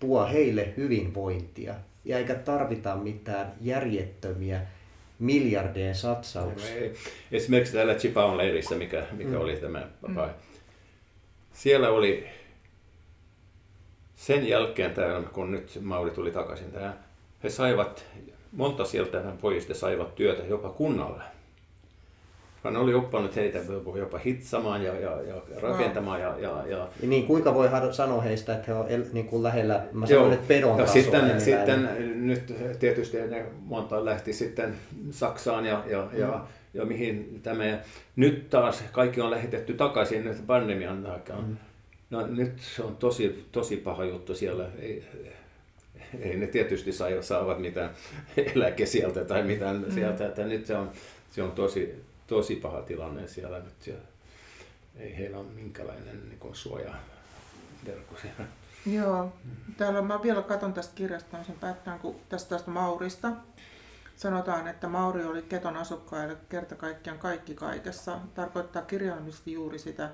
tuo heille hyvinvointia. Ja eikä tarvita mitään järjettömiä miljardien satsauksia. Ei, esimerkiksi täällä Cipaun leirissä, mikä, mikä mm. oli tämä papai. Mm. Siellä oli sen jälkeen, tämän, kun nyt Mauri tuli takaisin tähän, he saivat, monta sieltä pojista saivat työtä jopa kunnalle. Hän oli oppinut heitä jopa hitsamaan ja, ja, ja rakentamaan. Ja, ja, ja... ja niin, kuinka voi sanoa heistä, että he ovat niin lähellä, mä sanon, että pedon tasoa. Sitten, sitten nyt tietysti ne monta lähti sitten Saksaan ja, ja, mm. ja, ja mihin tämä. Nyt taas kaikki on lähetetty takaisin nyt pandemian aikaan. Mm. No, nyt se on tosi, tosi paha juttu siellä. Ei, ei ne tietysti saavat mitään eläke sieltä tai mitään mm. sieltä. Että nyt se on, se on tosi... Tosi paha tilanne siellä nyt ja ei heillä ole minkälainen niin kuin suojaverkko siellä. Joo. Täällä mä vielä katson tästä kirjasta, sen päättään, kun tästä, tästä Maurista. Sanotaan, että Mauri oli keton asukkaille kerta kaikkiaan kaikki kaikessa. Tarkoittaa kirjaimellisesti juuri sitä.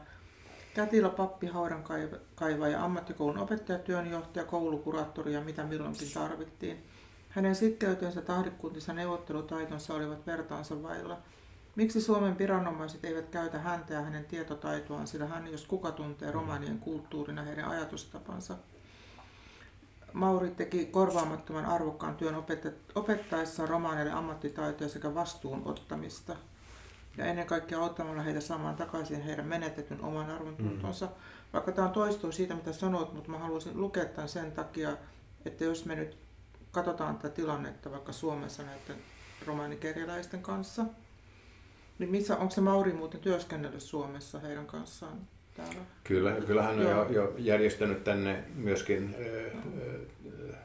Kätilö, pappi, haudankaivaja, ammattikoulun opettaja, työnjohtaja, koulukuraattori ja mitä milloinkin tarvittiin. Hänen sitkeytensä, tahdikkuutensa, neuvottelutaitonsa olivat vertaansa vailla. Miksi Suomen viranomaiset eivät käytä häntä ja hänen tietotaitoaan, sillä hän jos kuka tuntee romanien kulttuurina heidän ajatustapansa? Mauri teki korvaamattoman arvokkaan työn opettaessaan romaaneille ammattitaitoja sekä vastuun ottamista. Ja ennen kaikkea ottamalla heitä saamaan takaisin heidän menetetyn oman arvontuntonsa. Mm. Vaikka tämä on toistoa siitä, mitä sanot, mutta mä haluaisin lukea tämän sen takia, että jos me nyt katsotaan tätä tilannetta vaikka Suomessa näiden romanikerjäläisten kanssa, niin missä, onko se Mauri muuten työskennellyt Suomessa heidän kanssaan täällä? Kyllä, kyllähän hän on jo järjestänyt tänne myöskin äh,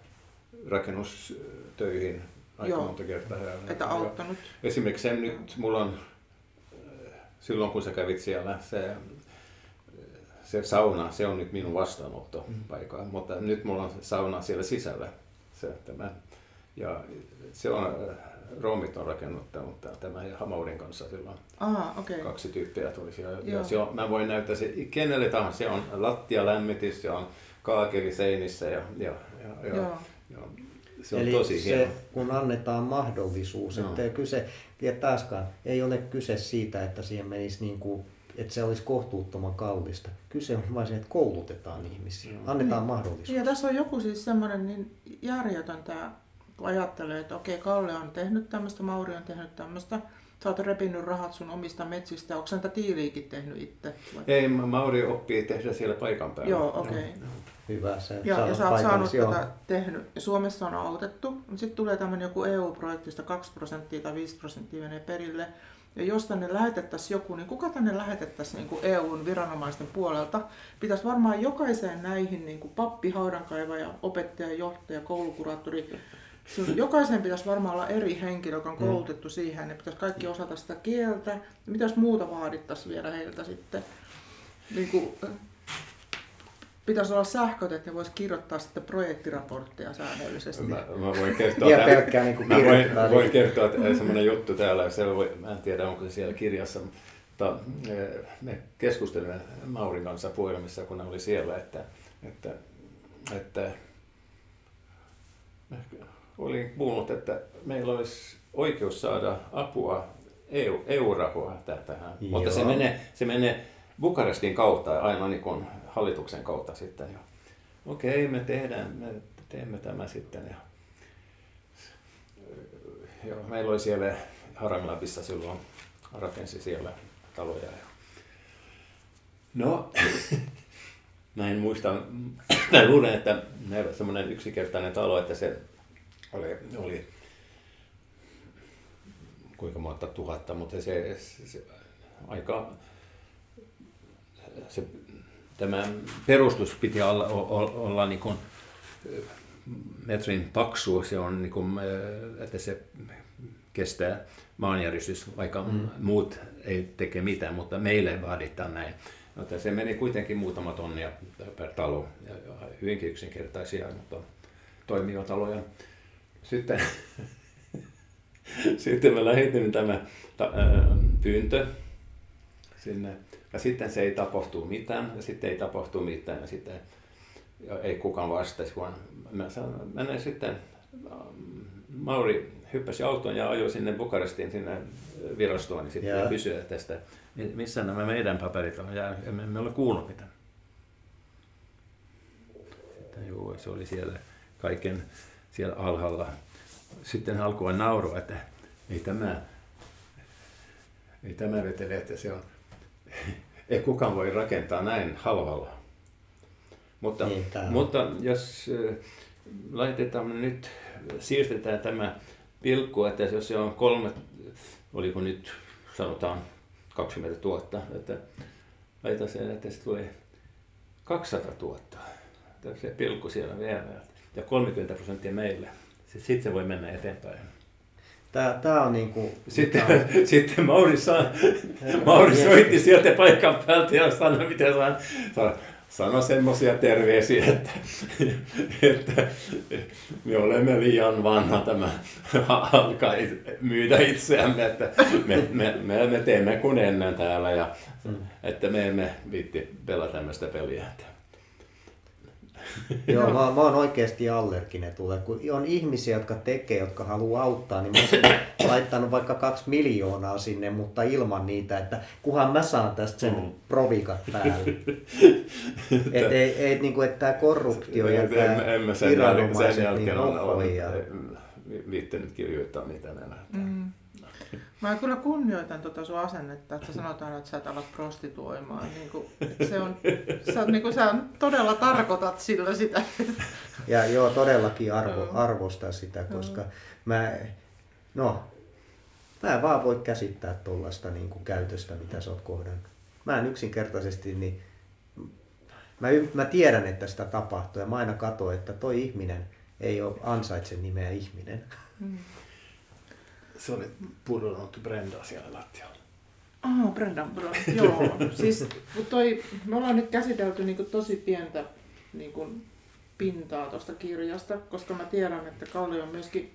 rakennustöihin aika monta kertaa. Että auttanut. Esimerkiksi sen nyt mulla on, silloin kun sä kävit siellä, se, se sauna, se on nyt minun vastaanottopaikka, mm. mutta nyt mulla on sauna siellä sisällä. Se, tämä. Ja se on, roomit on rakennuttanut tämän ja Hamaurin kanssa silloin. Aha, okay. Kaksi tyyppiä tuli siellä. Ja se on, mä voin näyttää se kenelle tahansa, se on lattialämmitys, se on kaakeli seinissä ja, ja, ja, ja, ja se on eli tosi se, hieno. Kun annetaan mahdollisuus, no. Että kyse, taaskaan, ei ole kyse siitä, että siihen menisi niin kuin, että se olisi kohtuuttoman kallista. Kyse on vain se, että koulutetaan ihmisiä, annetaan niin. Mahdollisuus. Ja tässä on joku siis semmoinen niin järjetön tämä, kun ajattelee, että okei, Kalle on tehnyt tämmöistä, Mauri on tehnyt tämmöistä, sä oot repinyt rahat sun omista metsistä, onko sä niitä tiiliikin tehnyt itse? Vai? Ei, Mauri oppii tehdä siellä paikan päällä. Joo, okei. Okay. No. Hyvä, sä ja, ja sä oot saanut tätä tehnyt. Suomessa on autettu, sitten tulee tämmöinen joku E U-projektista kaksi prosenttia tai viisi prosenttia menee perille. Ja jos tänne lähetettäisiin joku, niin kuka tänne lähetettäisiin niin kuin E U:n viranomaisten puolelta? Pitäisi varmaan jokaiseen näihin niin kuin pappi, haudankaivaja, opettaja, johtaja, koulukuraattori. Jokaisen pitäisi varmaan olla eri henkilö, joka on koulutettu mm. siihen. Ne pitäisi kaikki osata sitä kieltä. Mitäs muuta vaadittaisiin vielä heiltä sitten? Niin kuin, pitäisi olla sähkötet ja voisi kirjoittaa sitten projektiraportteja säännöllisesti. Mä, mä voin kertoa, ja pelkkää niin kuin kirjoittaa. Mä voin, voin kertoa semmoinen juttu täällä, se voi, mä en tiedä onko se siellä kirjassa, mutta me keskustelimme Maurin kanssa puhelimissa, kun hän oli siellä, että, että, että olin kuullut, että meillä olisi oikeus saada apua, E U-rahoa tähän, joo. Mutta se menee, se menee Bukarestin kautta aina niin kuin hallituksen kautta sitten. Ja okei, me tehdään, me teemme tämä sitten. Ja, ja meillä oli siellä Haranglabissa silloin, rakensi siellä taloja. Ja no, mä en muista, mä luulen, että semmoinen yksinkertainen talo, että se oli, oli kuinka monta tuhatta, mutta se, se, se aika, se tämä perustus piti olla, olla niin kuin metrin paksu, se on niin kuin, että se kestää maanjäristys, vaikka mm. muut ei teke mitään, mutta meille vaaditaan näin. Mutta se meni kuitenkin muutama tonnia per talo, hyvinkin yksinkertaisia, mutta toimiva taloja. Sitten, sitten me lähetin tämä pyyntö sinne. Ja sitten se ei tapahtuu mitään, ja sitten ei tapahtuu mitään, ja sitten ei kukaan vastasi, vaan mä sanon, menen sitten, Mauri hyppäsi autoon ja ajoi sinne Bukarestiin, sinne virastoon, niin sitten yeah. kysyä tästä, missä nämä meidän paperit on, ja emme, emme ole kuullut mitään. Sitten juu, se oli siellä kaiken siellä alhaalla. Sitten alkoi naurua, että ei tämä, ei tämä vetele, että se on. Ei kukaan voi rakentaa näin halvalla, mutta, niin, mutta jos laitetaan nyt, siirretään tämä pilkku, että jos se on kolme, oliko nyt sanotaan kaksikymmentätuhatta, että laitetaan sen, että se tulee kaksisataatuhatta, se pilkku siellä vielä ja kolmekymmentä prosenttia meillä, sitten se voi mennä eteenpäin. Tää, tää on niinku, sitten, on... sitten Mauri, saa, Mauri soitti sieltä paikan päältä ja sanoi, miten saan, sano, sano semmoisia terveisiä, että, että me olemme liian vanha tämä alkaa myydä itseämme, että me, me, me, me teemme kun ennen täällä ja että me emme viitti pelata tämmöistä peliä. Joo, mä, mä oon oikeasti allerginen tulee. Kun on ihmisiä, jotka tekee, jotka haluaa auttaa, niin mä oon laittanut vaikka kaksi miljoonaa sinne, mutta ilman niitä, että kunhan mä saan tästä sen mm. provikat päälle. Että ei, ei niinku, että tää korruptio ja tää viranomaiset niin nohoja. Viittänyt kirjoittaa mitään enää. Mm. Mä kyllä kunnioitan tuota sun asennetta, että sanotaan, että sä et ala prostituoimaan. Niin kuin, se on, sä, niin kuin, sä todella tarkoitat sillä sitä. Ja joo, todellakin arvo, arvostan sitä, koska mä, no, mä en vaan voi käsittää tuollaista niin kuin käytöstä, mitä sä oot kohdannut. Mä en yksinkertaisesti, niin, mä, mä tiedän, että sitä tapahtuu ja mä aina katson, että toi ihminen ei ole ansaitse nimeä ihminen. Mm. Se oli pudonnut Brenda siellä lattialla. Ah, Brenda on pudonnut, joo. Siis, toi, me ollaan nyt käsitelty niinku tosi pientä niinku pintaa tuosta kirjasta, koska mä tiedän, että Kaarlo on myöskin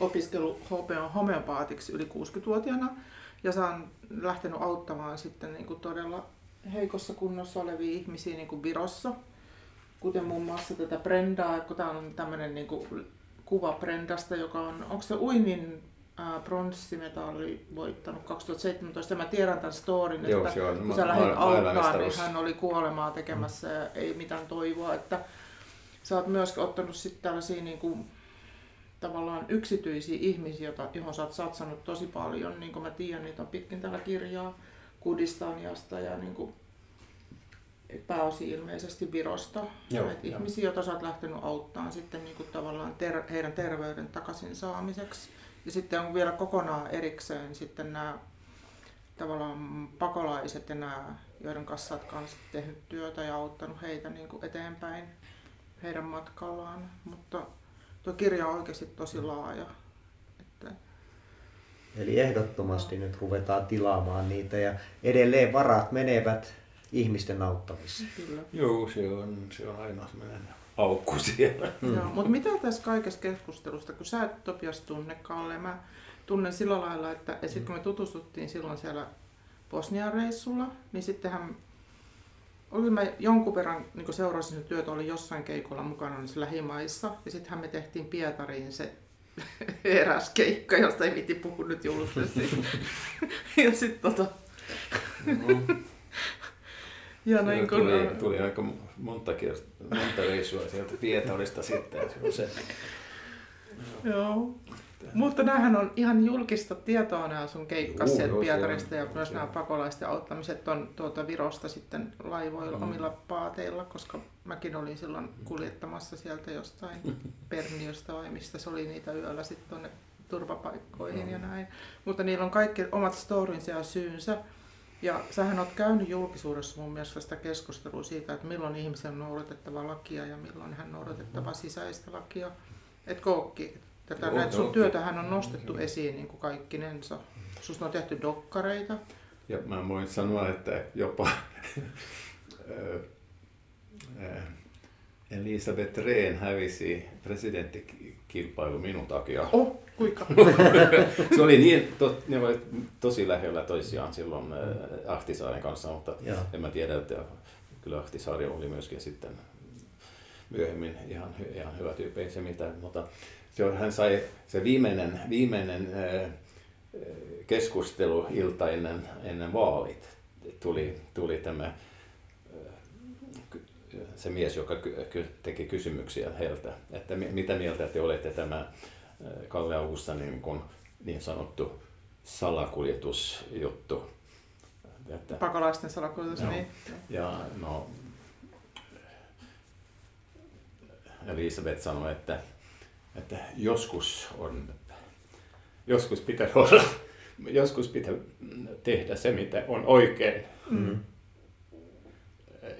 opiskellut homeopaatiksi yli kuusikymmentävuotiaana ja sä on lähtenyt auttamaan sitten niinku todella heikossa kunnossa olevia ihmisiä niinku Virossa. Kuten muun muassa tätä Brendaa, kun tää on tämmönen niinku kuva Brendasta, joka on, onko se uinin ää, pronssimetalli voittanut kaksituhattaseitsemäntoista. Mä tiedän tämän storin, että joo, kun sä lähdit auttaa, niin hän oli kuolemaa tekemässä ja ei mitään toivoa. Että sä oot myös ottanut sitten tällaisia niin kuin, tavallaan yksityisiä ihmisiä, johon sä oot satsannut tosi paljon. Niin kuin mä tiedän, niitä on pitkin tällä kirjaa Kurdistaniasta ja niin kuin, pääosin ilmeisesti Virosta. Joo, ihmisiä, joita sä oot lähtenyt auttamaan sitten niin kuin tavallaan ter- heidän terveyden takaisin saamiseksi. Ja sitten on vielä kokonaan erikseen sitten nämä tavallaan pakolaiset ja nämä, joiden kanssa sä oot kanssa tehnyt työtä ja auttanut heitä niin kuin eteenpäin heidän matkallaan. Mutta tuo kirja on oikeasti tosi laaja. Että eli ehdottomasti nyt ruvetaan tilaamaan niitä ja edelleen varat menevät ihmisten auttamiseen. Joo, se on, se on aina sellainen aukku siellä. Mm. Mutta mitä tässä kaikessa keskustelusta, kun sä et Topias tunne Kalle, mä tunnen sillä lailla, että ja sit kun me tutustuttiin silloin siellä Bosnian reissulla, niin sittenhän olin mä jonkun verran, niin kun seurasin sen työtä, olin jossain keikolla mukana niissä lähimaissa, ja sittenhän me tehtiin Pietariin se eräs keikka, josta ei viitti puhua nyt julkisesti. Ja sit tota mm. Ja noin kun tuli, tuli aika monta kertaa, monta reissua sieltä Pietarista sitten. Se joo. Joo. Mutta näähän on ihan julkista tietoa nämä sun keikkas uh, sieltä Pietarista ja myös nämä pakolaisten auttamiset on tuota Virosta sitten laivoilla mm. omilla paateilla, koska mäkin olin silloin kuljettamassa sieltä jostain Perniöstä vai mistä se oli niitä yöllä sitten tuonne turvapaikkoihin mm. ja näin. Mutta niillä on kaikki omat storinsa ja syynsä. Ja sähän oot käynyt julkisuudessa mun mielestä sitä keskustelua siitä, että milloin ihmisen on noudatettava lakia ja milloin hän noudatettava sisäistä lakia. Et kookki, tätä näitä sun työtähän on nostettu joo. esiin niin kuin kaikkinensa. Susta on tehty dokkareita. Ja mä voin sanoa, että jopa Elisabeth Rehn hävisi presidenttikilpailu minun takia. Oh. Kuinka? Se oli niin, to, ne olivat tosi lähellä toisiaan silloin Ahtisaaren kanssa, mutta joo. en mä tiedä, että kyllä Ahtisaari oli myöskin sitten myöhemmin ihan, ihan hyvä tyyppi, se mitä, mutta se, hän sai se viimeinen, viimeinen keskustelu ilta ennen, ennen vaalit, tuli, tuli tämä se mies, joka teki kysymyksiä heiltä, että mitä mieltä te olette tämä Kaarlo Aukustan niin, niin sanottu salakuljetusjuttu. Että, pakolaisten salakuljetus, no, niin. Ja, no, Elisabeth sanoi, että, että joskus, on, joskus, pitää olla, joskus pitää tehdä se, mitä on oikein. Mm.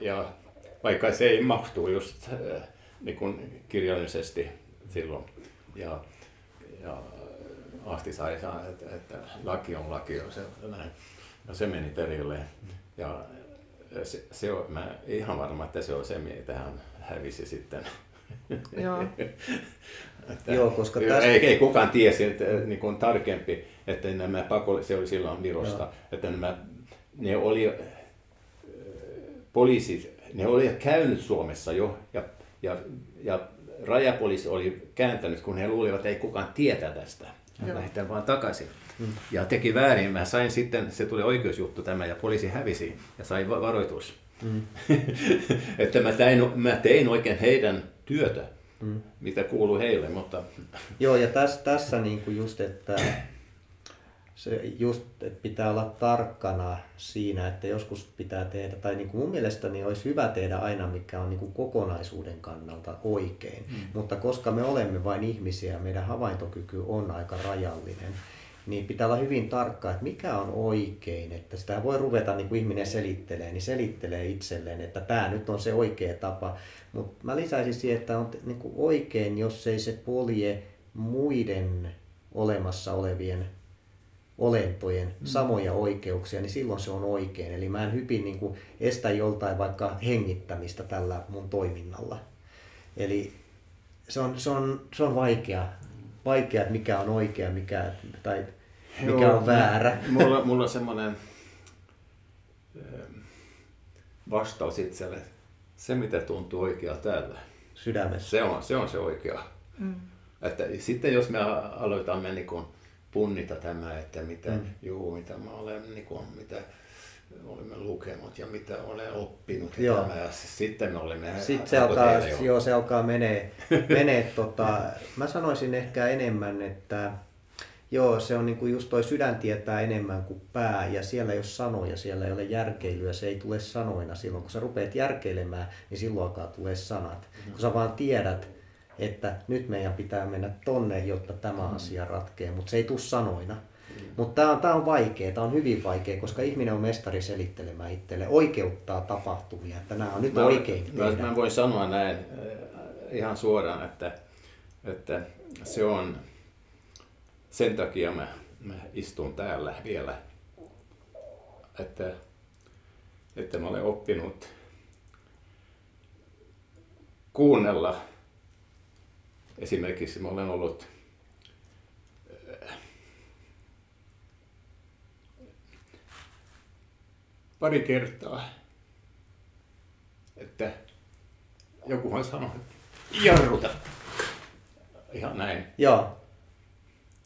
Ja vaikka se ei mahtuu just niin kuin kirjallisesti silloin. Ja, ja Ahtisaari sanoi, että, että laki on laki, se, näin. No, se meni perille. Ja se, se on, mä ihan varma, että se on se, mitä hän hävisi sitten. Joo. Että, joo, koska ei, tästä ei kukaan tiesi, että niin kuin tarkempi, että nämä pakolliset, se oli silloin Virosta, joo. että nämä, ne oli poliisit ne olivat käynyt Suomessa jo ja, ja, ja rajapoliisi oli kääntänyt, kun he luulivat, että ei kukaan tietää tästä. Mä lähdetään vaan takaisin. Mm. Ja teki väärin. Mä sain sitten, se tuli oikeusjuttu tämä ja poliisi hävisi ja sai varoitus. Mm. Että mä tein, mä tein oikein heidän työtä, mm. mitä kuuluu heille. Mutta... Joo, ja tässä, tässä niinku just, että se just, että pitää olla tarkkana siinä, että joskus pitää tehdä, tai niin kuin mun mielestäni olisi hyvä tehdä aina, mikä on niin kuin kokonaisuuden kannalta oikein. Mm. Mutta koska me olemme vain ihmisiä, meidän havaintokyky on aika rajallinen, niin pitää olla hyvin tarkka, että mikä on oikein. Että sitä voi ruveta, niin kuin ihminen selittelee, niin selittelee itselleen, että tämä nyt on se oikea tapa. Mutta mä lisäisin siihen, että on niin kuin oikein, jos ei se polje muiden olemassa olevien olentojen samoja oikeuksia, niin silloin se on oikein. Eli mä en hypin niin kuin estä joltain vaikka hengittämistä tällä mun toiminnalla. Eli se on, se on, se on vaikea, vaikea, että mikä on oikea mikä, tai mikä Joo, on väärä. Mulla, mulla on semmoinen vastaus itselle. Se, mitä tuntuu oikeaa täällä. Sydämessä. Se on se, on se oikea. Mm. Että sitten jos me aloitaan mennä niin kuin punnita tämä, että mitä, mm. juu, mitä mä olen, niin kuin, mitä olemme lukenut ja mitä olen oppinut. Tämä, sitten me olemme... Sitten se alkaa, joo, se alkaa menee. menee tota, mä sanoisin ehkä enemmän, että joo, se on niin kuin just toi sydän tietää enemmän kuin pää. Ja siellä ei ole sanoja, siellä ei ole järkeilyä, se ei tule sanoina silloin. Kun sä rupeat järkeilemään, niin silloin alkaa tulee sanat. Mm. Kun sä vaan tiedät, että nyt meidän pitää mennä tonne, jotta tämä asia ratkeaa, mutta se ei tule sanoina. Mm. Mutta tämä on, tää on vaikea, tämä on hyvin vaikea, koska ihminen on mestari selittelemään itselle, oikeuttaa tapahtumia, että nämä on nyt mä, oikein mä, tehdä. Mä voin sanoa näin ihan suoraan, että, että se on, sen takia mä, mä istun täällä vielä, että, että mä olen oppinut kuunnella. Esimerkiksi mä olen ollut pari kertaa, että jokuhan sanoi, että jarruta, ihan näin. Joo.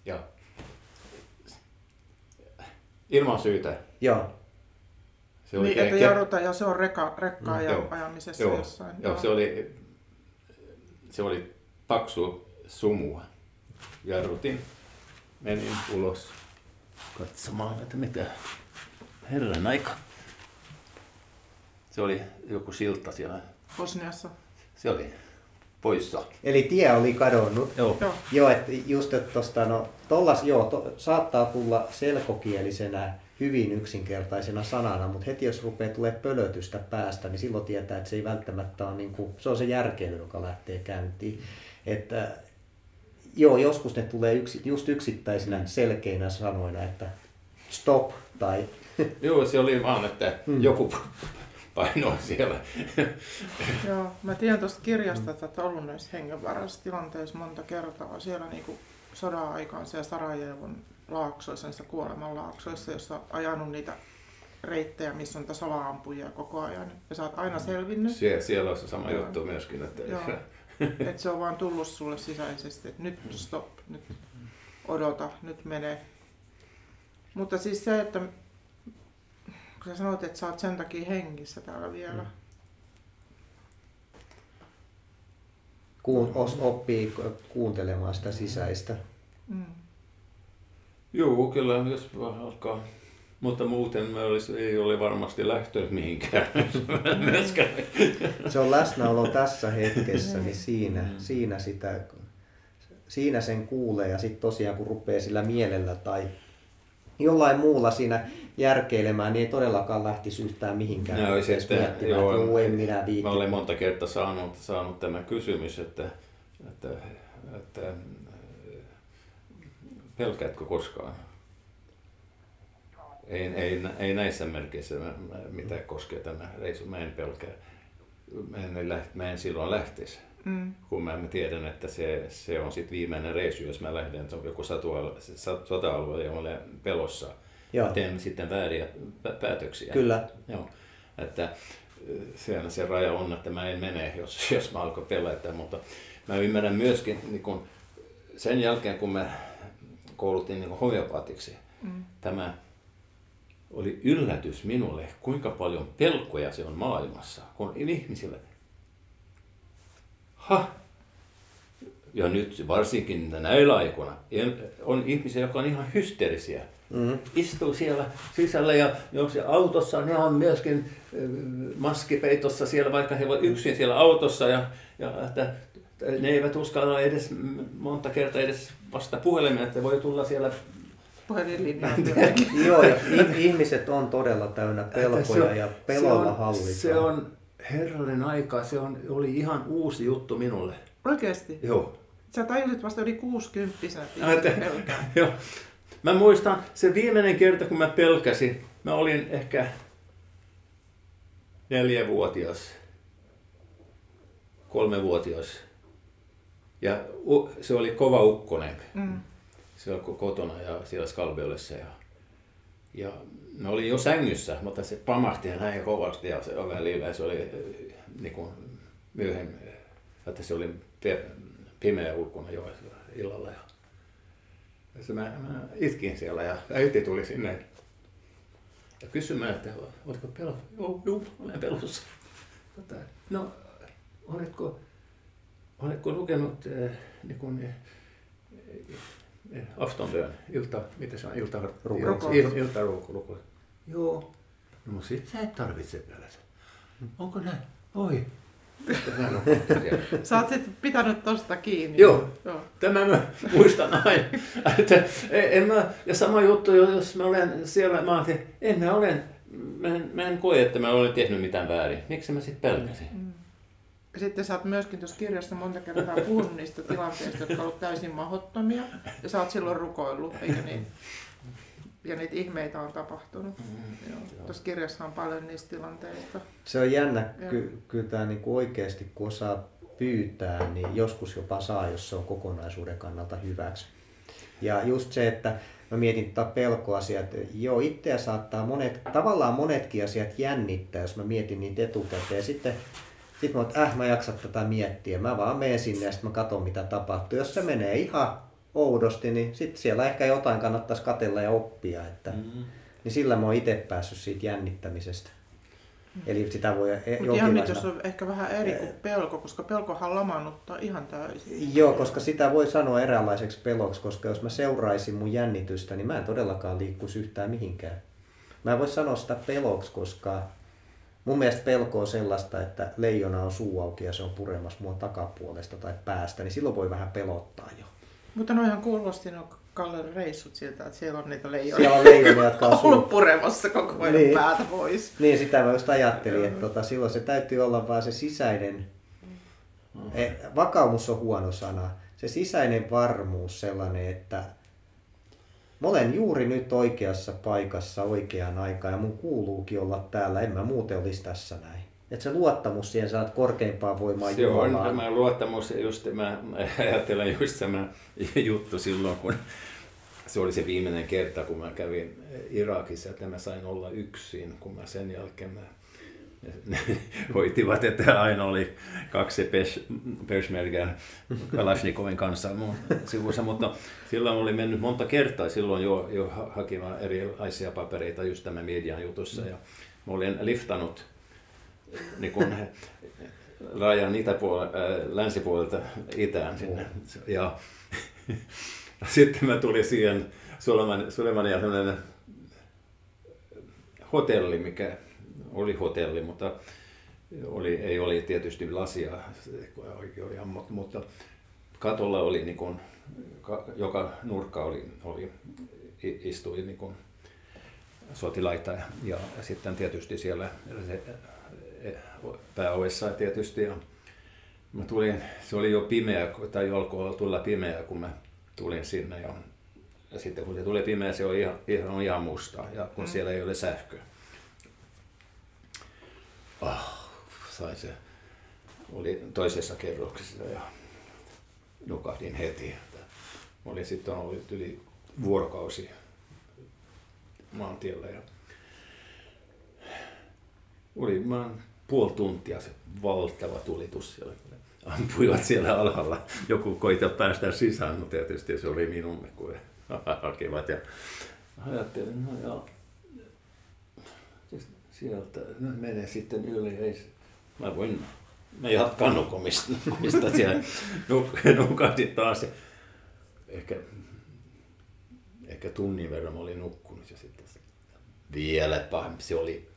Ja ilman syytä. Joo. Se oli niin, että jarruta ja se on rekka, rekkaa mm, ja joo, ajamisessa joo, jossain. Joo, joo. Se oli, se oli paksu sumua. Jarrutin, menin ulos katsomaan, että mitä herran aika. Se oli joku silta siellä. Bosniassa. Se oli poissa. Eli tie oli kadonnut. Joo. Joo, joo että just että tosta, no, tollas, joo, to, saattaa tulla selkokielisenä hyvin yksinkertaisena sanana, mutta heti jos rupeaa tulee pölötystä päästä, niin silloin tietää, että se ei välttämättä ole, niin kuin, se on se järkeily, joka lähtee käyntiin. Että, joo, joskus ne tulee yksi, just yksittäisinä selkeinä sanoina, että stop tai... Joo, se oli vaan, että mm. joku painoi siellä. Joo, mä tiedän tuosta kirjasta, että on ollut noissa hengenvaraisissa tilanteissa monta kertaa siellä niin kuin sodan aikaan siellä Sarajevon laaksoissa, niissä kuolemanlaaksoissa, jossa on ajanut niitä reittejä, missä on salaampujia koko ajan. Ja sä oot aina selvinnyt. Sie- siellä on se sama juttu joo. myöskin. Että et se on vaan tullut sulle sisäisesti, että nyt stop, nyt odota, nyt mene. Mutta siis se, että kun sä sanoit, että sä oot sen takia hengissä täällä vielä. Kun oppii kuuntelemaan sitä sisäistä. Mm. Joo, kyllä, jos alkaa. Mutta muuten mä olis, ei ole varmasti lähtenyt mihinkään. Se on läsnäolo tässä hetkessä, niin siinä, siinä, sitä, siinä sen kuulee ja sitten tosiaan kun rupeaa sillä mielellä tai jollain muulla siinä järkeilemään, niin ei todellakaan lähtisi yhtään mihinkään. No, sitten, joo, en minä mä olen monta kertaa saanut, saanut tämä kysymys, että, että, että pelkäätkö koskaan? Ei, ei, ei näissä merkeissä mitä koskee tämä reissu. Mä en pelkää. Mä en, läht, mä en silloin lähtisi. Mm. Kun mä tiedän, että se, se on sit viimeinen reissu, jos mä lähden joku sota-alueelle ja olen pelossa. Joo. Teen sitten vääriä päätöksiä. Kyllä. Joo. Että sehän se raja on, että mä en mene, jos, jos mä alkoi pelätä, mutta mä ymmärrän myöskin niin kun sen jälkeen, kun mä koulutin niin homeopaatiksi, mm. tämä oli yllätys minulle, kuinka paljon pelkoja se on maailmassa, kun ihmisillä, ha, ja nyt varsinkin näillä aikoina, on ihmisiä, jotka on ihan hysteerisiä. Mm-hmm. Istuu siellä sisällä ja autossa, ne on myöskin maskipeitossa siellä, vaikka he ovat yksin siellä autossa ja, ja että ne eivät uskalla edes monta kertaa edes vasta puhelimeen, että voi tulla siellä puhelinlinjaa. Joo, ja ihmiset on todella täynnä pelkoja on, ja pelolla hallitaan. Se on, herranen aika, se on, oli ihan uusi juttu minulle. Oikeasti? Joo. Sä tajusit vasta yli kuusikymppisenä pelkää. Joo. Mä muistan, se viimeinen kerta kun mä pelkäsin, mä olin ehkä neljävuotias, kolmevuotias ja se oli kova ukkonen mm. siellä kotona ja siellä Skalbeolessa ja, ja mä olin jo sängyssä, mutta se pamahti ja näin kovasti ja se välillä ja se oli niin kuin myöhemmin, että se oli pimeä ulkona jo illalla. Ja Mä, mä itkin siellä ja äiti tuli sinne ja kysymään, että oletko pelossa? Joo, joo, olen pelossa. Tota, no, oletko, oletko lukenut äh, niin kuin, äh, aftonbön, ilta, mitä se on, iltaruko? Iltaruko. Joo. No sit sä et tarvitse pelätä. Onko näin? Oi. Sä oot sitten pitänyt tosta kiinni. Joo, Joo. Tämä mä muistan aina. Että en mä, ja sama juttu, jos mä olen siellä, mä ajattelin, en mä olen, mä en, mä en koe, että mä olen tehnyt mitään väärin. Miksi mä sitten pelkäsin? Mm. Sitten sä oot myöskin tuossa kirjassa monta kertaa puhunut niistä tilanteista, jotka ovat täysin mahdottomia, ja sä oot silloin rukoillut, eikä niin? Ja niitä ihmeitä on tapahtunut. Mm, tuossa kirjassa on paljon niistä tilanteista. Se on jännä, ky- kyllä tämä niinku oikeasti kun osaa pyytää, niin joskus jopa saa, jos se on kokonaisuuden kannalta hyväksi. Ja just se, että mä mietin tätä pelkoasiaa, että joo, itseä saattaa monet, tavallaan monetkin asiat jännittää, jos mä mietin niitä etukäteen. Ja sitten sit mä oon, että äh, mä jaksan tätä miettiä. Mä vaan menen sinne ja sitten mä katson mitä tapahtuu. Jos se menee ihan oudosti, niin sitten siellä ehkä jotain kannattaisi katsella ja oppia. Että, mm. niin sillä mä oon itse päässyt siitä jännittämisestä. Mm. Eli sitä voi jonkinlaisena... Jännitys on ehkä vähän eri kuin pelko, koska pelkohan lamaannuttaa ihan täysin. Joo, koska sitä voi sanoa eräänlaiseksi peloksi, koska jos mä seuraisin mun jännitystä, niin mä en todellakaan liikkuisi yhtään mihinkään. Mä en voi sanoa sitä peloksi, koska mun mielestä pelko on sellaista, että leijona on suu auki ja se on puremassa mua takapuolesta tai päästä, niin silloin voi vähän pelottaa jo. Mutta noihan kuulosti nuo Kallen reissut sieltä, että siellä on niitä leijoja. Siellä on leijoja, jotka on ollut puremassa koko ajan niin. Päätä pois. Niin, sitä mä just ajattelin, että tota, silloin se täytyy olla vaan se sisäinen, eh, vakaumus on huono sana, se sisäinen varmuus sellainen, että mä olen juuri nyt oikeassa paikassa oikeaan aikaan ja mun kuuluukin olla täällä, en mä muuten olisi tässä näin. Että se luottamus siihen saat korkeimpaan voimaan Jumalaan. Se on tämä luottamus, just mä ajattelen just tämä juttu silloin, kun se oli se viimeinen kerta, kun mä kävin Irakissa, että mä sain olla yksin, kun mä sen jälkeen mä hoitivat, että aina oli kaksi Peshmergää Kalashnikovin kanssa mun sivussa, mutta silloin oli mennyt monta kertaa silloin jo, jo hakemaan erilaisia papereita just tämän median jutussa ja mä olin liftanut niin kun rajan itäpuolelta, länsipuolelta itään sinne. Ja sitten mä tulin siihen Suleymaniaan sellainen hotelli, mikä oli hotelli, mutta oli, ei oli tietysti lasia, oli, mutta katolla oli, niin kun, joka nurkka oli, oli istui niin kun sotilaita ja, ja sitten tietysti siellä se, pääovessa tietysti ja mä tulin, se oli jo pimeä, tai alkoi tulla pimeää kun mä tulin sinne ja, ja sitten kun se tulee pimeä se on ihan, ihan, ihan musta ja kun mm. siellä ei ole sähköä. Ah, sain se, oli toisessa kerroksessa ja nukahdin heti. Mä olin sitten ollut yli vuorokausi maantiellä ja oli maan puoli tuntia se valtava tulitus siellä. Ampuivat siellä alhaalla. Joku koitti päästä sisään, mutta tietysti se oli minun, kun he hakevat. Ja ajattelin, no joo, sieltä no, menee sitten yli. Ei, mä voin, mä jatkan nukumista siellä. Nukasin taas. Ehkä, ehkä tunnin verran mä olin nukkunut ja sitten vielä pahempi. Se oli,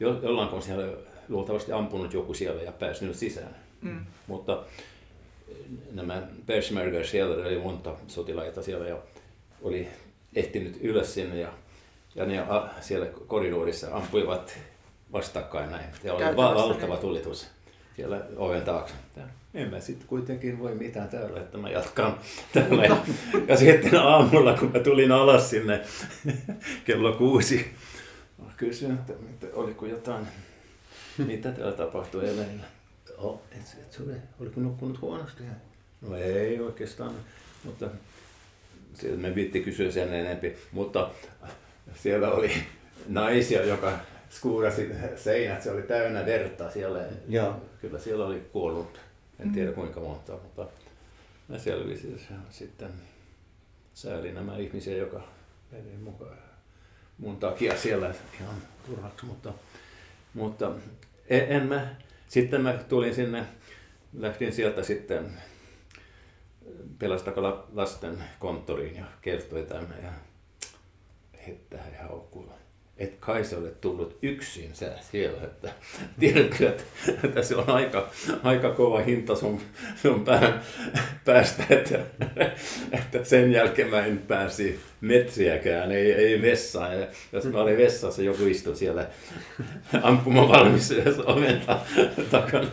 jollain kun siellä luultavasti ampunut joku siellä ja päässyt sisään. Mm. Mutta nämä Peshmerga siellä, eli monta sotilaita siellä, ja oli ehtinyt ylös sinne ja, ja ne a, siellä koridorissa ampuivat vastakkain näin. Ja oli valtava tulitus siellä oven taakse. En mä sitten kuitenkin voi mitään täällä, että mä jatkan täällä. Ja, ja sitten aamulla, kun mä tulin alas sinne kello kuusi, kysyin, että, että oliko jotain, mitä täällä tapahtui eilen. Oh, et, et se oli, oliko nukkunut huonosti? No ei oikeastaan, mutta sieltä me viitti kysyä sen enempi, mutta siellä oli naisia, joka skuurasi seinät, se oli täynnä verta siellä. Ja. Kyllä siellä oli kuollut, en tiedä kuinka monta, mutta mä selvisin sitten säälin nämä ihmisiä, joka meni mukaan mun takia siellä ihan turhaksi, mutta, mutta en, en mä. Sitten mä tulin sinne, lähdin sieltä sitten Pelastakaa lasten konttoriin ja kertoi tämän ja että hän haukkui. Et kai sä olet tullut yksin sä siellä, että tiedätkö, että, että se on aika, aika kova hinta sun, sun pään, päästä, että, että sen jälkeen mä en pääsi metriäkään, ei, ei vessaan. Ja jos mä olin vessassa, joku istui siellä ampumavalmis oven takana.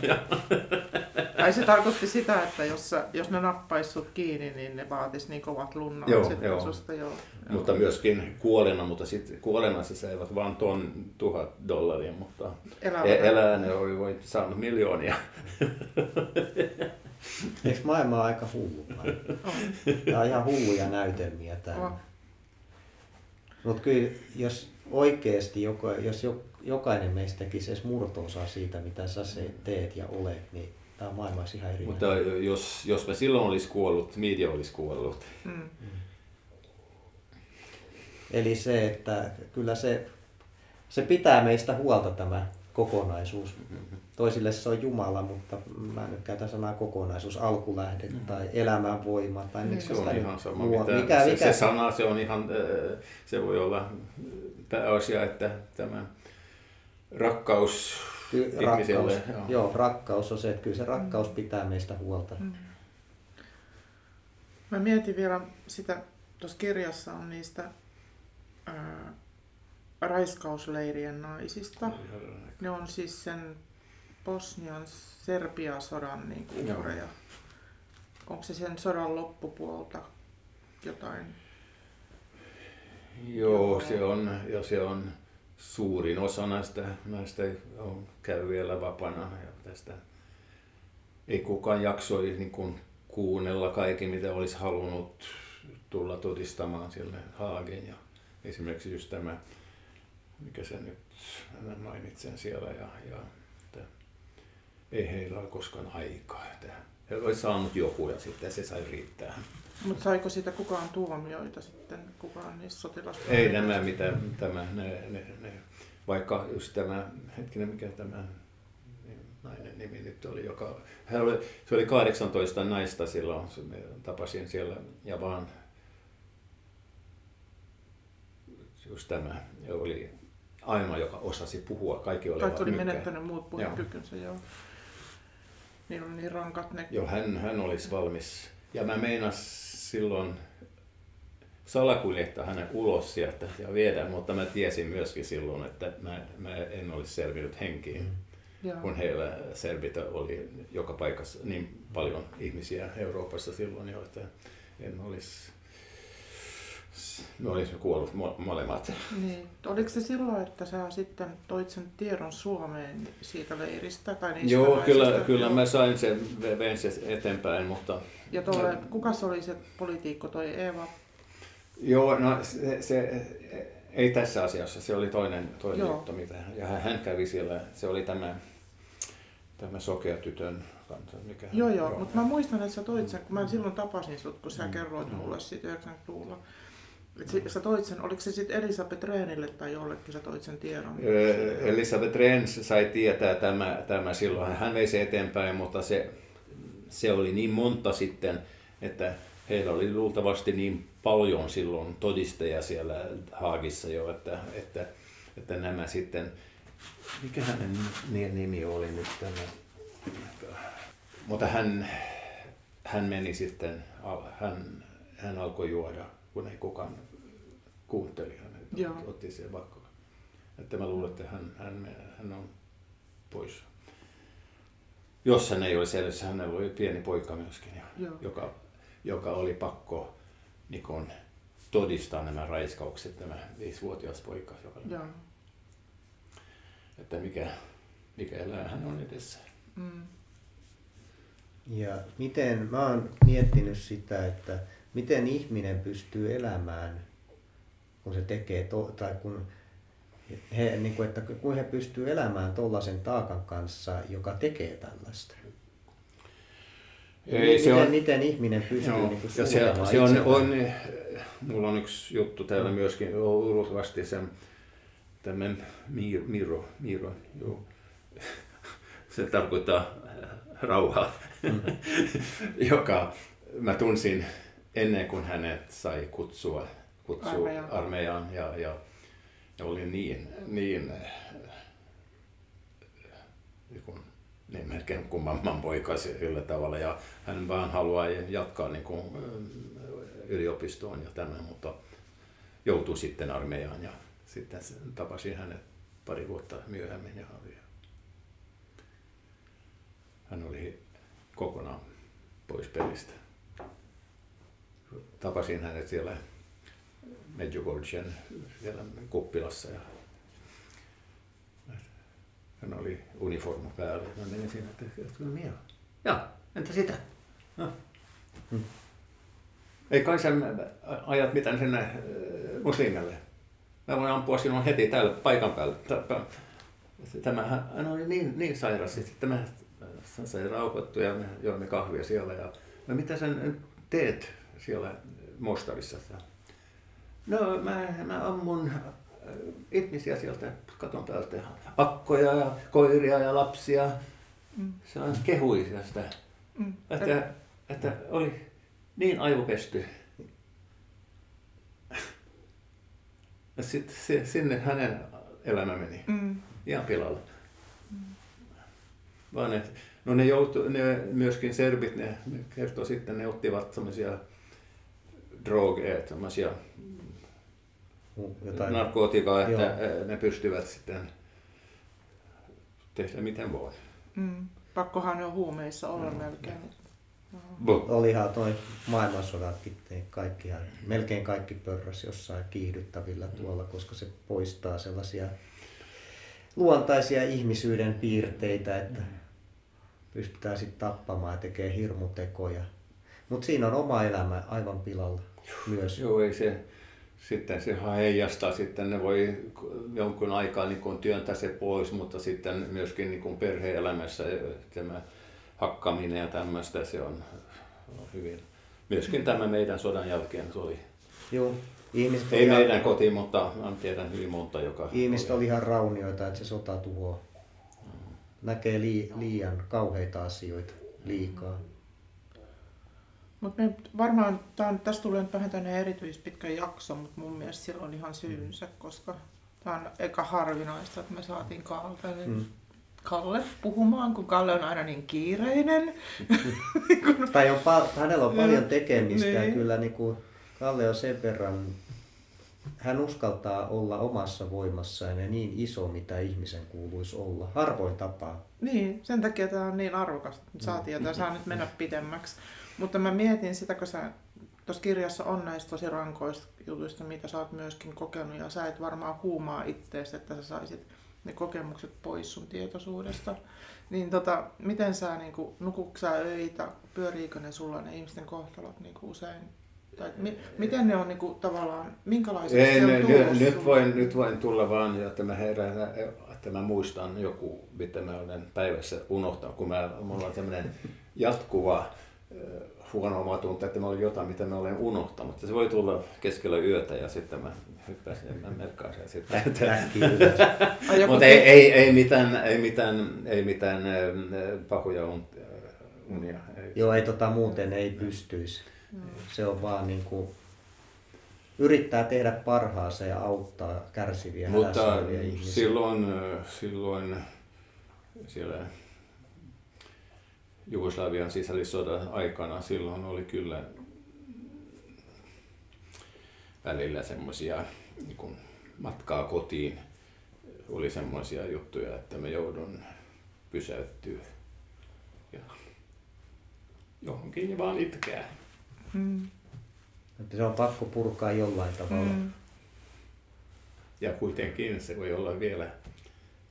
Tai se tarkoitti sitä, että jos, sä, jos ne nappaisi sut kiinni, niin ne vaatisi niin kovat lunnat joo, sitten joo. Susta. Joo. Mutta myöskin kuolena, mutta sitten kuolena se saivat vain ton tuhat dollaria, mutta eläinen oli voinut saanut miljoonia. Eikö maailma aika hullu? Tämä on ihan hulluja näytelmiä täällä. Mutta kyllä, jos oikeasti, jos jokainen meistä tekisi edes murto-osaa siitä, mitä sä teet ja olet, niin tämä maailma olisi ihan eri. Mutta jos, jos mä silloin olisi kuollut, media olisi kuollut. Mm. Eli se, että kyllä se, se pitää meistä huolta tämä kokonaisuus. Toisille se on Jumala, mutta mä nyt käytän sanaa kokonaisuus, alkulähde mm. tai elämänvoima. Tai mm. Se on ihan sama. Mitä, mikä, se, mikä? se sana, se, on ihan, se voi olla pääasia, että tämä rakkaus rakkaus, joo. Joo, rakkaus on se, että kyllä se rakkaus pitää meistä huolta. Mm. Mä mietin vielä sitä, tuossa kirjassa on niistä ää, raiskausleirien naisista. Ne on siis sen Bosnian Serbia-sodan niin kuin uhreja. Onko se sen sodan loppupuolta jotain? Joo, jotain? se on. Ja se on. Suurin osa näistä, näistä on käy vielä vapaana ja tästä ei kukaan jaksoi niin kuin kuunnella kaikki mitä olisi halunnut tulla todistamaan siellä Haagin ja esimerkiksi just tämä, mikä sen nyt mainitsen siellä ja, ja että ei heillä ole koskaan aikaa. He olisi saanut joku ja sitten se sai riittää. Mutta saiko siitä kukaan tuomioita sitten, kukaan niissä sotilasta? Ei nämä mitä tämä, ne, ne, ne, vaikka just tämä, hetkinen mikä tämä nainen nimi nyt oli, joka, hän oli, se oli kahdeksantoista naista silloin, se, tapasin siellä ja vaan just tämä oli ainoa, joka osasi puhua, kaikki olivat mykkäin. Kaikki oli menettänyt muut puhekykynsä, joo. joo. Niillä oli niin rankat ne. Joo, hän, hän olisi valmis. Ja mä meinasin silloin salakuljettaa hänen ulos sieltä ja viedä, mutta mä tiesin myöskin silloin, että mä, mä en olisi selvinnyt henkiin, mm. kun heillä Serbita oli joka paikassa niin paljon ihmisiä Euroopassa silloin, joita en olisi, me olisimme kuollut molemmat. Niin. Oliko se silloin, että sä sitten toit sen tiedon Suomeen siitä leiristä tai niistä Joo, laisista? kyllä, kyllä mä sain sen, vein sen eteenpäin, mutta... Ja tuolle, no, kuka se oli se poliitikko, toi Eeva? Joo, no se, se ei tässä asiassa, se oli toinen, toinen juttu, mitä, ja hän kävi siellä, se oli tämä Tämä sokea tytön kanta, mikä... Joo, joo, mutta mä muistan, että sä toit sen, kun mä silloin tapasin sut, kun sä mm. kerroit mulle siitä yhdeksänkymmentäluvulla. Mm. Sä toit sen, oliko se sitten Elisabeth Rehnille tai jollekin sä toit sen tiedon? Elisabeth Rehn sai tietää tämä, tämä silloin. Hän vei se eteenpäin, mutta se, se oli niin monta sitten, että heillä oli luultavasti niin paljon silloin todisteja siellä Haagissa jo, että, että, että nämä sitten... Mikä hänen nimi oli nyt tämä? Mutta hän, hän meni sitten, hän, hän alkoi juoda, kun ei kukaan kuunteli hänet, otti sen vakkaan. Että mä luulen, että hän, hän, hän on pois. Jos hän ei ole selvässä, hänellä oli pieni poika myöskin, joka, joka oli pakko niin kun, todistaa nämä raiskaukset, nämä viisivuotias poika. Joo. Että mikä, mikä elää hän on edessä. Mm. Ja miten, mä oon miettinyt sitä, että miten ihminen pystyy elämään, kun se tekee, to, tai kun he, niin kuin, että kun he pystyy elämään tollaisen taakan kanssa, joka tekee tällaista. Ei, miten, se on, miten ihminen pystyy no, niin se, se on, se on, on, mulla on yksi juttu täällä myöskin, luultavasti sen, tämä Miro, Miro, joo. Se tarkoittaa rauhaa, mm. joka mä tunsin ennen kuin hänet sai kutsua, kutsua armeijaan. armeijaan ja, ja, ja oli niin, niin, niin melkein kuin mamman poika sillä tavalla ja hän vaan haluaa jatkaa niin kuin yliopistoon ja tämän, mutta joutui sitten armeijaan. Ja, sitten tapasin hänet pari vuotta myöhemmin ja hän oli kokonaan pois pelistä. Tapasin hänet siellä Medjugorjen siellä kuppilassa ja hän oli uniformu päällä. Mä menin siinä, että oletko minä? Jaa, entä sitä? No. Hmm. Ei kai sä ajat mitään sinne muslimille. Mä voin ampua sinua heti täällä paikan päällä. Tämä, hän oli niin, niin sairas, sitten mä sain rauhoittua ja me joimme kahvia siellä. Ja, no mitä sä teet siellä mostarissa? No mä, mä ammun ihmisiä sieltä, katon päältä, akkoja ja koiria ja lapsia. Mm. Se on kehui sitä, mm. että, että oli niin aivopesty. Ja sitten se, sinne hänen elämä meni mm. ihan pilalle. Mm. Vaan et, no ne, joutu, ne myöskin serbit, ne, ne kertoi sitten, ne ottivat sellaisia drogeja, sellaisia mm. narkootikaa, että joo. Ne pystyvät sitten tehdä miten voi. Mm. Pakkohan ne on huumeissa olla mm. melkein. No. Olihan toi maailmansodatkin, kaikkihan, melkein kaikki pörräs jossain kiihdyttävillä tuolla, koska se poistaa sellaisia luontaisia ihmisyyden piirteitä, että pystytään sitten tappamaan ja tekemään hirmutekoja. Mutta siinä on oma elämä aivan pilalla myös. Joo, ei se, sitten se heijastaa, sitten ne voi jonkun aikaa niin työntää se pois, mutta sitten myöskin niin perhe-elämässä tämä hakkaminen ja tämmöistä, se on, on hyvin. Myöskin tämä meidän sodan jälkeen se oli. Joo, ihmiset ei meidän ihan... koti, mutta tiedän hyvin monta, joka... Ihmiset oli ihan raunioita, että se sota tuhoaa. Mm. Näkee li- liian kauheita asioita liikaa. Mutta varmaan, tämän, tästä tulee nyt vähän tämmöinen erityispitkä jakso, mutta mun mielestä sillä on ihan syynsä, mm. koska tämä on eka harvinaista, että me saatiin Kaarlta. Mm. Kalle puhumaan, kun Kalle on aina niin kiireinen. kun... tai on pal- hänellä on paljon tekemistä niin. Ja kyllä niin kuin Kalle on sen verran, hän uskaltaa olla omassa voimassaan ja niin iso, mitä ihmisen kuuluisi olla. Harvoin tapaa. Niin, sen takia tämä on niin arvokasta, että saatiin ja tämä saa nyt mennä pidemmäksi. Mutta mä mietin sitä, kun sä tuossa kirjassa on näistä tosi rankoista jutuista, mitä sä oot myöskin kokenut ja sä et varmaan huumaa ittees, että sä saisit ne kokemukset pois sun tietoisuudesta, niin tota, miten sä niinku, nukutko sä öitä, pyöriikö ne sulla ne ihmisten kohtalot niinku usein? Tai mi- miten ne on niinku, tavallaan, minkälaisiksi se on tullut? Nyt voin, nyt voin tulla vaan, että mä herään, että että mä muistan joku, mitä mä olen päivässä unohtanut, kun mä, mulla on tämmöinen jatkuva huono omatunto, että mä olen jotain, mitä mä olen unohtanut. Se voi tulla keskellä yötä ja sitten mä hyppäsin ja mä merkkaan sen sitten. Mutta ei, ei, ei mitään, ei mitään, ei mitään pahoja unia. Ei. Joo, ei tota muuten ei pystyisi. No. Se on vaan niin kuin yrittää tehdä parhaansa ja auttaa kärsiviä, hädässä olevia ihmisiä. Silloin, silloin siellä Jugoslavian sisällissodan aikana silloin oli kyllä välillä semmoisia niin matkaa kotiin, oli semmoisia juttuja, että me joudun pysäyttyä ja johonkin vaan itkää. Mm. Se on pakko purkaa jollain tavalla. Mm. Ja kuitenkin se voi olla vielä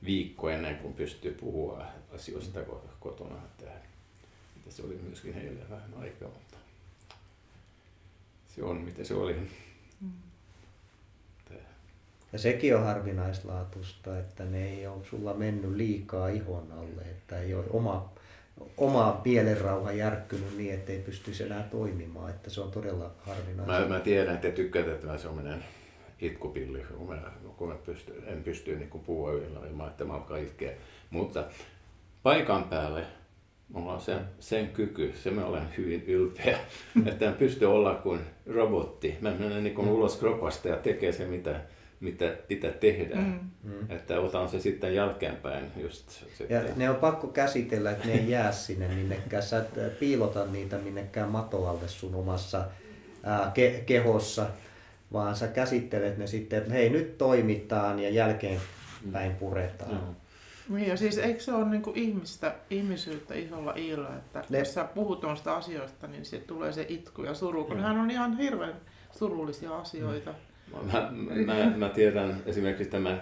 viikko ennen kuin pystyy puhua asioista kotona. Se oli myöskin heille vähän aikaa, mutta se on mitä se oli. Mm. Ja sekin on harvinaislaatusta, että ne ei ole sulla mennyt liikaa ihon alle, että ei ole oma Oma mielenrauha järkkynyt niin, ettei pystyisi enää toimimaan, että se on todella harvinaista. Mä, mä tiedän, että tykkään, että mä semmoinen itkupilli, kun mä, kun mä pystyn, en pysty niin puhua ilman, että mä alkaa itkeä. Mutta paikan päälle mulla on sen, sen kyky, se mä olen hyvin ylpeä, että en pysty olla kuin robotti. Mä menen niin mm. ulos kropasta ja tekee se, mitä mitä pitää tehdä, mm. että otan se sitten jälkeenpäin. Just sitten. Ja ne on pakko käsitellä, että ne ei jää sinne minnekään. Sä et piilota niitä minnekään matoalle sun omassa ää, ke- kehossa, vaan sä käsittelet ne sitten, että hei, nyt toimitaan ja jälkeenpäin puretaan. Mm. Niin, ja siis eikö se ole niin kuin ihmistä, ihmisyyttä isolla iillä, että ne. Jos sä puhut noista asioista, niin se tulee se itku ja suru, kun mm. nehän on ihan hirveän surullisia asioita. Mm. Mä, mä, mä tiedän esimerkiksi tämä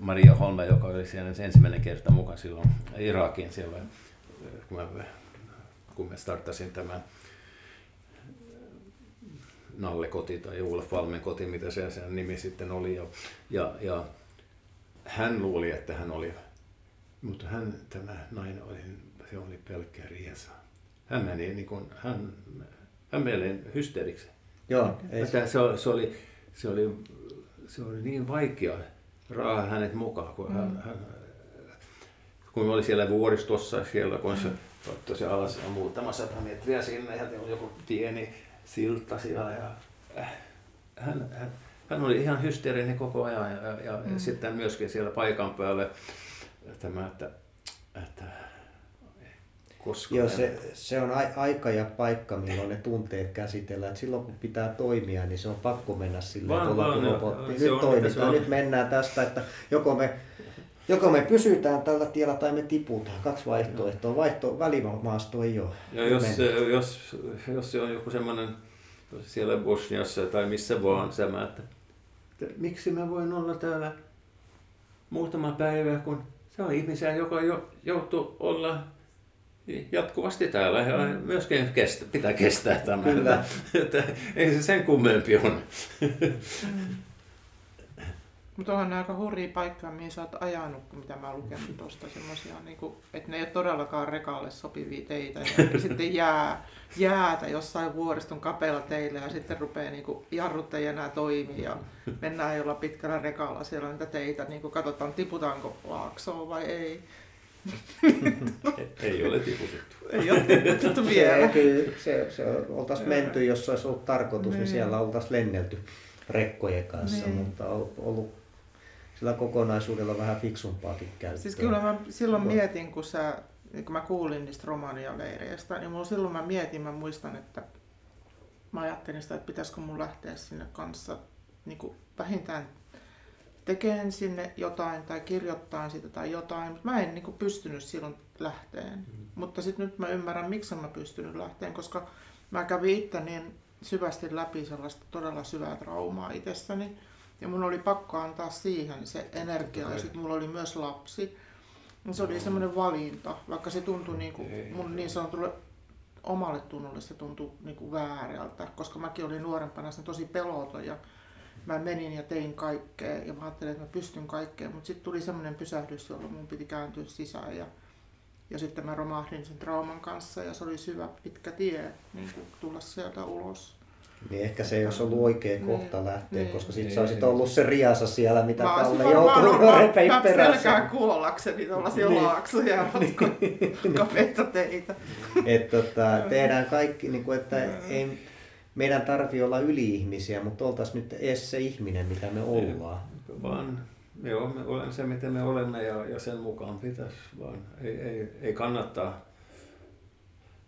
Maria Holmberg, joka oli siellä ensimmäinen kerta mukaan silloin Irakiin, siellä, kun, mä, kun mä startasin tämän Nalle koti tai Ulf Palmen koti, mitä se sen nimi sitten oli. Ja, ja, ja hän luuli, että hän oli, mutta hän, tämä nainen oli, se oli pelkkä riesa. Hän meni niin kuin, hän, hän meni hysteeriksi. Joo, se, se oli... Se oli, se oli niin vaikea raaha hänet mukaan, kun, hän, mm. hän, kun oli siellä vuoristossa, siellä, kun se ottoi se alas ja muutama sata metriä sinne ja oli joku pieni silta siellä. Ja, äh, hän, hän, hän oli ihan hysteerinen koko ajan ja, ja, ja mm. sitten myöskin siellä paikan päälle tämä, että, että Joo, se, se on aika ja paikka, milloin ne tunteet käsitellään. Et silloin kun pitää toimia, niin se on pakko mennä silleen, että ollaan robotti. Nyt toimitaan, nyt mennään tästä, että joko me, joko me pysytään tällä tiellä tai me tiputaan. Kaksi vaihtoehtoa. Vaihto, välimaasto ei ole. Ja jos, jos, jos se on joku semmoinen siellä Bosniassa tai missä vaan, semä, että, että miksi mä voin olla täällä muutama päivä, kun se on ihmisiä, joka jo, joutuu olla jatkuvasti täällä ja myöskin kestä, pitää kestää tämä. Kyllä. Että, että, ei se sen kummempi on. Mm. Mutta onhan aika hurjia paikkaa, mihin sä oot ajanut, mitä mä lukenut tuosta semmoisia, niin että ne ei ole todellakaan rekaalle sopivia teitä. Ja sitten jää, jäätä jossain vuoriston kapeilla teillä ja sitten rupeaa niin jarrut ei enää toimi ja mennään jollain pitkällä rekaalla siellä niitä teitä, niin katsotaan tiputaanko laaksoon vai ei. Ei ole tiputettu. Ei ole tiputettu vielä. Se, se, se oltaisiin menty, jos se olisi ollut tarkoitus, niin, niin siellä oltaisiin lennelty rekkojen kanssa, niin, mutta on ollut sillä kokonaisuudella vähän fiksumpaakin käyttöä. Siis kyllä mä silloin no. mietin, kun, sä, kun mä kuulin niistä romanialeireistä, niin silloin mä mietin, mä muistan, että mä ajattelin sitä, että pitäisikö mun lähteä sinne kanssa niin kuin vähintään tekeen sinne jotain tai kirjoittaa sitä tai jotain, mutta mä en niin kuin pystynyt silloin lähteen. Mm. Mutta sitten nyt mä ymmärrän, miksi mä pystynyt lähteen, koska mä kävin itse niin syvästi läpi sellaista todella syvää traumaa itsessäni. Ja mun oli pakko antaa siihen se energia ja sitten mulla oli myös lapsi. Se oli semmoinen valinta, vaikka se tuntui niin kuin mun niin sanotulle omalle tunnolle se tuntui niin kuin väärältä, koska mäkin olin nuorempana sen tosi peloton. mä menin ja tein kaikkea ja mä ajattelin, että mä pystyn kaikkeen, mutta sitten tuli semmoinen pysähdys, jolloin mun piti kääntyä sisään ja, ja sitten mä romahdin sen trauman kanssa ja se oli syvä pitkä tie niin kuin tulla sieltä ulos. Niin ehkä se ei olisi ollut oikea kohta niin, lähteä, niin, koska sitten niin, sä olisit niin, ollut se riasa siellä, mitä Kalle joutunut repein perässä. Mä selkään kuollakseni tuollaisia niin, laaksoja niin, kapeita teitä. Että tota, tehdään kaikki, niin kuin, että ei, meidän tarvii olla yli-ihmisiä, mutta oltaisiin nyt edes se ihminen, mitä me ollaan. Vaan, joo, me olemme se, mitä me olemme ja, ja sen mukaan pitäisi, vaan ei, ei, ei kannattaa.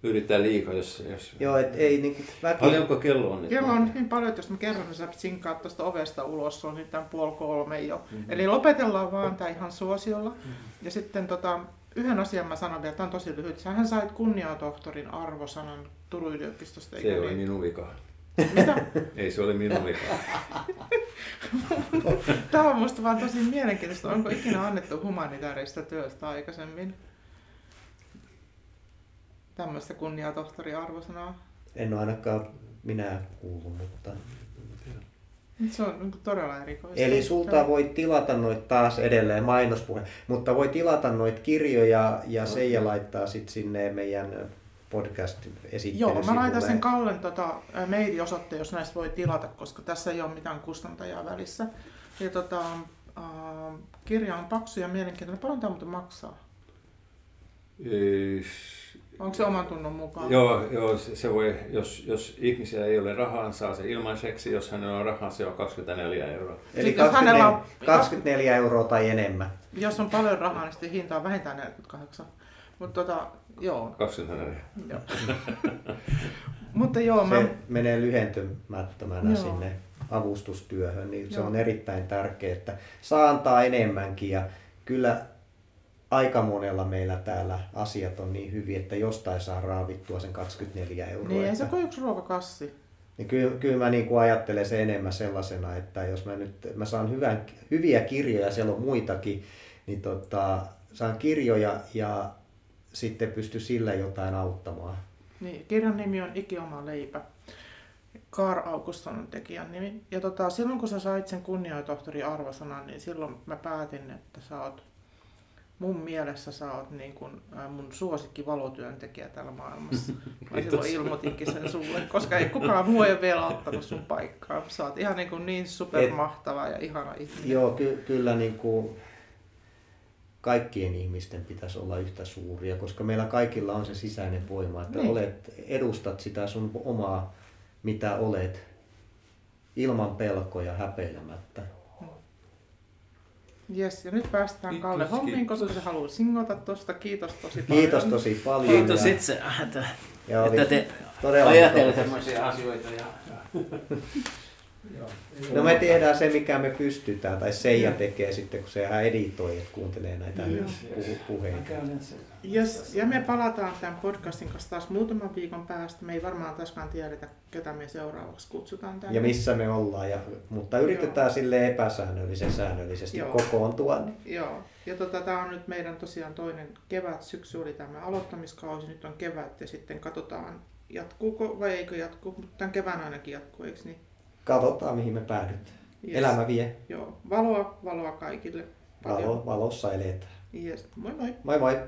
Yritetään liikaa, jos... jos Joo, et ei niinku... Väki... Paljonko kello on nyt? Kello on hyvin paljon, jos mä kerron, niin sä sinkkaat tuosta ovesta ulos, se on nyt tämän puoli kolme jo. Mm-hmm. Eli lopetellaan vaan tää ihan suosiolla. Mm-hmm. Ja sitten tota, yhden asian mä sanon vielä, tää on tosi lyhyt. Sähän sait kunniatohtorin arvosanan Turun yliopistosta. Se ei ole minun vikaa. Mitä? Ei se ole minun vikaa. Tää on musta vaan tosi mielenkiintoista. Onko ikinä annettu humanitaarista työstä aikaisemmin? Tämmöistä kunniatohtori-arvosanaa. En ole ainakaan minä kuullut, mutta... Se on todella erikoista. Eli sulta voi tilata noit taas edelleen mainospuhe, mutta voi tilata noit kirjoja ja no, Seija laittaa sit sinne meidän podcast-esittelysivulle. Joo, mä laitan sen Kallen tota, mailiosoitteen, jos näistä voi tilata, koska tässä ei ole mitään kustantajaa välissä. Ja, tota, äh, kirja on paksu ja mielenkiintoinen. Paljon tämä muuten maksaa? Ei... Onko se oman tunnon mukaan? Joo, joo se voi, jos, jos ihmisellä ei ole rahaa, saa se ilmaiseksi. Jos hänellä on rahaa, se on kaksikymmentäneljä euroa. Eli kaksikymmentäneljä, on... kaksikymmentäneljä euroa tai enemmän. Jos on paljon rahaa, niin sitten hinta on vähintään neljäkymmentäkahdeksan. Mut tota, joo. kaksikymmentäneljä. Joo. Mutta joo, se mä... menee lyhentymättömänä joo. sinne avustustyöhön, niin joo. se on erittäin tärkeää, että saa antaa enemmänkin ja kyllä... Aika monella meillä täällä asiat on niin hyviä, että jostain saa raavittua sen kaksikymmentäneljä euroa. Niin, ei se ole yksi ruokakassi. Niin kyllä, kyllä mä niin kuin ajattelen se enemmän sellaisena, että jos mä nyt mä saan hyvän, hyviä kirjoja, siellä on muitakin, niin tota, saan kirjoja ja sitten pysty sillä jotain auttamaan. Niin, kirjan nimi on Iki omaa leipä. Kaarlo Aukusta on tekijän nimi. Ja tota, silloin kun sä sait sen kunniatohtori arvosanan, niin silloin mä päätin, että sä oot mun mielessä sä oot niin kun, äh, mun suosikki valotyöntekijä täällä maailmassa. Mä silloin ilmoitinkin sen sulle, koska ei kukaan muu ei vielä ottanut sun paikkaa. Sä oot ihan niin, niin supermahtava ja ihana ihminen. Joo, ky- kyllä niin kuin kaikkien ihmisten pitäisi olla yhtä suuria, koska meillä kaikilla on se sisäinen voima, että niin. olet, edustat sitä sun omaa, mitä olet, ilman pelkoja häpeilemättä. Jes, ja nyt päästään kiitos, Kalle hommiin, koska se haluaa singota tuosta. Kiitos tosi paljon. Kiitos tosi paljon. Kiitos itse, että, että te ajattelette tämmöisiä asioita. Ja... No me tehdään se, mikä me pystytään, tai Seija tekee sitten, kun sehän editoi, että kuuntelee näitä puh- puheita. Yes, ja me palataan tämän podcastin kanssa taas muutaman viikon päästä. Me ei varmaan taaskaan tiedetä, ketä me seuraavaksi kutsutaan tänne. Ja missä me ollaan, ja, mutta yritetään silleen epäsäännöllisen säännöllisesti Joo. kokoontua. Joo, ja tota, tämä on nyt meidän tosiaan toinen kevät, syksy oli tämä aloittamiskausi, nyt on kevät ja sitten katsotaan, jatkuuko vai eikö jatku, mutta tämän kevään ainakin jatkuu, eikö niin? Katsotaan, mihin me päädytään. Yes. Elämä vie. Joo. Valoa, valoa kaikille. Valo, valossa eletään. Yes. Moi moi. Moi moi.